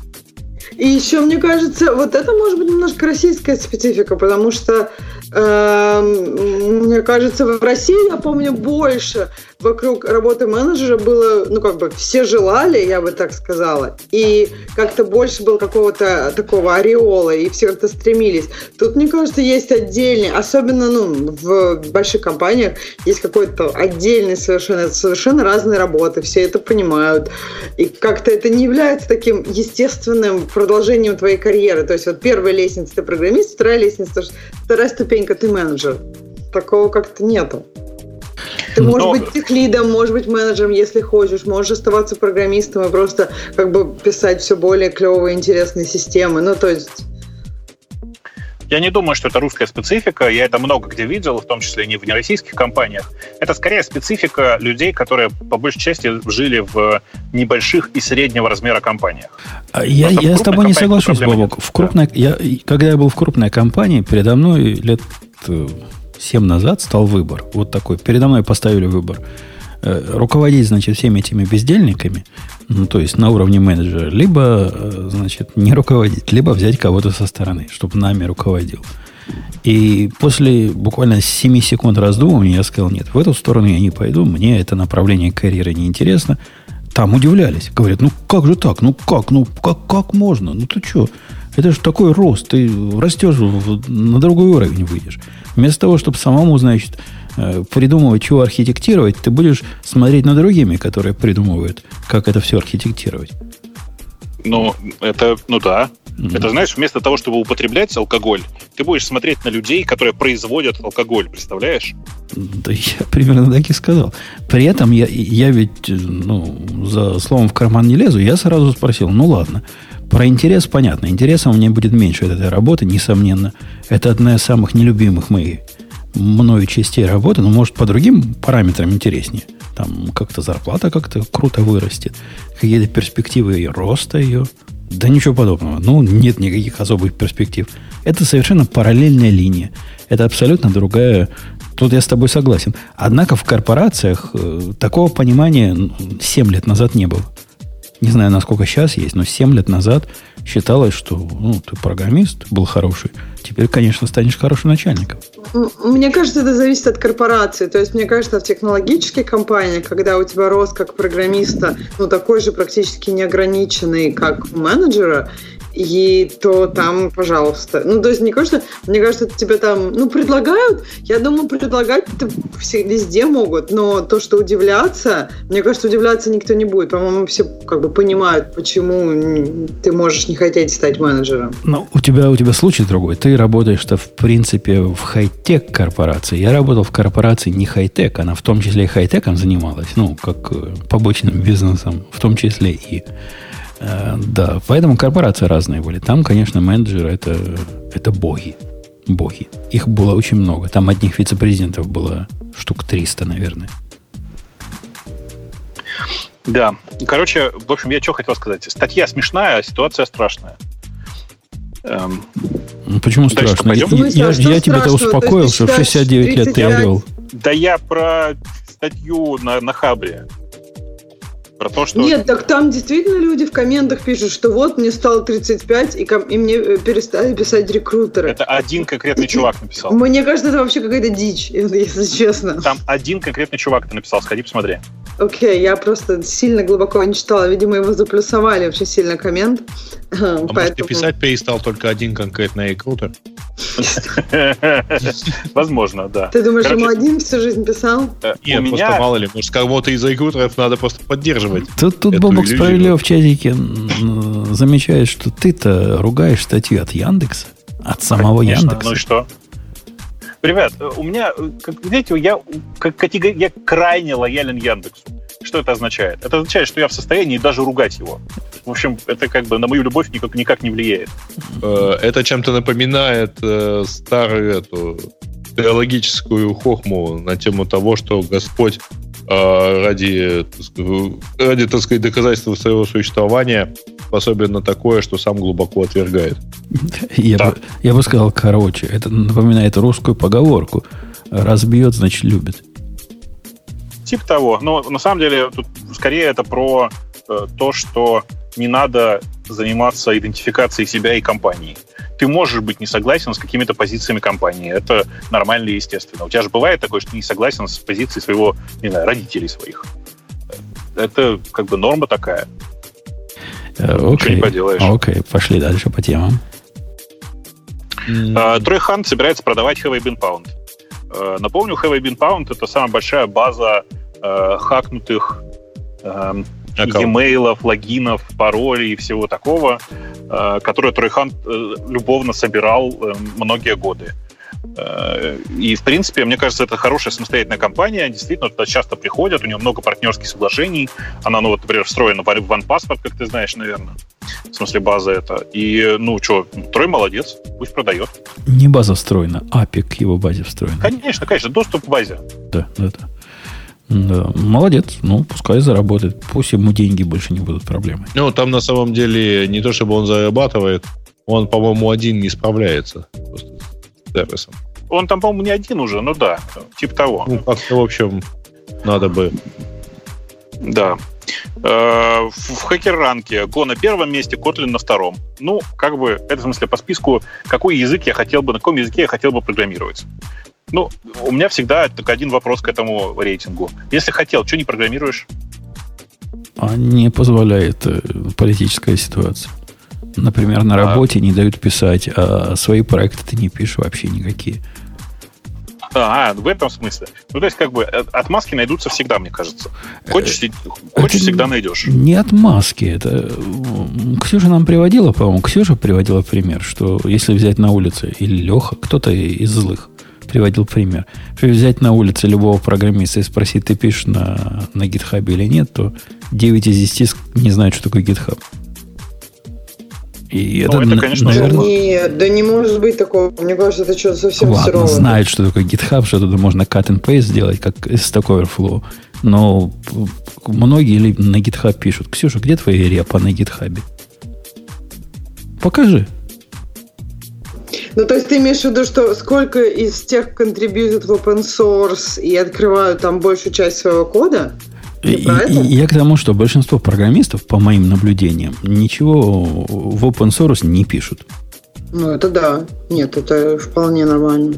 И еще, мне кажется, вот это может быть немножко российская специфика, потому что, мне кажется, в России, я помню, больше вокруг работы менеджера было, ну, как бы, все желали, я бы так сказала, и как-то больше было какого-то такого ореола, и все как-то стремились. Тут, мне кажется, есть отдельный, особенно, ну, в больших компаниях есть какой-то отдельный совершенно разные работы, все это понимают, и как-то это не является таким естественным продолжением твоей карьеры, то есть вот первая лестница — ты программист, вторая лестница, вторая ступенька — ты менеджер. Такого как-то нету. Ты можешь быть техлидом, можешь быть менеджером, если хочешь, можешь оставаться программистом и просто как бы писать все более клевые, интересные системы. Ну, то есть... Я не думаю, что это русская специфика. Я это много где видел, в том числе не в нероссийских компаниях. Это скорее специфика людей, которые по большей части жили в небольших и среднего размера компаниях. Я с тобой не соглашусь, Бобок. Когда я был в крупной компании, передо мной лет 7 назад стал выбор. Вот такой. Передо мной поставили выбор. Руководить, значит, всеми этими бездельниками, ну, то есть на уровне менеджера, либо, значит, не руководить, либо взять кого-то со стороны, чтобы нами руководил. И после буквально 7 секунд раздумывания я сказал: нет, в эту сторону я не пойду, мне это направление карьеры неинтересно. Там удивлялись. Говорят: ну как же так? Ну как можно? Ну ты что? Это же такой рост. Ты растешь, на другой уровень выйдешь. Вместо того, чтобы самому, значит, придумывать, чего архитектировать, ты будешь смотреть на другими, которые придумывают, как это все архитектировать. Ну, это, ну да. Mm-hmm. Это, знаешь, вместо того, чтобы употреблять алкоголь, ты будешь смотреть на людей, которые производят алкоголь, представляешь? Да я примерно так и сказал. При этом я ведь, ну, за словом в карман не лезу, я сразу спросил: ну ладно, про интерес понятно. Интереса у меня будет меньше от этой работы, несомненно. Это одна из самых нелюбимых мною частей работы, но, может, по другим параметрам интереснее. Там как-то зарплата как-то круто вырастет, какие-то перспективы и роста ее. Да ничего подобного. Ну, нет никаких особых перспектив. Это совершенно параллельная линия. Это абсолютно другая... Тут я с тобой согласен. Однако в корпорациях такого понимания 7 лет назад не было. Не знаю, насколько сейчас есть, но 7 лет назад считалось, что, ну, ты программист, был хороший, теперь, конечно, станешь хорошим начальником. Мне кажется, это зависит от корпорации. То есть, мне кажется, в технологической компании, когда у тебя рост как программиста, ну, такой же практически неограниченный, как у менеджера, и то там, пожалуйста. Ну, то есть, мне кажется, тебе там, ну, предлагают. Я думаю, предлагать это везде могут, но то, что удивляться, мне кажется, удивляться никто не будет. По-моему, все как бы понимают, почему ты можешь не хотеть стать менеджером. Ну, у тебя случай другой. Ты работаешь-то, в принципе, в хай-тек корпорации. Я работал в корпорации не хай-тек, она в том числе и хай-теком занималась, ну, как побочным бизнесом, в том числе и... Да, поэтому корпорации разные были. Там, конечно, менеджеры — это боги. Боги. Их было очень много. Там одних вице-президентов было штук 300, наверное. Да. Короче, в общем, я что хотел сказать. Статья смешная, а ситуация страшная. Почему страшная? Я тебя-то успокоил, что в 69 лет ты обрел. Да я про статью на Хабре. То, что... Нет, так там действительно люди в комментах пишут, что вот мне стало 35, и мне перестали писать рекрутеры. Это один конкретный чувак написал. Мне кажется, это вообще какая-то дичь, если честно. Там один конкретный чувак это написал, сходи посмотри. Окей, я просто сильно глубоко не читала. Видимо, его заплюсовали очень сильно коммент. А может, и писать перестал только один конкретный рекрутер? Возможно, да. Ты думаешь, ему один всю жизнь писал? Нет, просто мало ли. Может, кого-то из рекрутеров надо просто поддерживать. Тут Бобок справедливо в чатике замечает, что ты-то ругаешь статью от Яндекса. От самого Яндекса. Ну и что? Ребят, у меня, как видите, я крайне лоялен Яндексу. Что это означает? Это означает, что я в состоянии даже ругать его. В общем, это как бы на мою любовь никак не влияет. Это чем-то напоминает старую эту теологическую хохму на тему того, что Господь ради, так сказать, доказательства своего существования способен на такое, что сам глубоко отвергает. Я бы сказал, короче, это напоминает русскую поговорку. Разбьет, значит, любит. Тип того. Но на самом деле тут скорее это про то, что не надо заниматься идентификацией себя и компании. Ты можешь быть не согласен с какими-то позициями компании. Это нормально и естественно. У тебя же бывает такое, что ты не согласен с позицией своего, не знаю, родителей своих. Это как бы норма такая. Ничего не поделаешь. Окей, пошли дальше по темам. Трой Хант собирается продавать Have I Been Pwned. Напомню, Have I Been Pwned — это самая большая база хакнутых e-mailов, логинов, паролей и всего такого, которую Трой Хант любовно собирал многие годы. И, в принципе, мне кажется, это хорошая самостоятельная компания. Действительно, туда часто приходят, у нее много партнерских соглашений. Она, ну, вот, например, встроена в OnePassword, как ты знаешь, наверное. В смысле, база эта. И, ну, что, Трой молодец, пусть продает. Не база встроена, API к его базе встроена. Конечно, конечно, доступ к базе. Да, да, да. Да, молодец, ну, пускай заработает. Пусть ему деньги больше не будут проблемой. Ну, там на самом деле не то, чтобы он зарабатывает. Он, по-моему, один не справляется просто с сервисом. Он там, по-моему, не один уже, ну да, типа того. Ну, как-то, в общем, надо бы. Да. В хакер-ранке Go на первом месте, Kotlin на втором. Ну, как бы, это в смысле по списку, какой язык я хотел бы, на каком языке я хотел бы программировать. Ну, у меня всегда только один вопрос к этому рейтингу. Если хотел, что не программируешь? А не позволяет политическая ситуация. Например, на работе не дают писать, а свои проекты ты не пишешь вообще никакие. В этом смысле. Ну, то есть, как бы, отмазки найдутся всегда, мне кажется. Хочешь всегда найдешь. Не отмазки. Это Ксюша нам приводила, по-моему, Ксюша приводила пример, что если взять на улице, или Леха, кто-то из злых, приводил пример. Если взять на улице любого программиста и спросить, ты пишешь на GitHub или нет, то 9 из 10 не знают, что такое GitHub. И это конечно, наверное... Нет, да не может быть такого. Мне кажется, это что-то совсем сырое. Ладно, знают, что такое GitHub, что туда можно cut and paste сделать, как с такой Overflow. Но многие на GitHub пишут. Ксюша, где твои репа на GitHub? Покажи. Ну, то есть ты имеешь в виду, что сколько из тех контрибьютят в open source и открывают там большую часть своего кода? Я к тому, что большинство программистов, по моим наблюдениям, ничего в open source не пишут. Ну, это да. Нет, это вполне нормально.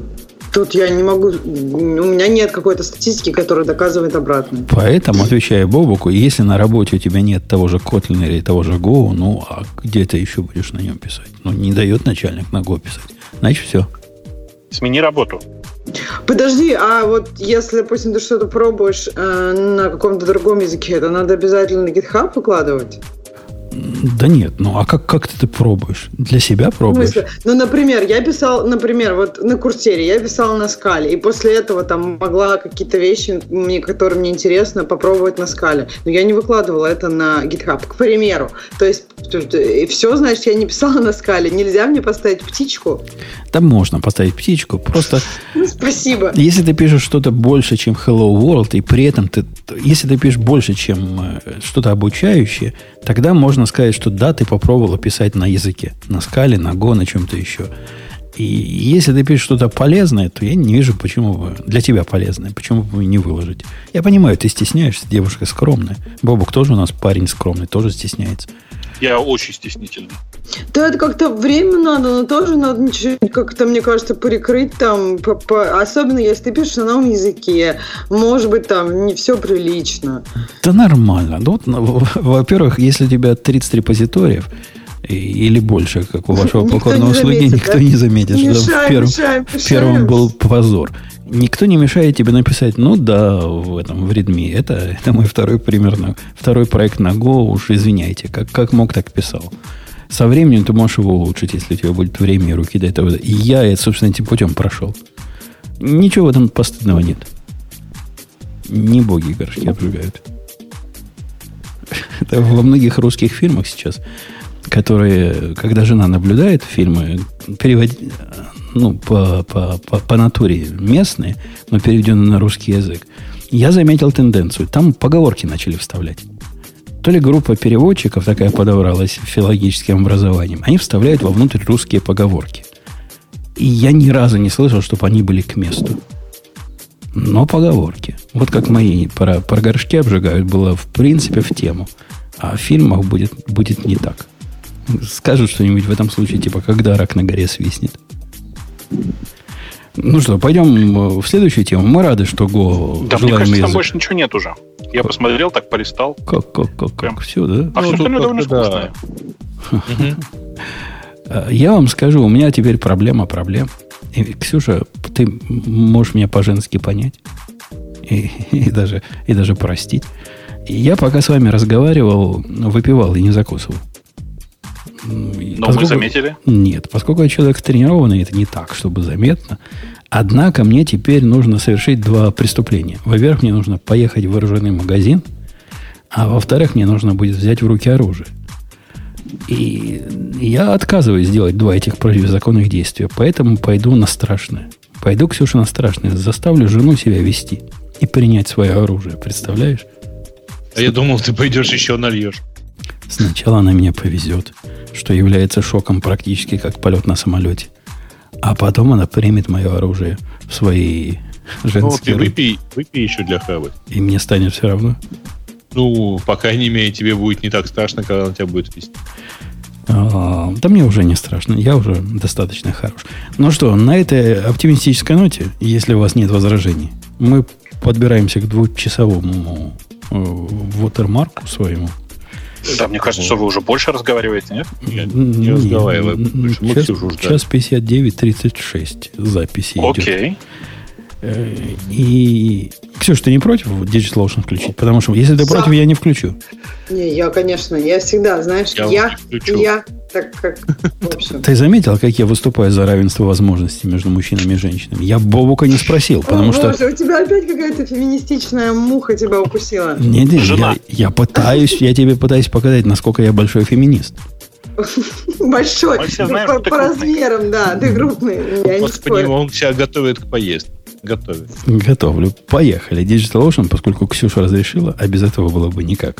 Тут я не могу... У меня нет какой-то статистики, которая доказывает обратное. Поэтому, отвечая Бобуку, если на работе у тебя нет того же Kotlin или того же Go, ну, а где ты еще будешь на нем писать? Ну, не дает начальник на Go писать. Значит, все. Смени работу. Подожди, а вот если, допустим, ты что-то пробуешь на каком-то другом языке, это надо обязательно на GitHub выкладывать? Да нет, ну а как ты пробуешь? Для себя пробуешь? Ну, например, я писал, вот на Курсере, я писала на скале, и после этого там могла какие-то вещи, которые мне интересно, попробовать на скале. Но я не выкладывала это на GitHub, к примеру. То есть, все, значит, я не писала на скале. Нельзя мне поставить птичку? Да можно поставить птичку, просто... Спасибо. Если ты пишешь что-то больше, чем Hello World, и при этом ты... Если ты пишешь больше, чем что-то обучающее, тогда можно сказать, что да, ты попробовала писать на языке. На скале, на Go, на чем-то еще. И если ты пишешь что-то полезное, то я не вижу, почему бы... Для тебя полезное. Почему бы не выложить? Я понимаю, ты стесняешься, девушка скромная. Бобок тоже у нас парень скромный, тоже стесняется. Я очень стеснительный. Да, это как-то время надо, но тоже надо как-то, мне кажется, прикрыть там. Особенно, если ты пишешь на новом языке. Может быть, там не все прилично. Да нормально. Ну, вот, во-первых, если у тебя 30 репозиториев, или больше, как у вашего покорного слуги, никто не заметит, да? В первом был позор. Никто не мешает тебе написать, ну да, в Redmi. Это мой второй примерно, второй проект на Go, уж извиняйте, как мог, так писал. Со временем ты можешь его улучшить, если у тебя будет время и руки до этого. И я это, собственно, этим путем прошел. Ничего в этом постыдного нет. Не боги горшки обжигают. Это во многих русских фильмах сейчас, которые, когда жена наблюдает фильмы, по натуре местные, но переведенные на русский язык, я заметил тенденцию. Там поговорки начали вставлять. То ли группа переводчиков такая подобралась филологическим образованием, они вставляют вовнутрь русские поговорки. И я ни разу не слышал, чтобы они были к месту. Но поговорки. Вот как мои про горшки обжигают было, в принципе, в тему. А в фильмах будет не так. Скажут что-нибудь в этом случае, типа, когда рак на горе свистнет. Ну что, пойдем в следующую тему. Мы рады, что Go... Да, мне кажется, там больше ничего нет уже. Я посмотрел, так полистал. Как? Все, да? А все остальное довольно скучное. Я вам скажу, у меня теперь проблема проблем. Ксюша, ты можешь меня по-женски понять и даже простить. Я пока с вами разговаривал, выпивал и не закусывал. Но мы заметили? Нет, поскольку я человек тренированный, это не так, чтобы заметно. Однако мне теперь нужно совершить два преступления. Во-первых, мне нужно поехать в оружейный магазин, а во-вторых, мне нужно будет взять в руки оружие. И я отказываюсь делать два этих противозаконных действия, поэтому пойду на страшное. Пойду, Ксюша, на страшное. Заставлю жену себя вести и принять свое оружие. Представляешь? А я думал, ты пойдешь еще нальешь. Сначала она меня повезет, что является шоком практически как полет на самолете. А потом она примет мое оружие в свои женские руки. Выпей еще для хавы. И мне станет все равно. Ну, по крайней мере, тебе будет не так страшно, когда она тебя будет вести. Да мне уже не страшно. Я уже достаточно хорош. Ну что, на этой оптимистической ноте, если у вас нет возражений, мы подбираемся к двухчасовому вотермарку своему. Да, мне кажется, что вы уже больше разговариваете, нет? Я не разговариваю. Час 59:36 записи идет. Окей. И, Ксюш, ты не против DigitalOcean включить? Потому что если ты против, я не включу. Не, я, конечно, я всегда, знаешь, я так как... В общем. Ты заметил, как я выступаю за равенство возможностей между мужчинами и женщинами? Я Бобука не спросил, потому что... Боже, у тебя опять какая-то феминистичная муха тебя укусила. Нет, я тебе пытаюсь показать, насколько я большой феминист. Большой, по размерам, да, ты крупный. Он тебя готовит к поездке. Готовлю. Поехали. DigitalOcean, поскольку Ксюша разрешила, а без этого было бы никак.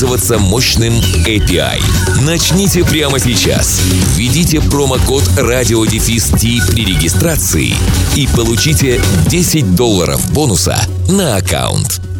мощным API. Начните прямо сейчас. Введите промокод radio-t при регистрации и получите $10 бонуса на аккаунт.